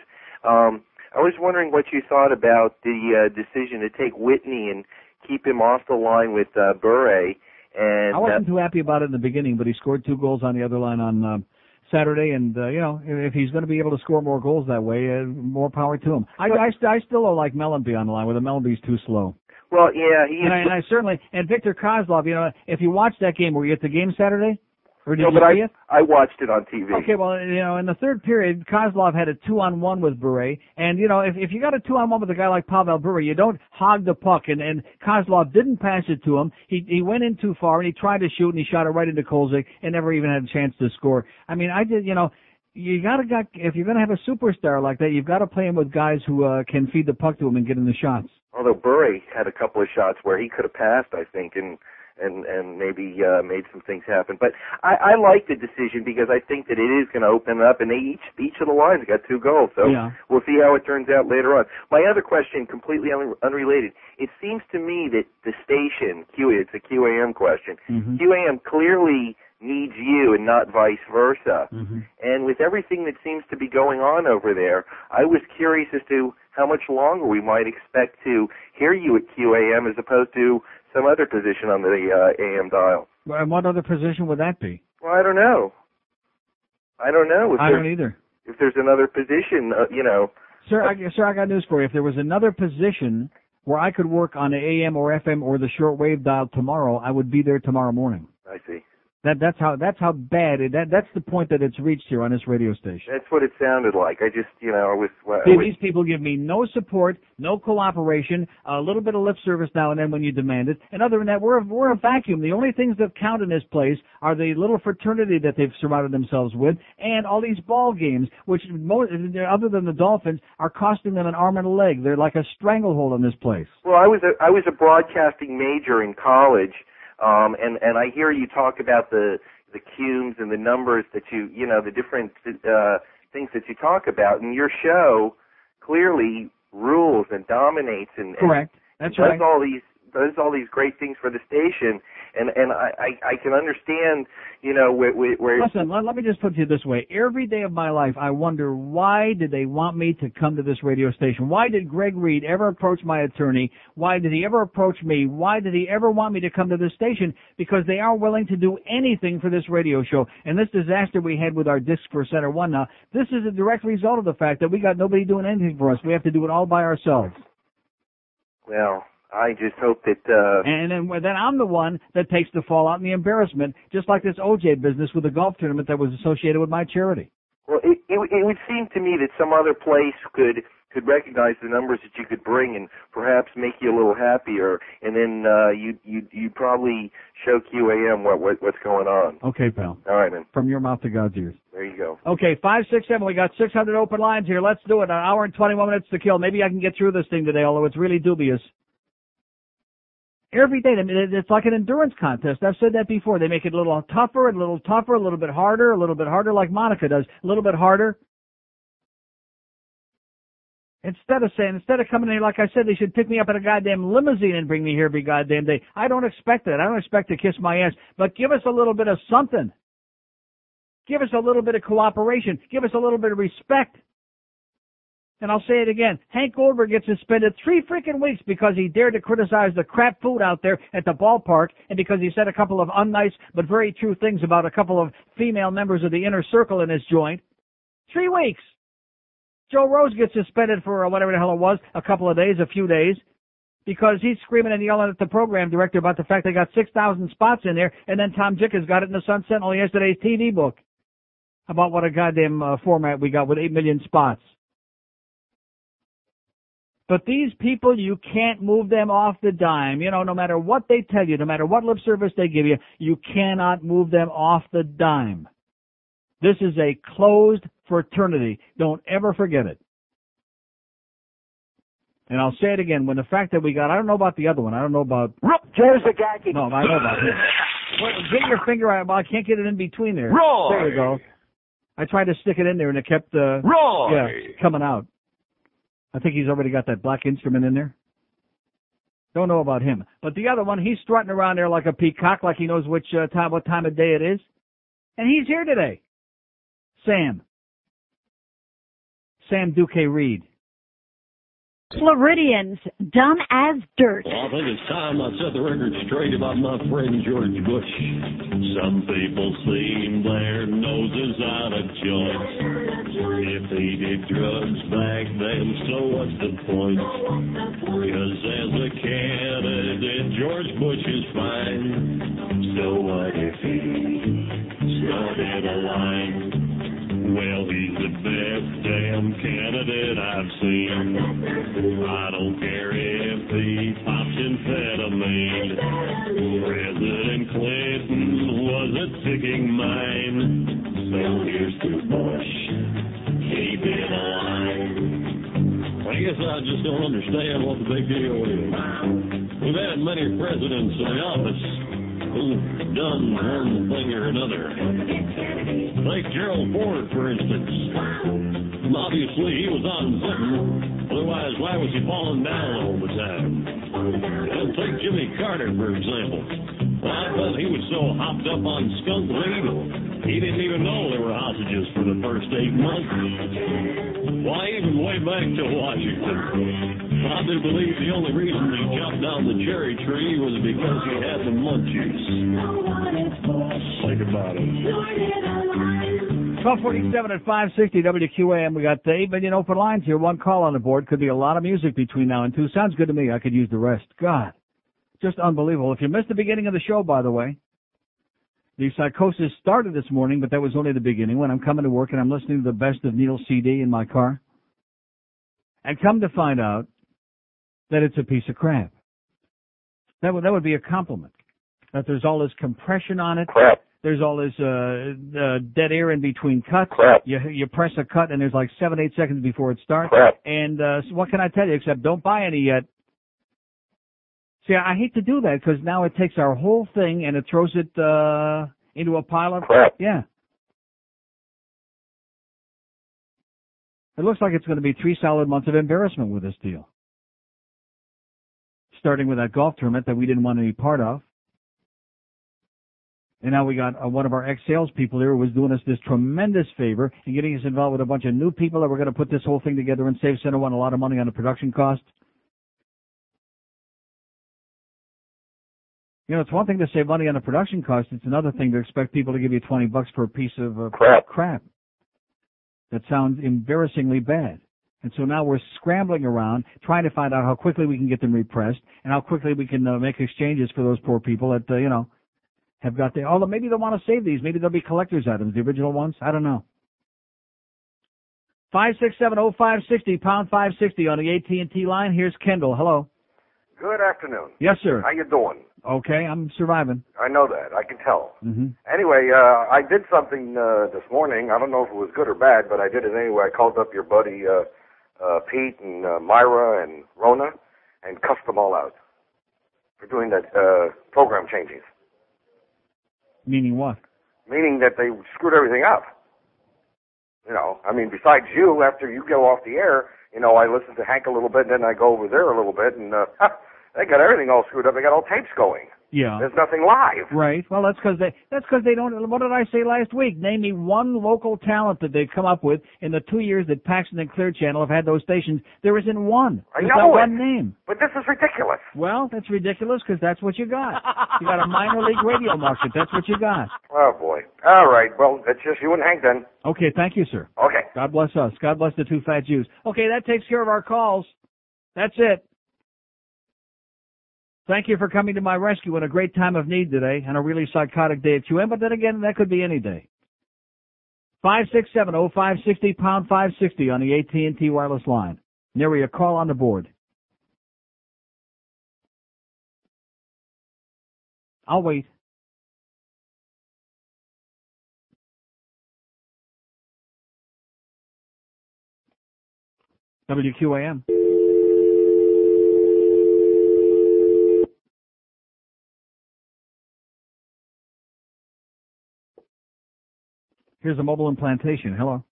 Um, I was wondering what you thought about the uh, decision to take Whitney and keep him off the line with uh, Bure. And I wasn't uh, too happy about it in the beginning, but he scored two goals on the other line on um, Saturday, and, uh, you know, if he's going to be able to score more goals that way, uh, more power to him. I, I, I still don't like Mellenby on the line, where the Mellenby's too slow. Well, yeah. He and, I, and I certainly, and Viktor Kozlov, you know, if you watched that game, were you at the game Saturday? Or did no, you but see I, it? I watched it on T V. Okay, well, you know, in the third period, Kozlov had a two-on-one with Bure, and, you know, if, if you got a two-on-one with a guy like Pavel Bure, you don't hog the puck, and, and Kozlov didn't pass it to him. He he went in too far, and he tried to shoot, and he shot it right into Kolzig, and never even had a chance to score. I mean, I did, you know, you gotta got, if you're gonna have a superstar like that, you've got to play him with guys who uh, can feed the puck to him and get him the shots. Although Bure had a couple of shots where he could have passed, I think, and... and and maybe uh, made some things happen. But I, I like the decision because I think that it is going to open up, and they each each of the lines got two goals. So yeah. We'll see how it turns out later on. My other question, completely un- unrelated, it seems to me that the station, Q, it's a Q A M question, mm-hmm. Q A M clearly needs you and not vice versa. Mm-hmm. And with everything that seems to be going on over there, I was curious as to how much longer we might expect to hear you at Q A M as opposed to some other position on the uh, A M dial. And what other position would that be? Well, I don't know. I don't know. If I don't either. If there's another position, uh, you know. Sir, I, sir, I got news for you. If there was another position where I could work on the A M or F M or the shortwave dial tomorrow, I would be there tomorrow morning. I see. That that's how that's how bad it, that that's the point that it's reached here on this radio station. That's what it sounded like. I just you know I was. I See, was these people give me no support, no cooperation, a little bit of lip service now and then when you demand it. And other than that, we're we're a vacuum. The only things that count in this place are the little fraternity that they've surrounded themselves with, and all these ball games, which most, other than the Dolphins, are costing them an arm and a leg. They're like a stranglehold on this place. Well, I was a, I was a broadcasting major in college. Um, and, and I hear you talk about the, the cumes and the numbers that you, you know, the different uh, things that you talk about. And your show clearly rules and dominates and, Correct. and, That's and right. does all these does all these great things for the station. And, and I, I, I can understand, you know, where... where Listen, let, let me just put it this way. Every day of my life, I wonder, why did they want me to come to this radio station? Why did Greg Reed ever approach my attorney? Why did he ever approach me? Why did he ever want me to come to this station? Because they are willing to do anything for this radio show. And this disaster we had with our disc for Center One now, this is a direct result of the fact that we got nobody doing anything for us. We have to do it all by ourselves. Well... I just hope that... Uh... And then, then I'm the one that takes the fallout and the embarrassment, just like this O J business with the golf tournament that was associated with my charity. Well, it, it, it would seem to me that some other place could could recognize the numbers that you could bring and perhaps make you a little happier, and then uh, you you you probably show Q A M what, what what's going on. Okay, pal. All right, man. From your mouth to God's ears. There you go. Okay, five six seven. We got six hundred open lines here. Let's do it. An hour and twenty-one minutes to kill. Maybe I can get through this thing today, although it's really dubious. Every day, I mean, it's like an endurance contest. I've said that before. They make it a little tougher, a little tougher, a little bit harder, a little bit harder, like Monica does, a little bit harder. Instead of saying, instead of coming here, like I said, they should pick me up in a goddamn limousine and bring me here every goddamn day. I don't expect that. I don't expect to kiss my ass, but give us a little bit of something. Give us a little bit of cooperation. Give us a little bit of respect. And I'll say it again. Hank Goldberg gets suspended three freaking weeks because he dared to criticize the crap food out there at the ballpark and because he said a couple of unnice but very true things about a couple of female members of the inner circle in his joint. Three weeks. Joe Rose gets suspended for whatever the hell it was, a couple of days, a few days, because he's screaming and yelling at the program director about the fact they got six thousand spots in there, and then Tom Jick has got it in the Sun Sentinel yesterday's T V book about what a goddamn uh, format we got with eight million spots. But these people, you can't move them off the dime. You know, no matter what they tell you, no matter what lip service they give you, you cannot move them off the dime. This is a closed fraternity. Don't ever forget it. And I'll say it again. When the fact that we got, I don't know about the other one. I don't know about... Joe's a gacky. No, I know about him. Get your finger out. Well, I can't get it in between there. Roy. There we go. I tried to stick it in there and it kept uh, Roy. Yeah, coming out. I think he's already got that black instrument in there. Don't know about him. But the other one, he's strutting around there like a peacock, like he knows which uh, time, what time of day it is. And he's here today. Sam. Sam Duque-Reed. Floridians, dumb as dirt. Well, I think it's time I set the record straight about my friend George Bush. Some people seem their noses out of joint. If he did drugs back then, so what's the point? Because as a candidate, George Bush is fine. So what if he started a line? Well, he's the best damn candidate I've seen. I don't care if he pops amphetamine. President Clinton was a ticking mine. So here's to Bush, keep it alive. I guess I just don't understand what the big deal is. We've had many presidents in office who've done one thing or another. Take Gerald Ford, for instance. Obviously, he was on something. Otherwise, why was he falling down all the time? And take Jimmy Carter, for example. I bet he was so hopped up on skunk legal, he didn't even know there were hostages for the first eight months. Why even way back to Washington? I do believe the only reason he chopped down the cherry tree was because he had the munchies. Think about it. twelve forty-seven at five sixty W Q A M. We got eight million open lines here. One call on the board. Could be a lot of music between now and two. Sounds good to me. I could use the rest. God, just unbelievable. If you missed the beginning of the show, by the way, the psychosis started this morning, but that was only the beginning. When I'm coming to work and I'm listening to the Best of Neil C D in my car, and come to find out that it's a piece of crap. That would, that would be a compliment. That there's all this compression on it. Crap. There's all this, uh, uh, dead air in between cuts. Crap. You, you press a cut and there's like seven, eight seconds before it starts. Crap. And, uh, so what can I tell you except don't buy any yet? See, I hate to do that because now it takes our whole thing and it throws it, uh, into a pile of crap. Yeah. It looks like it's going to be three solid months of embarrassment with this deal. Starting with that golf tournament that we didn't want to be part of. And now we got uh, one of our ex-salespeople here who was doing us this tremendous favor and getting us involved with a bunch of new people that were going to put this whole thing together and save Center One a lot of money on the production cost. You know, it's one thing to save money on the production cost. It's another thing to expect people to give you twenty bucks for a piece of uh, crap. crap. That sounds embarrassingly bad. And so now we're scrambling around, trying to find out how quickly we can get them repressed and how quickly we can uh, make exchanges for those poor people that, uh, you know, have got the, although maybe they'll want to save these. Maybe they'll be collector's items, the original ones. I don't know. five six seven oh five six oh, pound five sixty on the A T and T line. Here's Kendall. Hello. Good afternoon. Yes, sir. How you doing? Okay, I'm surviving. I know that. I can tell. Mm-hmm. Anyway, uh, I did something uh, this morning. I don't know if it was good or bad, but I did it anyway. I called up your buddy, uh, Uh, Pete and uh, Myra and Rona, and cussed them all out for doing that uh, program changes. Meaning what? Meaning that they screwed everything up. You know, I mean, besides you, after you go off the air, you know, I listen to Hank a little bit, and then I go over there a little bit, and uh, they got everything all screwed up. They got all tapes going. Yeah. There's nothing live. Right. Well, that's because they, that's because they don't, what did I say last week? Name me one local talent that they've come up with in the two years that Paxton and Clear Channel have had those stations. There isn't one. I There's know not it. one name. But this is ridiculous. Well, that's ridiculous because that's what you got. You got a minor league radio market. That's what you got. Oh, boy. All right. Well, it's just you and Hank then. Okay. Thank you, sir. Okay. God bless us. God bless the two fat Jews. Okay. That takes care of our calls. That's it. Thank you for coming to my rescue in a great time of need today and a really psychotic day at Q M, but then again, that could be any day. five six seven oh five six oh, pound five sixty on the A T and T wireless line. Nary a call on the board. I'll wait. W Q A M. Here's a mobile implantation. Hello.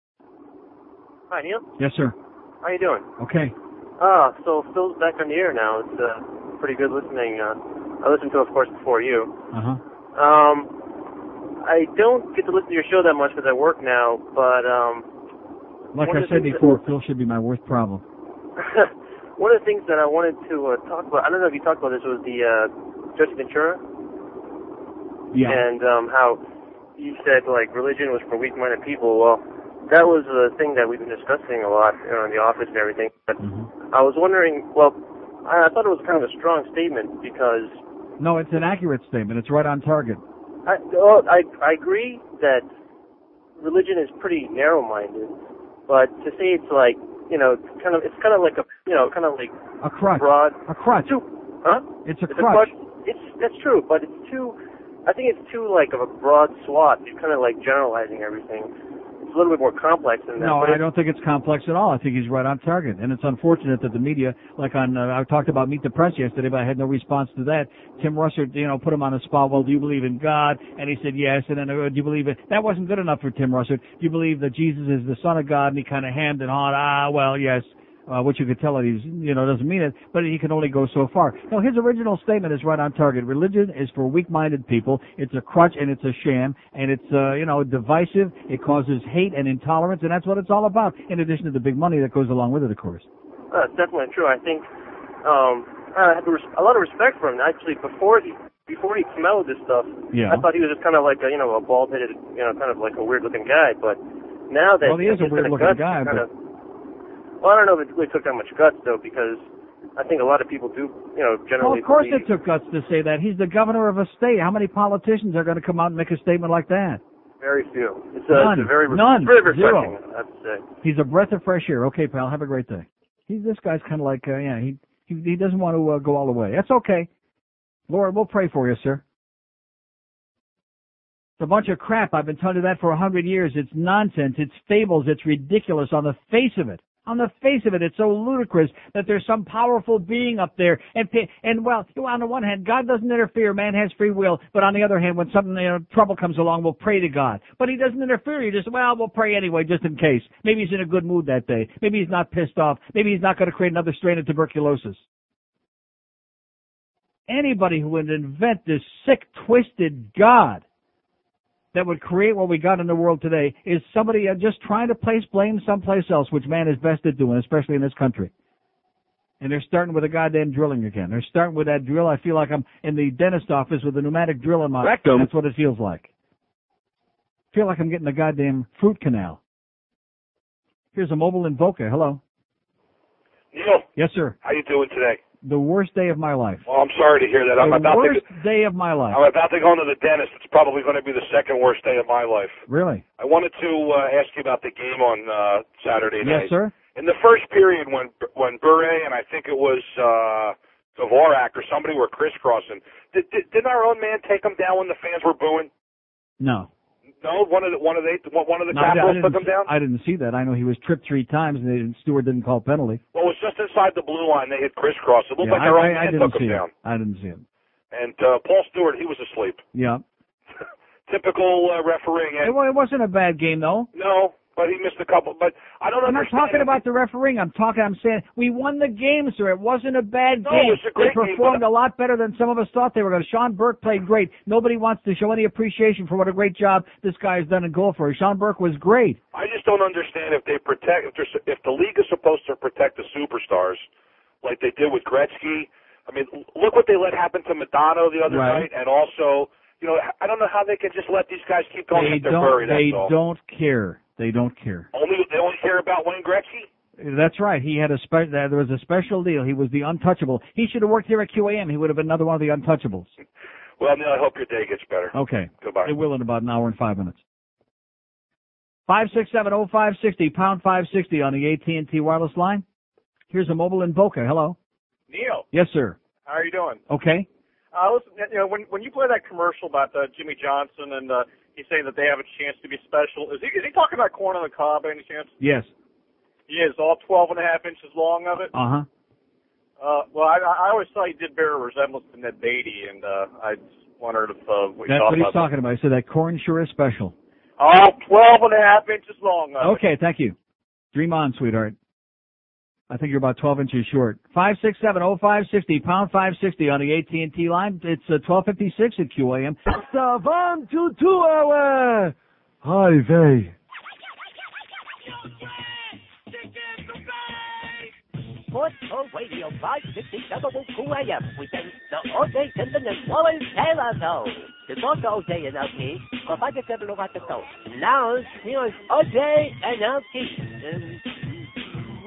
Hi, Neil. Yes, sir. How you doing? Okay. Ah, uh, so Phil's back on the air now. It's uh, pretty good listening. Uh, I listened to, of course, before you. Uh huh. Um, I don't get to listen to your show that much because I work now, but... Um, like I said before, that, Phil should be my worst problem. One of the things that I wanted to uh, talk about, I don't know if you talked about this, was the uh, Judge Ventura. Yeah. And um, how you said, like, religion was for weak-minded people. Well, that was the thing that we've been discussing a lot, you know, in the office and everything. But mm-hmm. I was wondering, well, I, I thought it was kind of a strong statement because... No, it's an accurate statement. It's right on target. I, well, I, I agree that religion is pretty narrow-minded, but to say it's like, you know, kind of, it's kind of like a, you know, kind of like a crutch. Broad, a crutch. Too, huh? It's a it's crutch. A crutch. It's that's true, but it's too. I think it's too like of a broad swath. You're kind of like generalizing everything. It's a little bit more complex than that. No, I don't think it's complex at all. I think he's right on target, and it's unfortunate that the media, like on, uh, I talked about Meet the Press yesterday, but I had no response to that. Tim Russert, you know, put him on the spot. Well, do you believe in God? And he said yes. And then, uh, do you believe it? That wasn't good enough for Tim Russert. Do you believe that Jesus is the Son of God? And he kind of hemmed and hawed. Ah, well, yes. Uh, which you could tell that he's, you know, doesn't mean it, but he can only go so far. No, his original statement is right on target. Religion is for weak-minded people. It's a crutch and it's a sham, and it's, uh, you know, divisive. It causes hate and intolerance, and that's what it's all about, in addition to the big money that goes along with it, of course. Uh, that's definitely true. I think um, I have a, res- a lot of respect for him. Actually, before he before he came out with this stuff, yeah. I thought he was just kind of like, a, you know, a bald-headed, you know, kind of like a weird-looking guy, but now that... Well, he is a weird-looking guy, but... Well, I don't know if it really took that much guts, though, because I think a lot of people do, you know, generally... Well, of course believe. It took guts to say that. He's the governor of a state. How many politicians are going to come out and make a statement like that? Very few. It's a, None. It's a very, None. very refreshing, Zero. I have to say. He's a breath of fresh air. Okay, pal, have a great day. He's, this guy's kind of like, uh, yeah, he, he he doesn't want to uh, go all the way. That's okay. Lord, we'll pray for you, sir. It's a bunch of crap. I've been telling you that for a hundred years. It's nonsense. It's fables. It's ridiculous on the face of it. On the face of it, it's so ludicrous that there's some powerful being up there. And, and well, on the one hand, God doesn't interfere. Man has free will. But on the other hand, when something, you know, trouble comes along, we'll pray to God. But he doesn't interfere. You just, well, we'll pray anyway, just in case. Maybe he's in a good mood that day. Maybe he's not pissed off. Maybe he's not going to create another strain of tuberculosis. Anybody who would invent this sick, twisted God that would create what we got in the world today is somebody just trying to place blame someplace else, which man is best at doing, especially in this country. And they're starting with a goddamn drilling again. They're starting with that drill. I feel like I'm in the dentist office with a pneumatic drill in my rectum. That's what it feels like. I feel like I'm getting a goddamn fruit canal. Here's a mobile invoker. Hello. Neil. Yes, sir. How you doing today? The worst day of my life. Well, I'm sorry to hear that. The I'm about worst to, day of my life. I'm about to go into the dentist. It's probably going to be the second worst day of my life. Really? I wanted to uh, ask you about the game on uh, Saturday night. Yes, sir. In the first period, when when Bure and I think it was uh, Dvorak or somebody were crisscrossing, did, did, did our own man take them down when the fans were booing? No. No, one of the one of the one of the no, Capitals took him down. I didn't see that. I know he was tripped three times, and they didn't, Stewart didn't call penalty. Well, it was just inside the blue line. They hit crisscross. It looked yeah, like their own man took him it. down. I didn't see him. And uh, Paul Stewart, he was asleep. Yeah. Typical uh, refereeing. And, it wasn't a bad game, though. No, but he missed a couple. But I don't I'm understand. I'm not talking about the refereeing. I'm talking. I'm saying we won the game, sir. It wasn't a bad no, game. It was a great they performed game, a lot better than some of us thought they were going to. Sean Burke played great. Nobody wants to show any appreciation for what a great job this guy has done in goal for us. Sean Burke was great. I just don't understand if they protect if, if the league is supposed to protect the superstars like they did with Gretzky. I mean, look what they let happen to Madonna the other right. night, and also, you know, I don't know how they can just let these guys keep going at their bury. They all. don't care. They don't care. Only they only care about Wayne Gretzky. That's right. He had a spe- there was a special deal. He was the untouchable. He should have worked here at Q A M. He would have been another one of the untouchables. Well, Neil, I hope your day gets better. Okay. Goodbye. It will in about an hour and five minutes. Five six seven oh five sixty pound five sixty on the A T and T wireless line. Here's a mobile in Boca. Hello, Neil. Yes, sir. How are you doing? Okay. Uh, listen, you know, when when you play that commercial about uh, Jimmy Johnson and uh, he's saying that they have a chance to be special, is he is he talking about corn on the cob by any chance? Yes. He is, all twelve and a half inches long of it? Uh-huh. Uh, well, I, I always thought he did bear a resemblance to Ned Beatty, and uh, I just wondered if uh, we That's thought about That's what he's talking it. about. He said that corn sure is special. All twelve and a half inches long of okay, it. Okay, thank you. Dream on, sweetheart. I think you're about twelve inches short. five six seven oh five six oh, pound five sixty on the A T and T line. It's uh, twelve fifty-six at Q A M. Savan to two hour. Hi, Vay. Sports Talk Radio five sixty W Q A M. We thank the O J Simpson and Warren Taylor, though. Good morning, O J and L T. For five seven oh about the show. Now, here's O J and L T.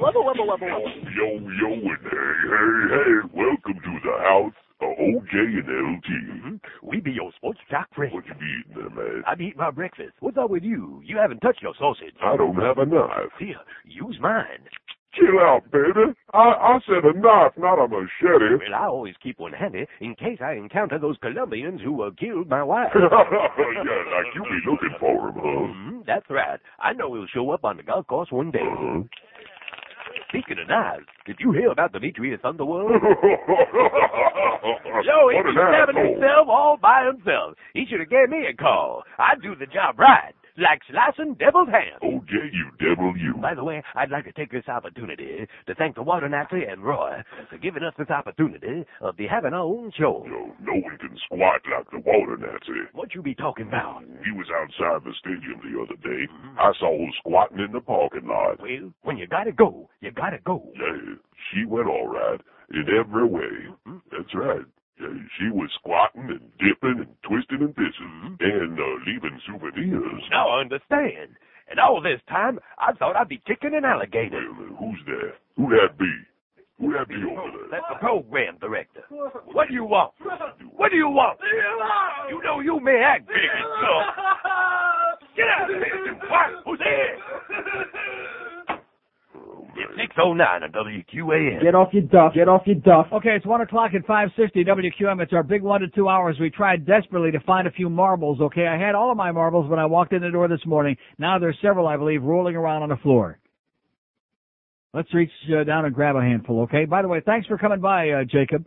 Wubble, wubble, wubble, wubble. Yo, yo, and hey, hey, hey. Welcome to the house of O J and L T. Mm-hmm. We be your sports talk friend. What you be eating there, man? I be eating my breakfast. What's up with you? You haven't touched your sausage. I don't have a knife. Here, use mine. Chill out, baby. I, I said a knife, not a machete. Well, I always keep one handy in case I encounter those Colombians who uh, killed my wife. Yeah, like you be looking for him, huh? Mm-hmm, that's right. I know he'll show up on the golf course one day. Uh-huh. Speaking of knives, did you hear about Demetrius Underworld? Yo, he was stabbing himself all by himself. He should have gave me a call. I'd do the job right. Like slicing devil's hand. O J, you devil, you. By the way, I'd like to take this opportunity to thank the Water Nazi and Roy for giving us this opportunity of be having our own show. Yo, no one can squat like the Water Nazi. What you be talking about? He was outside the stadium the other day. Mm-hmm. I saw him squatting in the parking lot. Well, when you gotta go, you gotta go. Yeah, she went all right in every way. Mm-hmm. That's right. She was squatting and dipping and twisting and pissing and uh, leaving souvenirs. Now I understand. And all this time, I thought I'd be kicking an alligator. Well, who's there? Who that be? Who that be over there? That's the program director. What do you want? What do you want? You know you may act big and stuff. Get out of here, what? Who's there? It's six oh nine on W Q A M. Get off your duff. Get off your duff. Okay, it's one o'clock at five sixty W Q A M. It's our big one to two hours. We tried desperately to find a few marbles, okay? I had all of my marbles when I walked in the door this morning. Now there's several, I believe, rolling around on the floor. Let's reach uh, down and grab a handful, okay? By the way, thanks for coming by, uh, Jacob.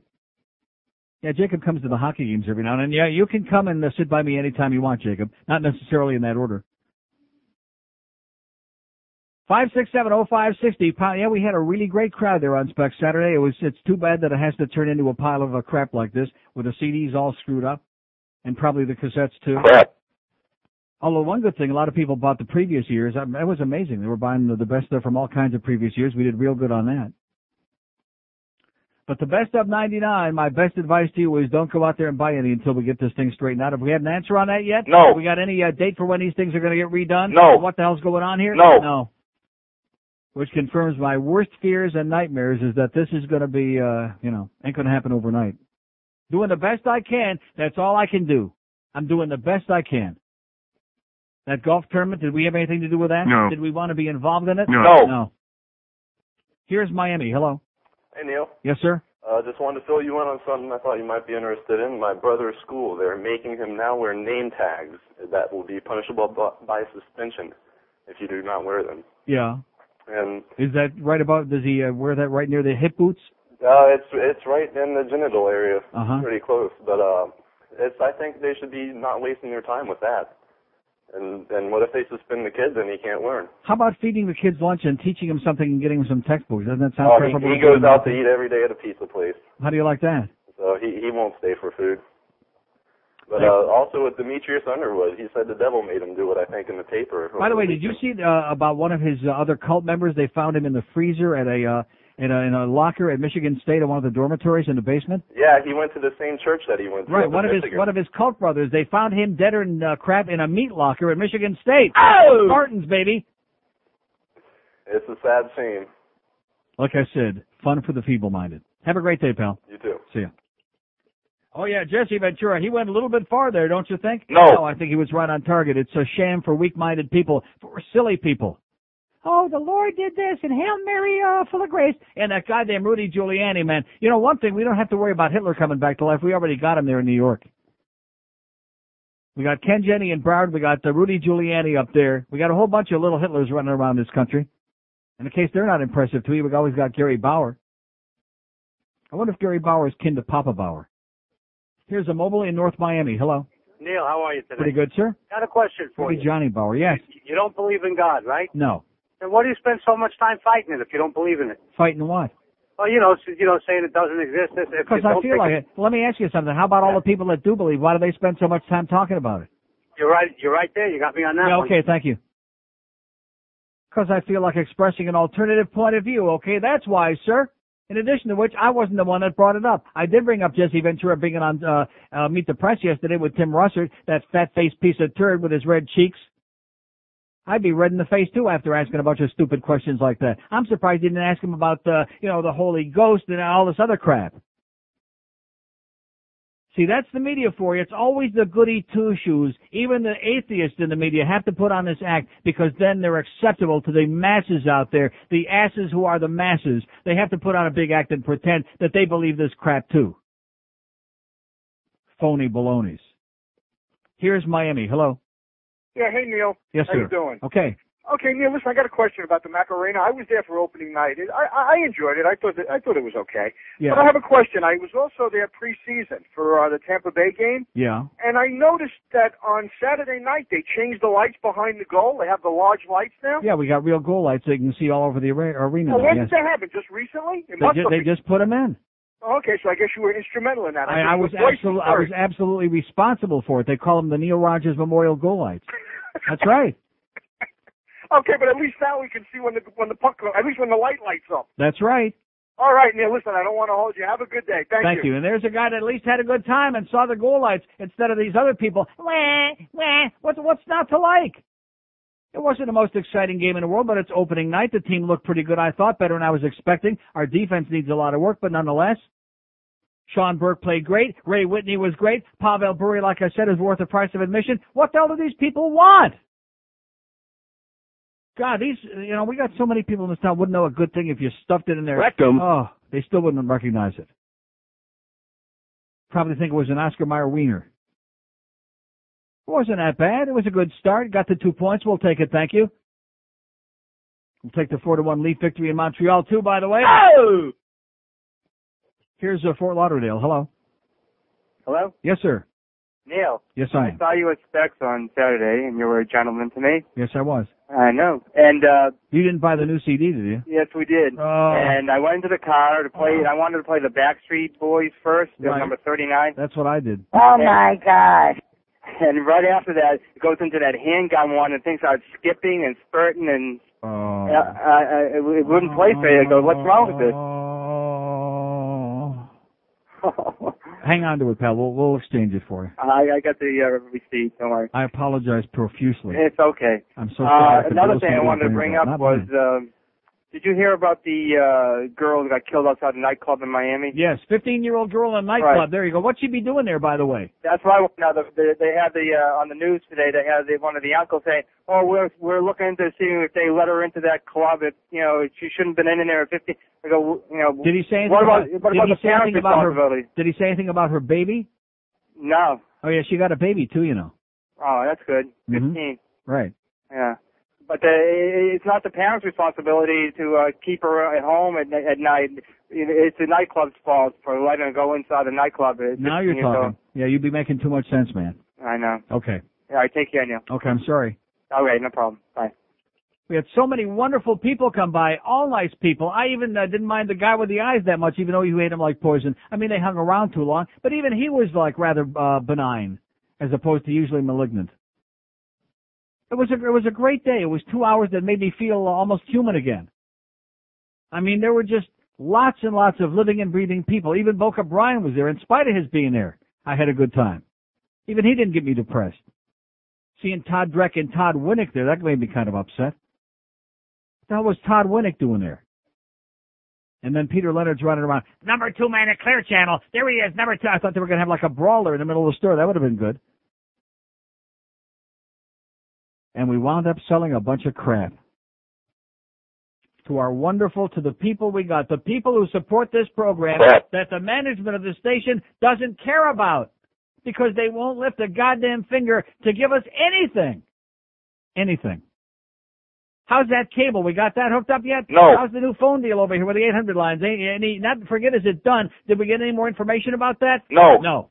Yeah, Jacob comes to the hockey games every now and then. Yeah, you can come and uh, sit by me anytime you want, Jacob. Not necessarily in that order. Five six seven oh five sixty. Yeah, we had a really great crowd there on Spec Saturday. It was. It's too bad that it has to turn into a pile of uh, crap like this, with the C Ds all screwed up, and probably the cassettes too. Crap. Although one good thing, a lot of people bought the previous years. I, that was amazing. They were buying the, the best stuff from all kinds of previous years. We did real good on that. But the best of ninety-nine, my best advice to you is don't go out there and buy any until we get this thing straightened out. Have we had an answer on that yet? No. Have we got any uh, date for when these things are going to get redone? No. What the hell's going on here? No. No. Which confirms my worst fears and nightmares is that this is going to be, uh, you know, ain't going to happen overnight. Doing the best I can, that's all I can do. I'm doing the best I can. That golf tournament, did we have anything to do with that? No. Did we want to be involved in it? No. No. Here's Miami. Hello. Hey, Neil. Yes, sir? I uh, just wanted to fill you in on something I thought you might be interested in. My brother's school, they're making him now wear name tags that will be punishable by suspension if you do not wear them. Yeah. And is that right about, does he uh, wear that right near the hip boots? Uh, it's it's right in the genital area, uh-huh. Pretty close. But uh, it's I think they should be not wasting their time with that. And and what if they suspend the kid, then he can't learn? How about feeding the kids lunch and teaching them something and getting them some textbooks? Doesn't that sound uh, preferable? He, he goes out to eat every day at a pizza place. How do you like that? So he, he won't stay for food. But uh, also with Demetrius Underwood, he said the devil made him do it, I think, in the paper. By the way, did you see uh, about one of his uh, other cult members? They found him in the freezer at a, uh, in a in a locker at Michigan State at one of the dormitories in the basement? Yeah, he went to the same church that he went to. Right, one of his one of his cult brothers, they found him deader than uh, crap in a meat locker at Michigan State. Oh! Spartans, baby! It's a sad scene. Like I said, fun for the feeble-minded. Have a great day, pal. You too. See ya. Oh, yeah, Jesse Ventura, he went a little bit far there, don't you think? No. No, I think he was right on target. It's a sham for weak-minded people, for silly people. Oh, the Lord did this, and Hail Mary uh, full of grace, and that goddamn Rudy Giuliani, man. You know, one thing, we don't have to worry about Hitler coming back to life. We already got him there in New York. We got Ken Jenney and Broward. We got uh, Rudy Giuliani up there. We got a whole bunch of little Hitlers running around this country. And in case they're not impressive to you, we've always got Gary Bauer. I wonder if Gary Bauer is kin to Papa Bauer. Here's a mobile in North Miami. Hello. Neil, how are you today? Pretty good, sir. Got a question for Pretty you. Johnny Bauer, yes. You don't believe in God, right? No. Then why do you spend so much time fighting it if you don't believe in it? Fighting what? Well, you know, you know, saying it doesn't exist. Because I feel like it. it. Let me ask you something. How about yeah. all the people that do believe? Why do they spend so much time talking about it? You're right. You're right there. You got me on that yeah, okay, one. Okay, thank you. Because I feel like expressing an alternative point of view. Okay, that's why, sir. In addition to which, I wasn't the one that brought it up. I did bring up Jesse Ventura being on uh, uh, Meet the Press yesterday with Tim Russert, that fat-faced piece of turd with his red cheeks. I'd be red in the face, too, after asking a bunch of stupid questions like that. I'm surprised you didn't ask him about, uh, you know, the Holy Ghost and all this other crap. See, that's the media for you. It's always the goody two-shoes. Even the atheists in the media have to put on this act because then they're acceptable to the masses out there, the asses who are the masses. They have to put on a big act and pretend that they believe this crap, too. Phony balonies. Here's Miami. Hello. Yeah, hey, Neil. Yes, sir. How you doing? Okay. Okay, Neil, listen, I got a question about the Macarena. I was there for opening night. I, I enjoyed it. I thought that, I thought it was okay. Yeah. But I have a question. I was also there preseason for uh, the Tampa Bay game. Yeah. And I noticed that on Saturday night they changed the lights behind the goal. They have the large lights now. Yeah, we got real goal lights so you can see all over the arena. Well, when yes. did that happen? Just recently? It they, must ju- they just put them in. Okay, so I guess you were instrumental in that. I, I, I was absolutely, I was absolutely responsible for it. They call them the Neil Rogers Memorial Goal Lights. That's right. Okay, but at least now we can see when the when the puck at least when the light lights up. That's right. All right, Neil. Listen, I don't want to hold you. Have a good day. Thank, Thank you. Thank you. And there's a guy that at least had a good time and saw the goal lights instead of these other people. Wah, wah. What's what's not to like? It wasn't the most exciting game in the world, but it's opening night. The team looked pretty good, I thought, better than I was expecting. Our defense needs a lot of work, but nonetheless, Sean Burke played great. Ray Whitney was great. Pavel Bure, like I said, is worth the price of admission. What the hell do these people want? God, these, you know, we got so many people in this town wouldn't know a good thing if you stuffed it in their rectum. Oh, they still wouldn't recognize it. Probably think it was an Oscar Mayer wiener. It wasn't that bad. It was a good start. Got the two points. We'll take it. Thank you. We'll take the four to one lead victory in Montreal, too, by the way. Oh! Here's uh, Fort Lauderdale. Hello. Hello? Yes, sir. Neil. Yes, I am. I saw you at Specs on Saturday, and you were a gentleman to me. Yes, I was. I know. And uh you didn't buy the new C D, did you? Yes, we did. Oh. And I went into the car to play. Oh. I wanted to play the Backstreet Boys first, right. Number thirty-nine. That's what I did. Oh, and, my God. And right after that, it goes into that handgun one and things are skipping and spurting and oh. uh, uh, it, it wouldn't play for you. I go, what's wrong with this? Oh. Hang on to it, pal. We'll, we'll exchange it for you. I, I got the uh, receipt. Don't worry. I apologize profusely. It's okay. I'm so sorry. Uh, another thing I wanted to bring up was, uh, did you hear about the uh, girl that got killed outside a nightclub in Miami? Yes, fifteen-year-old girl in a nightclub. Right. There you go. What'd she be doing there, by the way? That's why now the, the, they had the uh, on the news today. They had the, one of the uncles saying, "Oh, we're we're looking to see if they let her into that club. It, you know, she shouldn't have been in there at fifteen." I go, you know, did he say anything what about, about, what did about he the say parents' about responsibility? Her, did he say anything about her baby? No. Oh yeah, she got a baby too, you know. Oh, that's good. Mm-hmm. Fifteen. Right. Yeah. But the, it's not the parents' responsibility to uh, keep her at home at, at night. It's the nightclub's fault for letting her go inside the nightclub. Now you're talking. So. Yeah, you'd be making too much sense, man. I know. Okay. All right, take care, Neil. Okay, I'm sorry. All right, no problem. Bye. We had so many wonderful people come by, all nice people. I even uh, didn't mind the guy with the eyes that much, even though you ate him like poison. I mean, they hung around too long. But even he was, like, rather uh, benign as opposed to usually malignant. It was a, it was a great day. It was two hours that made me feel almost human again. I mean, there were just lots and lots of living and breathing people. Even Boca Brian was there. In spite of his being there, I had a good time. Even he didn't get me depressed. Seeing Todd Dreck and Todd Winnick there, that made me kind of upset. What the hell was Todd Winnick doing there? And then Peter Leonard's running around. Number two man at Clear Channel. There he is, number two. I thought they were going to have like a brawler in the middle of the store. That would have been good. And we wound up selling a bunch of crap to our wonderful, to the people we got, the people who support this program that the management of the station doesn't care about because they won't lift a goddamn finger to give us anything. Anything. How's that cable? We got that hooked up yet? No. How's the new phone deal over here with the eight hundred lines? Any, not forget, is it done? Did we get any more information about that? No. No.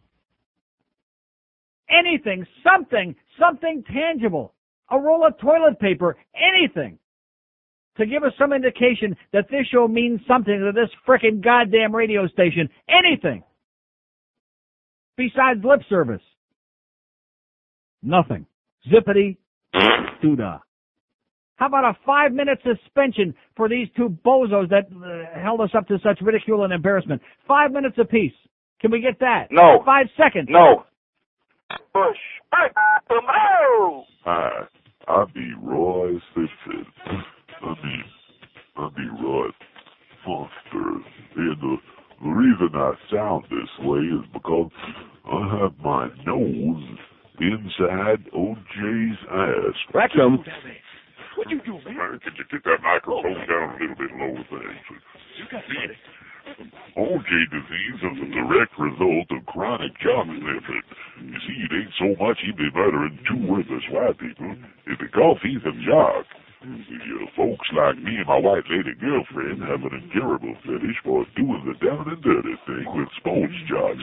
Anything, something, something tangible. A roll of toilet paper, anything. to give us some indication that this show means something to this frickin' goddamn radio station. Anything. Besides lip service. Nothing. Zippity doodah. How about a five-minute suspension for these two bozos that uh, held us up to such ridicule and embarrassment? Five minutes apiece. Can we get that? No. Five seconds. No. Push. Hi, I be Roy Simpson. I be, I be Roy Foster. And the, the reason I sound this way is because I have my nose inside O J's ass. Rectum. What you do, man? Could you get that microphone down a little bit lower there? You got it. O J disease is a direct result of chronic jock sniffing. You see, it ain't so much he'd be murdering two worthless white people. It's because he's a jock. You folks like me and my white lady girlfriend have an incurable fetish for doing the down and dirty thing with sports jocks,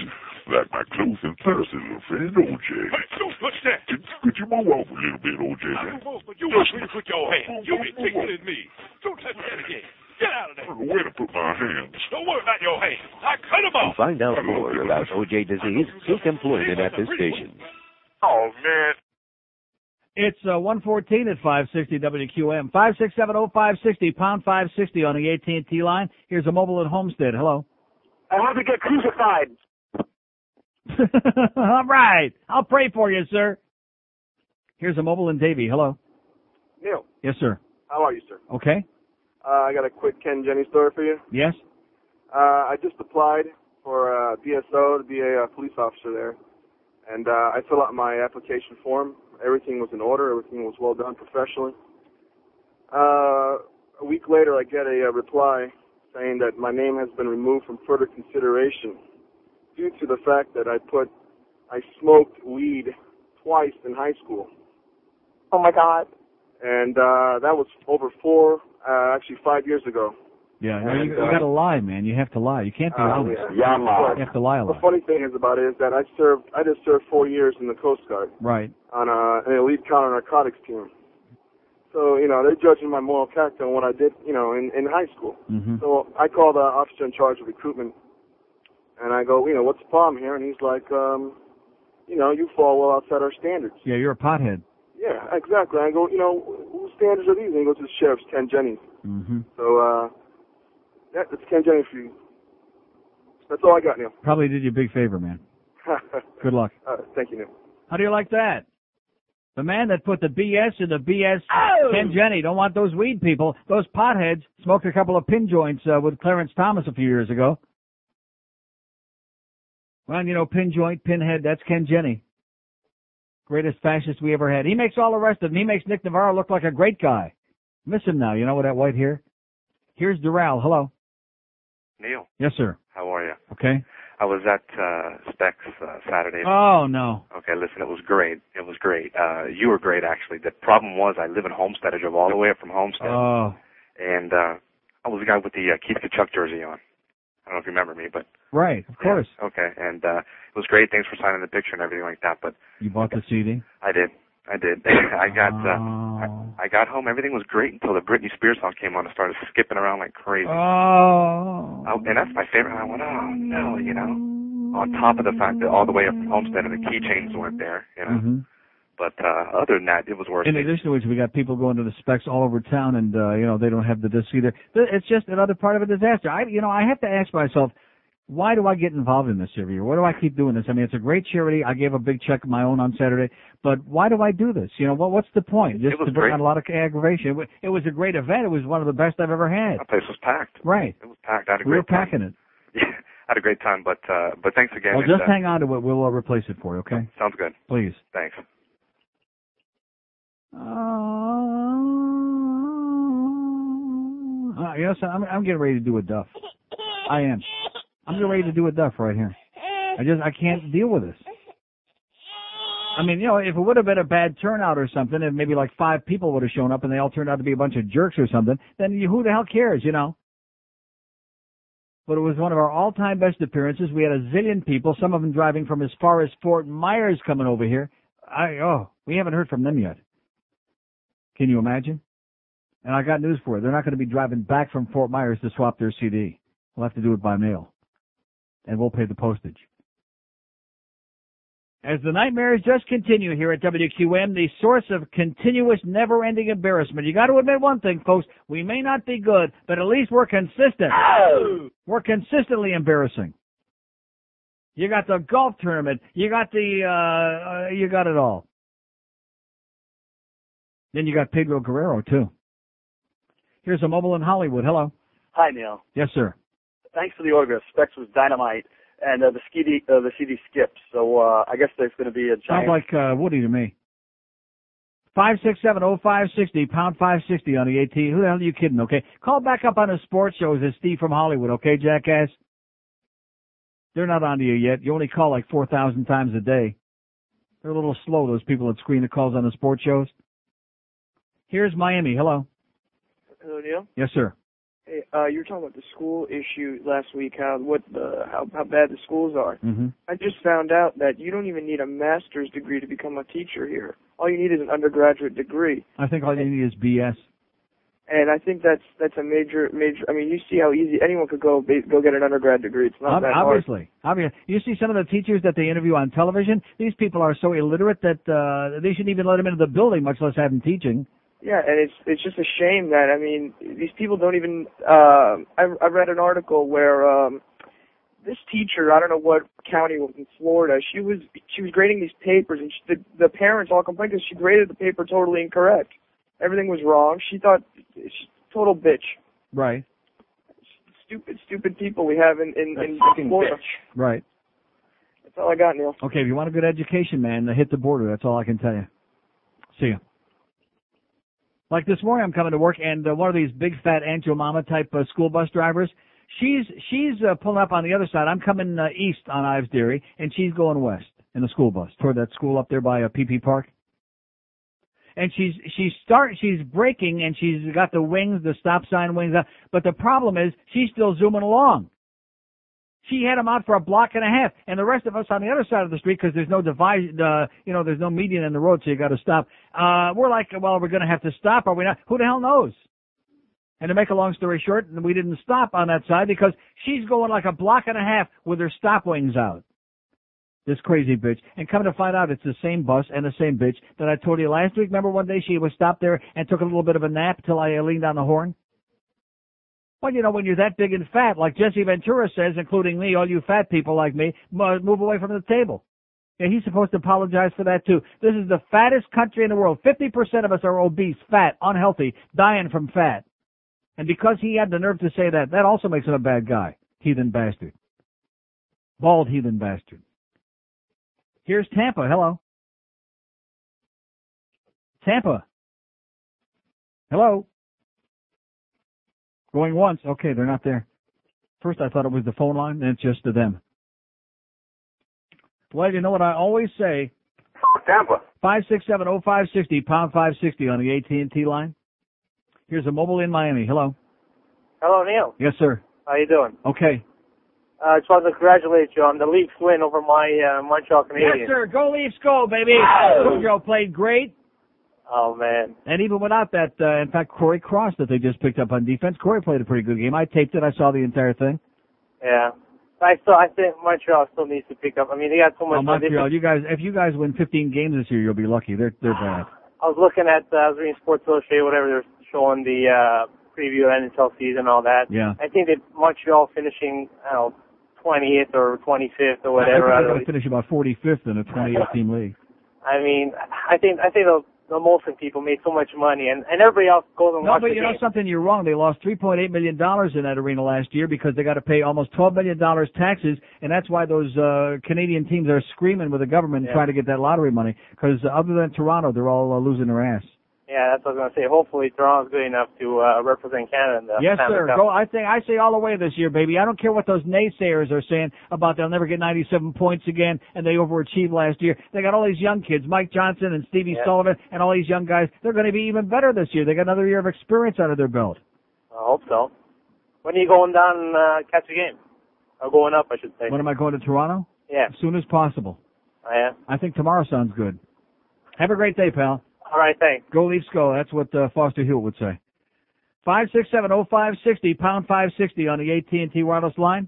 like my close and thirsty little friend O J. Hey, don't touch that! Could, could you move off a little bit, O J? I move off, but you want me to put your hand. You be tickling me. Don't touch that again. Get out of there. Where to put my hands? Don't worry about your hands. I cut them off. To find out more about O J disease, seek employment at this station. Oh, man. It's uh, one fourteen at five sixty W Q M. five six seven oh five six oh, pound five sixty on the A T and T line. Here's a mobile at Homestead. Hello. I want to get crucified. All right. I'll pray for you, sir. Here's a mobile in Davie. Hello. Neil. Yes, sir. How are you, sir? Okay. Uh, I got a quick Ken Jennings story for you. Yes. Uh, I just applied for a D S O to be a, a police officer there. And uh, I filled out my application form. Everything was in order. Everything was well done professionally. Uh, a week later, I get a, a reply saying that my name has been removed from further consideration due to the fact that I put, I smoked weed twice in high school. Oh, my God. And uh, that was over four, uh, actually five years ago. Yeah, and, you, you uh, got to lie, man. You have to lie. You can't be uh, honest. Yeah, yeah, you have to lie a lot. The funny thing is about it is that I served, I just served four years in the Coast Guard. Right. On a, an elite counter narcotics team. So, you know, they're judging my moral character on what I did, you know, in, in high school. Mm-hmm. So I called the officer in charge of recruitment, and I go, you know, what's the problem here? And he's like, um, you know, you fall well outside our standards. Yeah, you're a pothead. Yeah, exactly. I go, you know, whose standards are these? And he goes, it's Sheriff's Ken Jennings. Mm-hmm. So, uh... Yeah, it's Ken Jennings for you. That's all I got, Neil. Probably did you a big favor, man. Good luck. Uh, thank you, Neil. How do you like that? The man that put the B S in the B S, oh! Ken Jennings, don't want those weed people. Those potheads smoked a couple of pin joints uh, with Clarence Thomas a few years ago. Well, you know, pin joint, pinhead, that's Ken Jennings. Greatest fascist we ever had. He makes all the rest of them. He makes Nick Navarro look like a great guy. Miss him now, you know, with that white hair. Here's Doral. Hello. Neil. Yes, sir. How are you? Okay. I was at uh, Specs uh, Saturday. Oh, no. Okay, listen, it was great. It was great. Uh, you were great, actually. The problem was I live in Homestead. I drove all the way up from Homestead. Oh. And uh, I was the guy with the uh, Keith Kachuk jersey on. I don't know if you remember me, but... Right, of course. Yeah, okay, and uh, it was great. Thanks for signing the picture and everything like that, but... You bought the C D? I did. I did. I got uh, I, I got home. Everything was great until the Britney Spears song came on and started skipping around like crazy. Oh. I, and that's my favorite. And I went, oh, no, you know. On top of the fact that all the way up from Homestead and the keychains weren't there, you know. Mm-hmm. But uh, other than that, it was worth it. In addition to which, we got people going to the Specs all over town, and, uh, you know, they don't have the disc either. It's just another part of a disaster. I, you know, I have to ask myself, why do I get involved in this every year? Why do I keep doing this? I mean, it's a great charity. I gave a big check of my own on Saturday, but why do I do this? You know, what, what's the point? Just to bring on a lot of aggravation. It, it was a great event. It was one of the best I've ever had. That place was packed. Right. It was packed. I had a we great time. We were packing it. Yeah, I had a great time, but uh, but thanks again. Well, just uh, hang on to it. We'll uh, replace it for you, okay? Sounds good. Please. Thanks. Uh, uh, yes, I'm, I'm getting ready to do a duff. I am. I'm getting ready to do a duff right here. I just, I can't deal with this. I mean, you know, if it would have been a bad turnout or something, if maybe like five people would have shown up and they all turned out to be a bunch of jerks or something, then you, who the hell cares, you know? But it was one of our all-time best appearances. We had a zillion people, some of them driving from as far as Fort Myers coming over here. I, oh, we haven't heard from them yet. Can you imagine? And I got news for you. They're not going to be driving back from Fort Myers to swap their C D. We'll have to do it by mail. And we'll pay the postage. As the nightmares just continue here at W Q M, the source of continuous, never-ending embarrassment. You got to admit one thing, folks. We may not be good, but at least we're consistent. Oh! We're consistently embarrassing. You got the golf tournament. You got the, uh, you got it all. Then you got Pedro Guerrero, too. Here's a mobile in Hollywood. Hello. Hi, Neil. Yes, sir. Thanks for the order. Specs was dynamite. And uh, the, C D, uh, the C D skips, so uh, I guess there's going to be a giant... Sounds like uh, Woody to me. five six seven oh five six oh, pound five sixty on the AT. Who the hell are you kidding, okay? Call back up on the sports shows. It's Steve from Hollywood, okay, jackass? They're not on to you yet. You only call like four thousand times a day. They're a little slow, those people that screen the calls on the sports shows. Here's Miami. Hello. Hello, Neil. Yes, sir. Hey, uh, you were talking about the school issue last week, how what the, how, how bad the schools are. Mm-hmm. I just found out that you don't even need a master's degree to become a teacher here. All you need is an undergraduate degree. I think all and, you need is B S. And I think that's that's a major, major. I mean, you see how easy anyone could go go get an undergrad degree. It's not Ob- that obviously. hard. Obviously. You see some of the teachers that they interview on television, these people are so illiterate that uh, they shouldn't even let them into the building, much less have them teaching. Yeah, and it's it's just a shame that, I mean, these people don't even, uh, I, I read an article where um, this teacher, I don't know what county was in Florida, she was she was grading these papers, and she, the, the parents all complained because she graded the paper totally incorrect. Everything was wrong. She thought, she's a total bitch. Right. Stupid, stupid people we have in, in, in, in Florida. Bitch. Right. That's all I got, Neil. Okay, if you want a good education, man, hit the border. That's all I can tell you. See ya. Like this morning, I'm coming to work, and uh, one of these big, fat Angel Mama type uh, school bus drivers, she's she's uh, pulling up on the other side. I'm coming uh, east on Ives Dairy, and she's going west in the school bus toward that school up there by uh, P P Park. And she's she's start she's braking, and she's got the wings, the stop sign wings up. But the problem is she's still zooming along. She had them out for a block and a half, and the rest of us on the other side of the street, because there's no divide, uh, you know, there's no median in the road, so you got to stop. Uh, we're like, well, we're going to have to stop, are we not? Who the hell knows? And to make a long story short, we didn't stop on that side because she's going like a block and a half with her stop wings out. This crazy bitch. And come to find out, it's the same bus and the same bitch that I told you last week. Remember one day she was stopped there and took a little bit of a nap till I leaned on the horn? Well, you know, when you're that big and fat, like Jesse Ventura says, including me, all you fat people like me, move away from the table. Yeah, he's supposed to apologize for that, too. This is the fattest country in the world. fifty percent of us are obese, fat, unhealthy, dying from fat. And because he had the nerve to say that, that also makes him a bad guy. Heathen bastard. Bald heathen bastard. Here's Tampa. Hello. Tampa. Hello. Going once. Okay, they're not there. First I thought it was the phone line, then it's just to them. Well, you know what I always say? Tampa. five six seven oh five six oh, pound five sixty on the A T and T line. Here's a mobile in Miami. Hello. Hello, Neil. Yes, sir. How you doing? Okay. I uh, just want to congratulate you on the Leafs win over my uh, Montreal Canadiens. Yes, sir. Go Leafs, go, baby. Joe played great. Oh, man. And even without that, uh, in fact, Corey Cross that they just picked up on defense, Corey played a pretty good game. I taped it. I saw the entire thing. Yeah. I still, I think Montreal still needs to pick up. I mean, they got so much. Oh, Montreal, money. You guys, if you guys win fifteen games this year, you'll be lucky. They're they're bad. I was looking at, uh, I was reading Sports Illustrated, whatever, they're showing the uh, preview of N H L season and all that. Yeah. I think that Montreal finishing, I don't know, twentieth or twenty-fifth or whatever. I think they're going to finish about forty-fifth in a twenty-eight team league. I mean, I think, I think they'll... The Molson people made so much money, and, and everybody else goes and no, watches the game. No, but you know something? You're wrong. They lost three point eight million dollars in that arena last year because they got to pay almost twelve million dollars taxes, and that's why those uh, Canadian teams are screaming with the government yeah. trying to get that lottery money because other than Toronto, they're all uh, losing their ass. Yeah, that's what I was going to say. Hopefully, Toronto's good enough to uh, represent Canada in the Yes, sir. Go, I think I say all the way this year, baby. I don't care what those naysayers are saying about they'll never get ninety-seven points again, and they overachieved last year. They got all these young kids, Mike Johnson and Stevie yeah. Sullivan and all these young guys. They're going to be even better this year. They got another year of experience under their belt. I hope so. When are you going down and uh, catch a game? Or going up, I should say. When am I going to Toronto? Yeah. As soon as possible. Oh, yeah? I think tomorrow sounds good. Have a great day, pal. All right, thanks. Go Leafs, go. That's what uh, Foster Hewitt would say. five six seven oh five six oh, pound five sixty on the A T and T wireless line.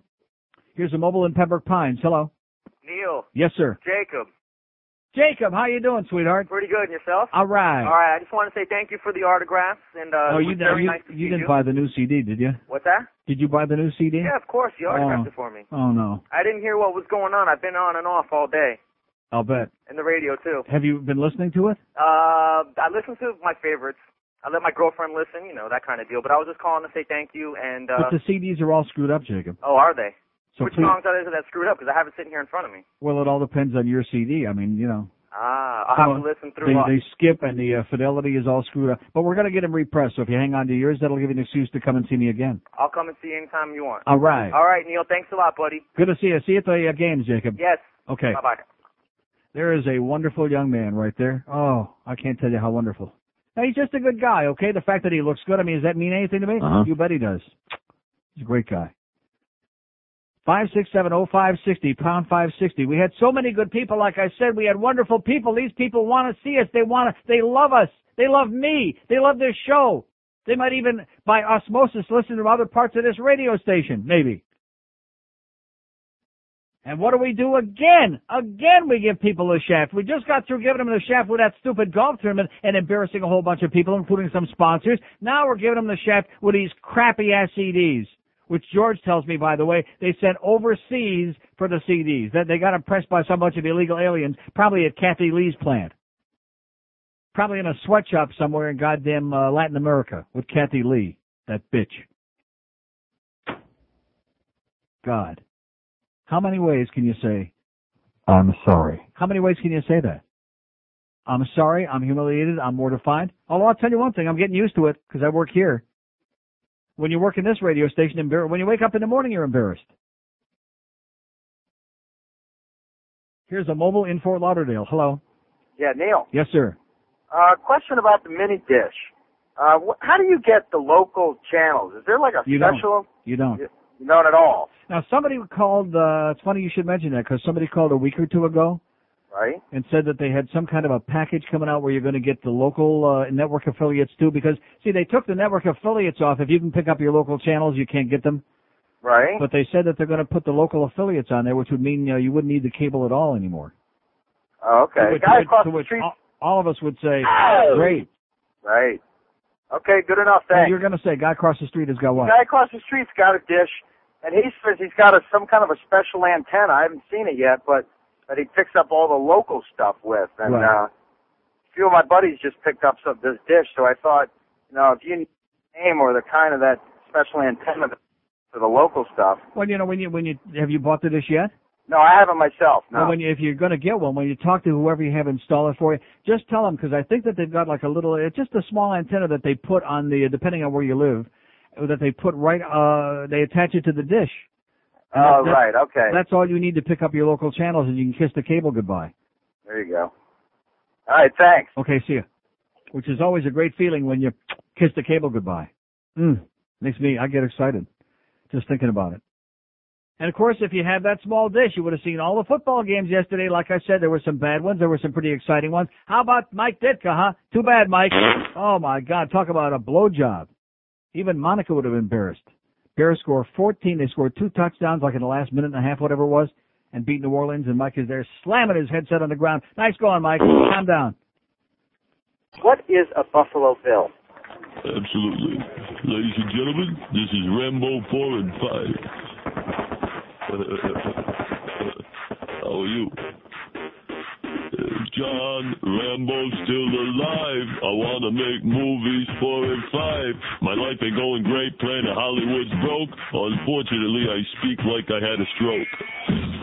Here's a mobile in Pembroke Pines. Hello. Neil. Yes, sir. Jacob. Jacob, how you doing, sweetheart? Pretty good, and yourself? All right. All right, I just want to say thank you for the autographs, and uh, oh, it was very you, nice to you see you. You didn't buy the new C D, did you? What's that? Did you buy the new C D? Yeah, of course. You autographed oh. it for me. Oh, no. I didn't hear what was going on. I've been on and off all day. I'll bet. And the radio, too. Have you been listening to it? Uh, I listen to my favorites. I let my girlfriend listen, you know, that kind of deal. But I was just calling to say thank you, and... Uh, but the C Ds are all screwed up, Jacob. Oh, are they? So Which please, songs are there that screwed up? Because I have it sitting here in front of me. Well, it all depends on your C D. I mean, you know. Ah, I'll have to listen through. They, they skip, and the uh, fidelity is all screwed up. But we're going to get them repressed, so if you hang on to yours, that'll give you an excuse to come and see me again. I'll come and see you anytime you want. All right. All right, Neil. Thanks a lot, buddy. Good to see you. See you at the uh, games, Jacob. Yes. Okay. Bye-bye. There is a wonderful young man right there. Oh, I can't tell you how wonderful. Now, he's just a good guy, okay? The fact that he looks good, I mean, does that mean anything to me? Uh-huh. You bet he does. He's a great guy. Five six seven oh five sixty pound five sixty. We had so many good people. Like I said, we had wonderful people. These people want to see us. They want to. They love us. They love me. They love this show. They might even, by osmosis, listen to other parts of this radio station, maybe. And what do we do again? Again, we give people a shaft. We just got through giving them the shaft with that stupid golf tournament and embarrassing a whole bunch of people, including some sponsors. Now we're giving them the shaft with these crappy ass C Ds. Which George tells me, by the way, they sent overseas for the C Ds. That they got impressed by some bunch of illegal aliens, probably at Kathy Lee's plant. Probably in a sweatshop somewhere in goddamn uh, Latin America with Kathy Lee, that bitch. God. How many ways can you say, I'm sorry? How many ways can you say that? I'm sorry, I'm humiliated, I'm mortified. Although I'll tell you one thing, I'm getting used to it because I work here. When you work in this radio station, when you wake up in the morning, you're embarrassed. Here's a mobile in Fort Lauderdale. Hello. Yeah, Neil. Yes, sir. Uh, question about the mini dish. Uh, wh- how do you get the local channels? Is there like a you special? Don't. You don't. You, not at all. Now, somebody called, uh, it's funny you should mention that, because somebody called a week or two ago. Right. And said that they had some kind of a package coming out where you're going to get the local uh, network affiliates too, because, see, they took the network affiliates off. If you can pick up your local channels, you can't get them. Right. But they said that they're going to put the local affiliates on there, which would mean, you know, you wouldn't need the cable at all anymore. Oh, okay. To which, Guy across to which, the street. All, all of us would say, oh, great. Right. Okay, good enough, thanks. And you're going to say, guy across the street has got what? The guy across the street's got a dish, and he says he's got a, some kind of a special antenna. I haven't seen it yet, but... that he picks up all the local stuff with. And right. uh, a few of my buddies just picked up some, this dish, so I thought, you know, if you need the name or the kind of that special antenna for the local stuff. Well, you know, when you, when you, have you bought the dish yet? No, I haven't myself, no. Well, when you, if you're going to get one, when you talk to whoever you have install it for you, just tell them, because I think that they've got like a little, it's just a small antenna that they put on the, depending on where you live, that they put right, uh, they attach it to the dish. Oh, that, right, okay. That's all you need to pick up your local channels, and you can kiss the cable goodbye. There you go. All right, thanks. Okay, see you. Which is always a great feeling when you kiss the cable goodbye. Mm, makes me, I get excited just thinking about it. And, of course, if you had that small dish, you would have seen all the football games yesterday. Like I said, there were some bad ones. There were some pretty exciting ones. How about Mike Ditka, huh? Too bad, Mike. Oh, my God, talk about a blowjob. Even Monica would have been embarrassed. Bears score fourteen. They scored two touchdowns like in the last minute and a half, whatever it was, and beat New Orleans, and Mike is there slamming his headset on the ground. Nice going, Mike. Calm down. What is a Buffalo Bill? Absolutely. Ladies and gentlemen, this is Rambo four and five. How are you? John Rambo's still alive. I want to make movies four and five. My life ain't going great, playing to Hollywood's broke. Unfortunately, I speak like I had a stroke.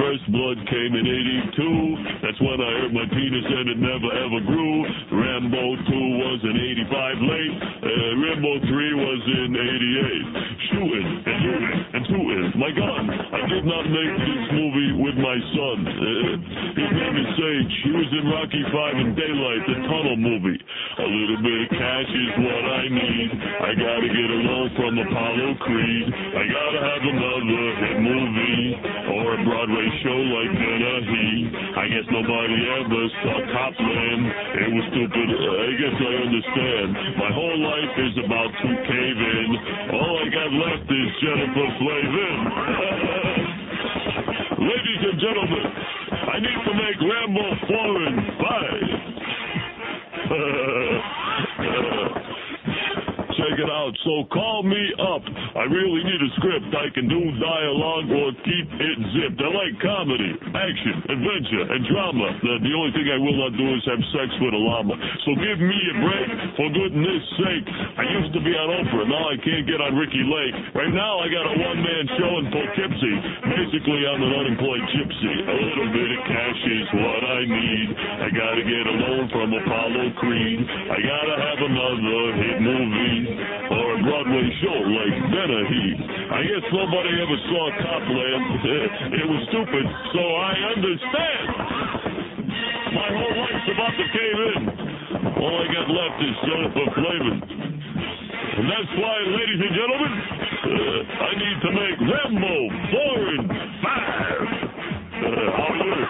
First blood came in eighty-two. That's when I hurt my penis and it never ever grew. Rambo two was in eighty-five late. Uh, Rambo three was in eighty-eight. Shooting and shooting and shooting. My God, I did not make this movie with my son. Uh, his name is Sage. He was in Rocky Five and Daylight, the tunnel movie. A little bit of cash is what I need. I gotta get a loan from Apollo Creed. I gotta have another hit movie or a Broadway show like Nana He. I against nobody ever saw Copland. It was stupid. I guess I understand. My whole life is about to cave in. All I got left is Jennifer Flavin. Ladies and gentlemen, I need to make Rambo foreign. Bye. Check it out. So call me up. I really need a script. I can do dialogue or keep it zipped. I like comedy, action, adventure, and drama. The, the only thing I will not do is have sex with a llama. So give me a break, for goodness sake. I used to be on Oprah. Now I can't get on Ricky Lake. Right now I got a one-man show in Poughkeepsie. Basically, I'm an unemployed gypsy. A little bit of cash is what I need. I got to get a loan from Apollo Creed. I got to have another hit movie or a Broadway show like Benahi. I guess nobody ever saw Copland. It was stupid, so I understand. My whole life's about to cave in. All I got left is Jennifer Flavin. And that's why, ladies and gentlemen, uh, I need to make Rambo four and five. Uh, I'll do it.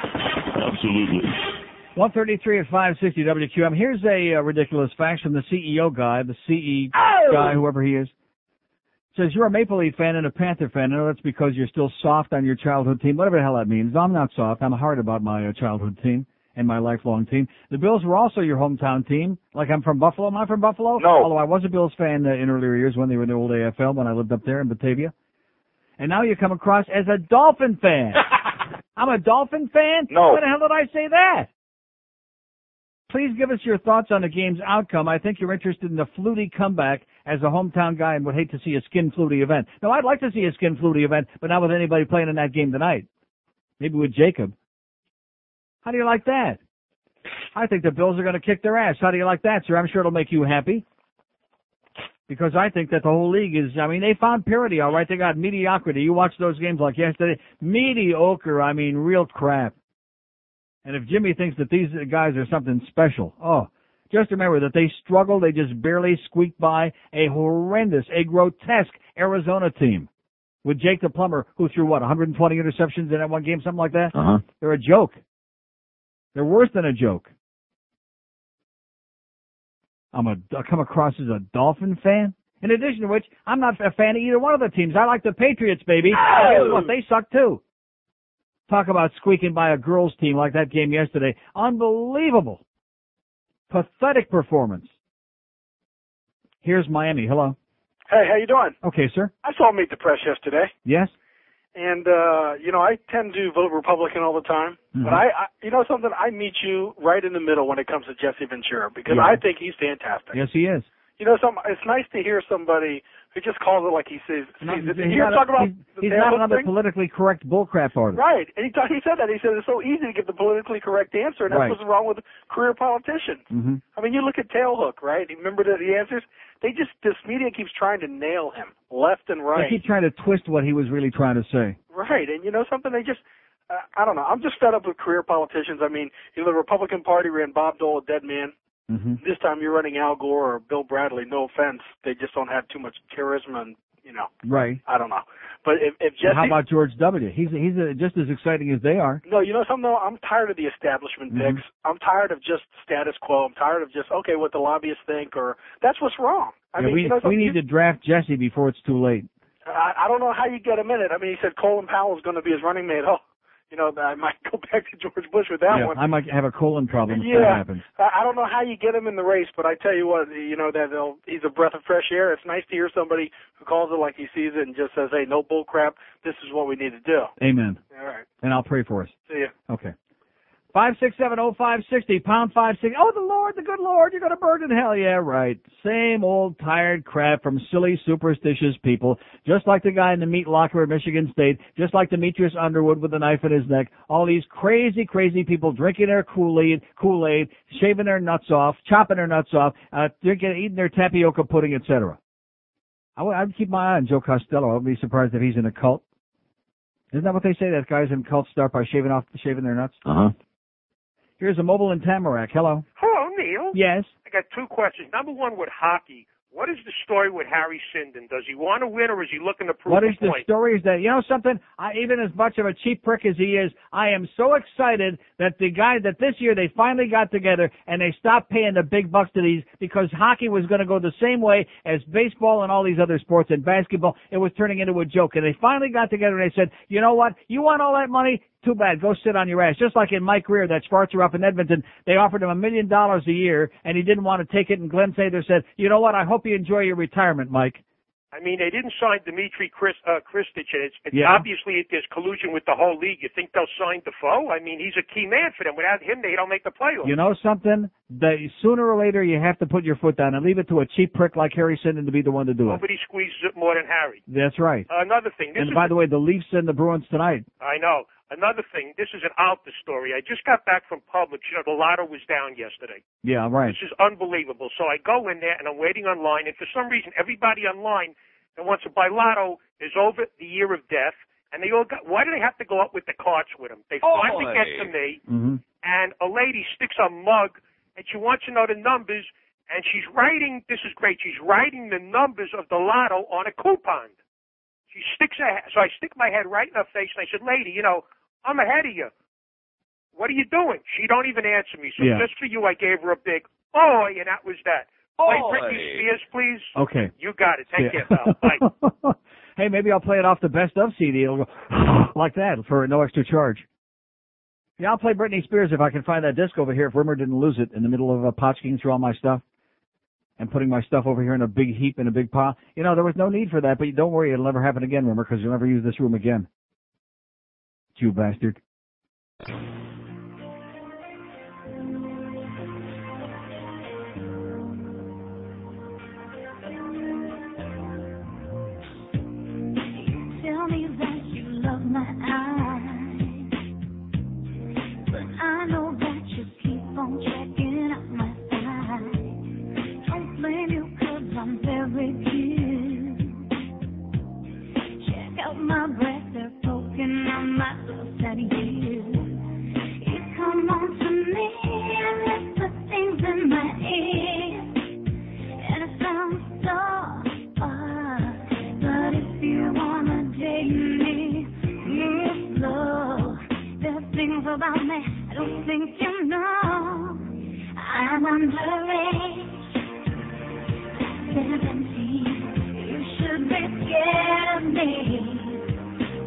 Absolutely. one thirty-three at five sixty W Q M. Here's a uh, ridiculous fact from the C E O guy, the C E oh. guy, whoever he is. Says you're a Maple Leaf fan and a Panther fan. No, that's because you're still soft on your childhood team, whatever the hell that means. I'm not soft. I'm hard about my uh, childhood team and my lifelong team. The Bills were also your hometown team. Like I'm from Buffalo. Am I from Buffalo? No. Although I was a Bills fan uh, in earlier years when they were in the old A F L when I lived up there in Batavia. And now you come across as a Dolphin fan. I'm a Dolphin fan? No. Why the hell did I say that? Please give us your thoughts on the game's outcome. I think you're interested in the Flutie comeback as a hometown guy and would hate to see a Skin Flutie event. No, I'd like to see a Skin Flutie event, but not with anybody playing in that game tonight. Maybe with Jacob. How do you like that? I think the Bills are going to kick their ass. How do you like that, sir? I'm sure it'll make you happy. Because I think that the whole league is, I mean, they found parity, all right. They got mediocrity. You watch those games like yesterday. Mediocre, I mean, real crap. And if Jimmy thinks that these guys are something special, oh, just remember that they struggled. They just barely squeaked by a horrendous, a grotesque Arizona team with Jake the Plumber, who threw, what, one hundred twenty interceptions in that one game, something like that? Uh-huh. They're a joke. They're worse than a joke. I'm a, I come across as a Dolphin fan. In addition to which, I'm not a fan of either one of the teams. I like the Patriots, baby. Oh! Guess what? They suck, too. Talk about squeaking by a girls' team like that game yesterday. Unbelievable. Pathetic performance. Here's Miami. Hello. Hey, how you doing? Okay, sir. I saw Meet the Press yesterday. Yes? And, uh, you know, I tend to vote Republican all the time. Mm-hmm. But, I, I, you know something? I meet you right in the middle when it comes to Jesse Ventura because yeah. I think he's fantastic. Yes, he is. You know, some, it's nice to hear somebody who just calls it like he sees, sees it. He's, not, talking about he's, he's not another thing? Politically correct bullcrap artist. Right. And he, talk, he said that. He said it's so easy to give the politically correct answer, and that's right. What's wrong with career politicians. Mm-hmm. I mean, you look at Tailhook, right? Remember the, the answers? They just, this media keeps trying to nail him left and right. They keep trying to twist what he was really trying to say. Right. And you know something? They just... Uh, I don't know. I'm just fed up with career politicians. I mean, you know, the Republican Party ran Bob Dole a dead man. Mm-hmm. This time you're running Al Gore or Bill Bradley. No offense, they just don't have too much charisma, and you know. Right. I don't know. But if, if Jesse, well, how about George W? He's he's a, just as exciting as they are. No, you know something though. I'm tired of the establishment mm-hmm. picks. I'm tired of just status quo. I'm tired of just okay, what the lobbyists think, or that's what's wrong. I yeah, mean, we, you know, we need you, to draft Jesse before it's too late. I, I don't know how you get him in it. I mean, he said Colin Powell is going to be his running mate. Oh. You know, I might go back to George Bush with that yeah, one. I might have a colon problem if yeah, that happens. I don't know how you get him in the race, but I tell you what, you know, that they'll, he's a breath of fresh air. It's nice to hear somebody who calls it like he sees it and just says, hey, no bull crap. This is what we need to do. Amen. All right. And I'll pray for us. See ya. Okay. five six seven oh five six oh, pound five sixty. Oh, the Lord, the good Lord, you're going to burn in hell. Yeah, right. Same old tired crap from silly, superstitious people, just like the guy in the meat locker at Michigan State, just like Demetrius Underwood with a knife in his neck. All these crazy, crazy people drinking their Kool-Aid, Kool-Aid, shaving their nuts off, chopping their nuts off, uh, drinking, eating their tapioca pudding, et cetera. I would, I would keep my eye on Joe Costello. I wouldn't be surprised if he's in a cult. Isn't that what they say? That guys in cults start by shaving off, shaving their nuts. Uh huh. Here's a mobile in Tamarack. Hello. Hello, Neil. Yes. I got two questions. Number one, with hockey, What is the story with Harry Sinden? Does he want to win, or is he looking to prove a point? What is the story is that, you know something, I, even as much of a cheap prick as he is, I am so excited that the guy, that this year they finally got together and they stopped paying the big bucks to these, because hockey was going to go the same way as baseball and all these other sports and basketball. It was turning into a joke. And they finally got together and they said, you know what, you want all that money? Too bad. Go sit on your ass. Just like in Mike Greer, that Schwarzer up in Edmonton, they offered him a million dollars a year, and he didn't want to take it. And Glenn Sather said, you know what, I hope you enjoy your retirement, Mike. I mean, they didn't sign Dmitri Chris, uh, Kristich, and it's, it's yeah. obviously there's collusion with the whole league. You think they'll sign Defoe? I mean, he's a key man for them. Without him, they don't make the playoffs. You know something? The, sooner or later, you have to put your foot down and leave it to a cheap prick like Harry Sinden to be the one to do Nobody it. Nobody squeezes it more than Harry. That's right. Uh, another thing. This and by the way, the Leafs and the Bruins tonight. I know. Another thing, this is an Alta story. I just got back from Publix. You know, the lotto was down yesterday. Yeah, right. This is unbelievable. So I go in there, and I'm waiting online, and for some reason, everybody online that wants to buy lotto is over the year of death, and they all got, why do they have to go up with the carts with them? They finally oh, get to me, mm-hmm. and a lady sticks a mug, and she wants to know the numbers, and she's writing, this is great, she's writing the numbers of the lotto on a coupon. She sticks her, so I stick my head right in her face, and I said, lady, you know, I'm ahead of you. What are you doing? She don't even answer me. So yeah. just for you, I gave her a big, oh, and that was that. Play Britney Spears, please. Okay. You got it. Thank yeah. you. Pal. Bye. Hey, maybe I'll play it off the best of C D. It'll go like that for no extra charge. Yeah, I'll play Britney Spears if I can find that disc over here, if Rimmer didn't lose it in the middle of uh, potchking through all my stuff and putting my stuff over here in a big heap in a big pile. You know, there was no need for that, but don't worry. It'll never happen again, Rimmer, because you'll never use this room again. You bastard. You tell me that you love my eyes, but I know that you keep on checking out my eyes. Don't blame you, cause I'm very cute. Check out my breath, they're poking out my that you, you come on to me and let the things in my ear, and it sounds so odd, but if you wanna date me, move slow. There's things about me I don't think you know. I'm underage, seventeen. You should be scared of me,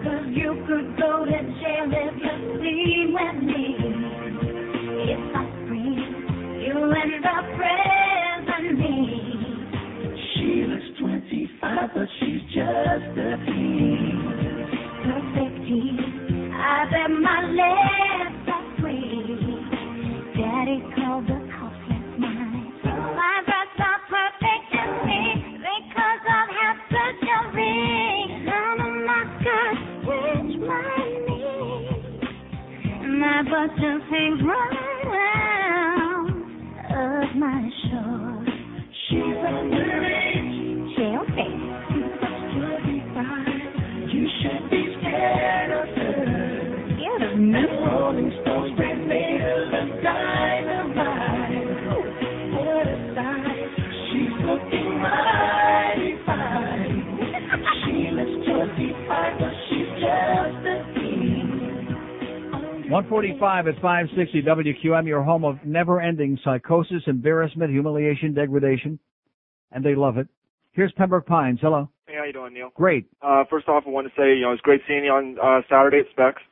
cause you could go to jail if you scream with me. If I scream, you'll end up praising me. She looks twenty-five, but she's just a teen. Perfect teen. I bet my lips are free. Daddy called the cops last night. My breasts are perfect to me because I've had surgery. My butt just hangs right out of my shorts. She's underage, jailbait. You should be scared of her. Scared of me. And Rolling Stones brand made her the dynamite. What a sight! She's looking mighty fine. She looks twenty-five, but she's just a one forty-five at five sixty W Q M, your home of never-ending psychosis, embarrassment, humiliation, degradation, and they love it. Here's Pembroke Pines. Hello. Hey, how you doing, Neil? Great. Uh, first off, I want to say, you know, it's great seeing you on uh, Saturday at Specs.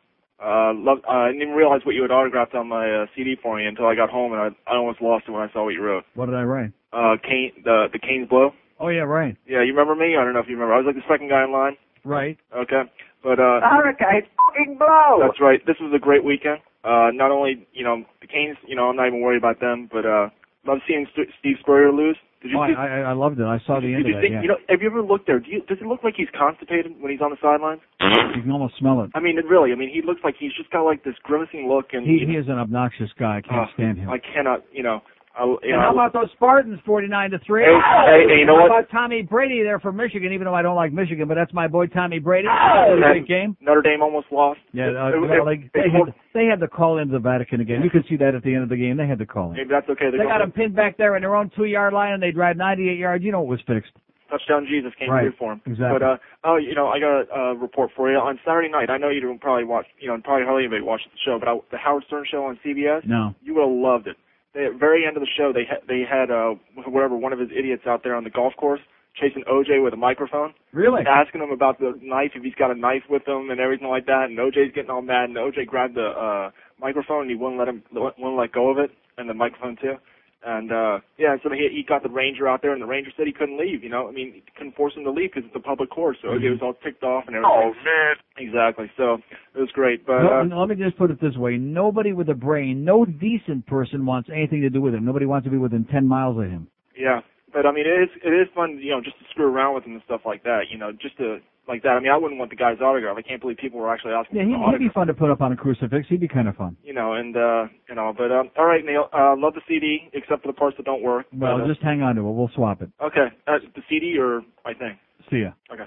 Uh, love, uh, I didn't even realize what you had autographed on my uh, C D for me until I got home, and I, I almost lost it when I saw what you wrote. What did I write? Uh, Kane, the the Kane's Blow. Oh, yeah, right. Yeah, you remember me? I don't know if you remember. I was like the second guy in line. Right. Okay. But uh hurricane fucking blow. That's right. This was a great weekend. Uh not only, you know, the Canes, you know, I'm not even worried about them, but uh love seeing St- Steve Spurrier lose. Did you oh, see, I I loved it. I saw the you, end of it. Yeah. You know, have you ever looked there? Do you, does it look like he's constipated when he's on the sidelines? You can almost smell it. I mean, it really. I mean, he looks like he's just got like this grimacing look, and he, he is an obnoxious guy. I can't uh, stand him. I cannot, you know, Uh, you and know, how about those Spartans, forty-nine to three? Hey, hey, hey, you know how what? About Tommy Brady there for Michigan? Even though I don't like Michigan, but that's my boy Tommy Brady. Oh, that great game. Notre Dame almost lost. Yeah, it, uh, it, well, it, they, it, had, they had to call into the Vatican again. You could see that at the end of the game. They had to call in. Maybe that's okay. They, they got them pinned back there in their own two-yard line, and they drive ninety-eight yards. You know it was fixed. Touchdown Jesus came right. through for him. Exactly. But uh, oh, you know, I got a uh, report for you on Saturday night. I know you don't probably watch, you know, probably hardly anybody watches the show, but I, the Howard Stern show on C B S. No, you would have loved it. They, at the very end of the show, they ha- they had uh, whatever one of his idiots out there on the golf course chasing O J with a microphone. Really? Asking him about the knife, if he's got a knife with him and everything like that. And O J's getting all mad, and O J grabbed the uh, microphone and he wouldn't let him wouldn't let go of it, and the microphone too. And, uh, yeah, so he, he got the ranger out there, and the ranger said he couldn't leave, you know. I mean, he couldn't force him to leave because it's a public course, so mm-hmm. It was all ticked off and everything. Oh, man. Exactly. So it was great. But no, uh, no, let me just put it this way. Nobody with a brain, no decent person wants anything to do with him. Nobody wants to be within ten miles of him. Yeah. But, I mean, it is, it is fun, you know, just to screw around with him and stuff like that, you know, just to – like that. I mean, I wouldn't want the guy's autograph. I can't believe people were actually asking yeah, for an autograph. Yeah, he'd be fun to put up on a crucifix. He'd be kind of fun. You know, and uh, and all. But, um, all right, Neil, uh, love the C D, except for the parts that don't work. Well, but, uh, just hang on to it. We'll swap it. Okay. Uh, the C D or my thing? See ya. Okay.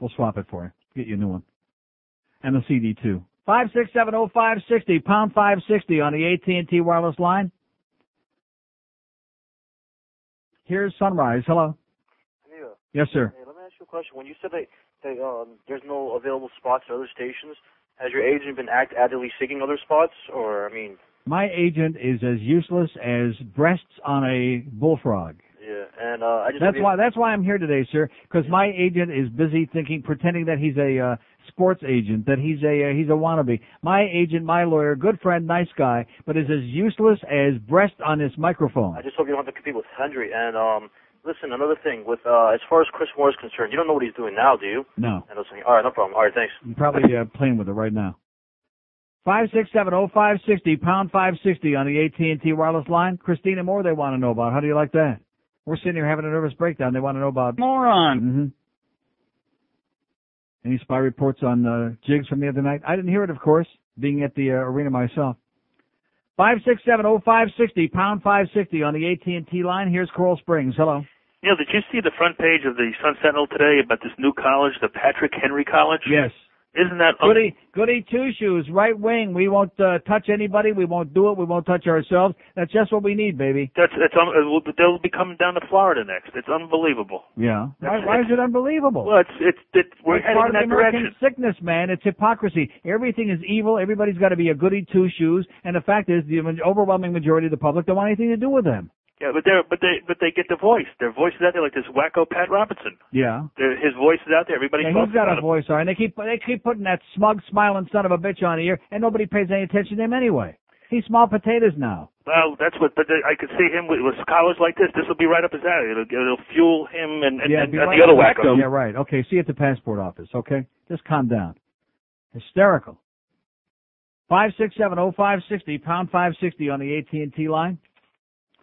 We'll swap it for you. Get you a new one. And the C D, too. five six seven oh five six oh, pound five sixty on the A T and T wireless line. Here's Sunrise. Hello. Neil. Yes, sir. Hey, let me ask you a question. When you said that... They, um, there's no available spots at other stations. Has your agent been act- actively seeking other spots, or, I mean... My agent is as useless as breasts on a bullfrog. Yeah, and uh, I just... That's why, that's why I'm here today, sir, because my agent is busy thinking, pretending that he's a uh, sports agent, that he's a uh, he's a wannabe. My agent, my lawyer, good friend, nice guy, but is as useless as breasts on this microphone. I just hope you don't have to compete with Hendry, and... um. Listen, another thing, with uh, as far as Chris Moore is concerned, you don't know what he's doing now, do you? No. And I was like, all right, no problem. All right, thanks. I'm probably uh, playing with it right now. five six seven oh five six oh, pound five sixty on the A T and T wireless line. Christina Moore they want to know about. How do you like that? We're sitting here having a nervous breakdown. They want to know about. Moron. Mm-hmm. Any spy reports on uh, Jigs from the other night? I didn't hear it, of course, being at the uh, arena myself. five six seven oh five six oh, pound five sixty on the A T and T line. Here's Coral Springs. Hello. Neil, did you see the front page of the Sun Sentinel today about this new college, the Patrick Henry College? Yes. Isn't that... Un- goody, goody two-shoes, right wing. We won't uh, touch anybody. We won't do it. We won't touch ourselves. That's just what we need, baby. That's, that's un- They'll be coming down to Florida next. It's unbelievable. Yeah. Why, why is it unbelievable? Well, it's... it's, it's we're it's heading part of that the American direction. Sickness, man. It's hypocrisy. Everything is evil. Everybody's got to be a goody two-shoes. And the fact is, the overwhelming majority of the public don't want anything to do with them. Yeah, but they but they but they get the voice. Their voice is out there, like this wacko Pat Robertson. Yeah, They're, his voice is out there. Everybody. Yeah, he's got a voice, all right. And they keep they keep putting that smug, smiling son of a bitch on here, and nobody pays any attention to him anyway. He's small potatoes now. Well, that's what. But I could see him with, with college like this. This will be right up his alley. It'll, it'll fuel him and, and, yeah, and, and right the other wacko. Yeah, right. Okay, see you at the passport office. Okay, just calm down. Hysterical. Five six seven oh five sixty pound five sixty on the A T and T line.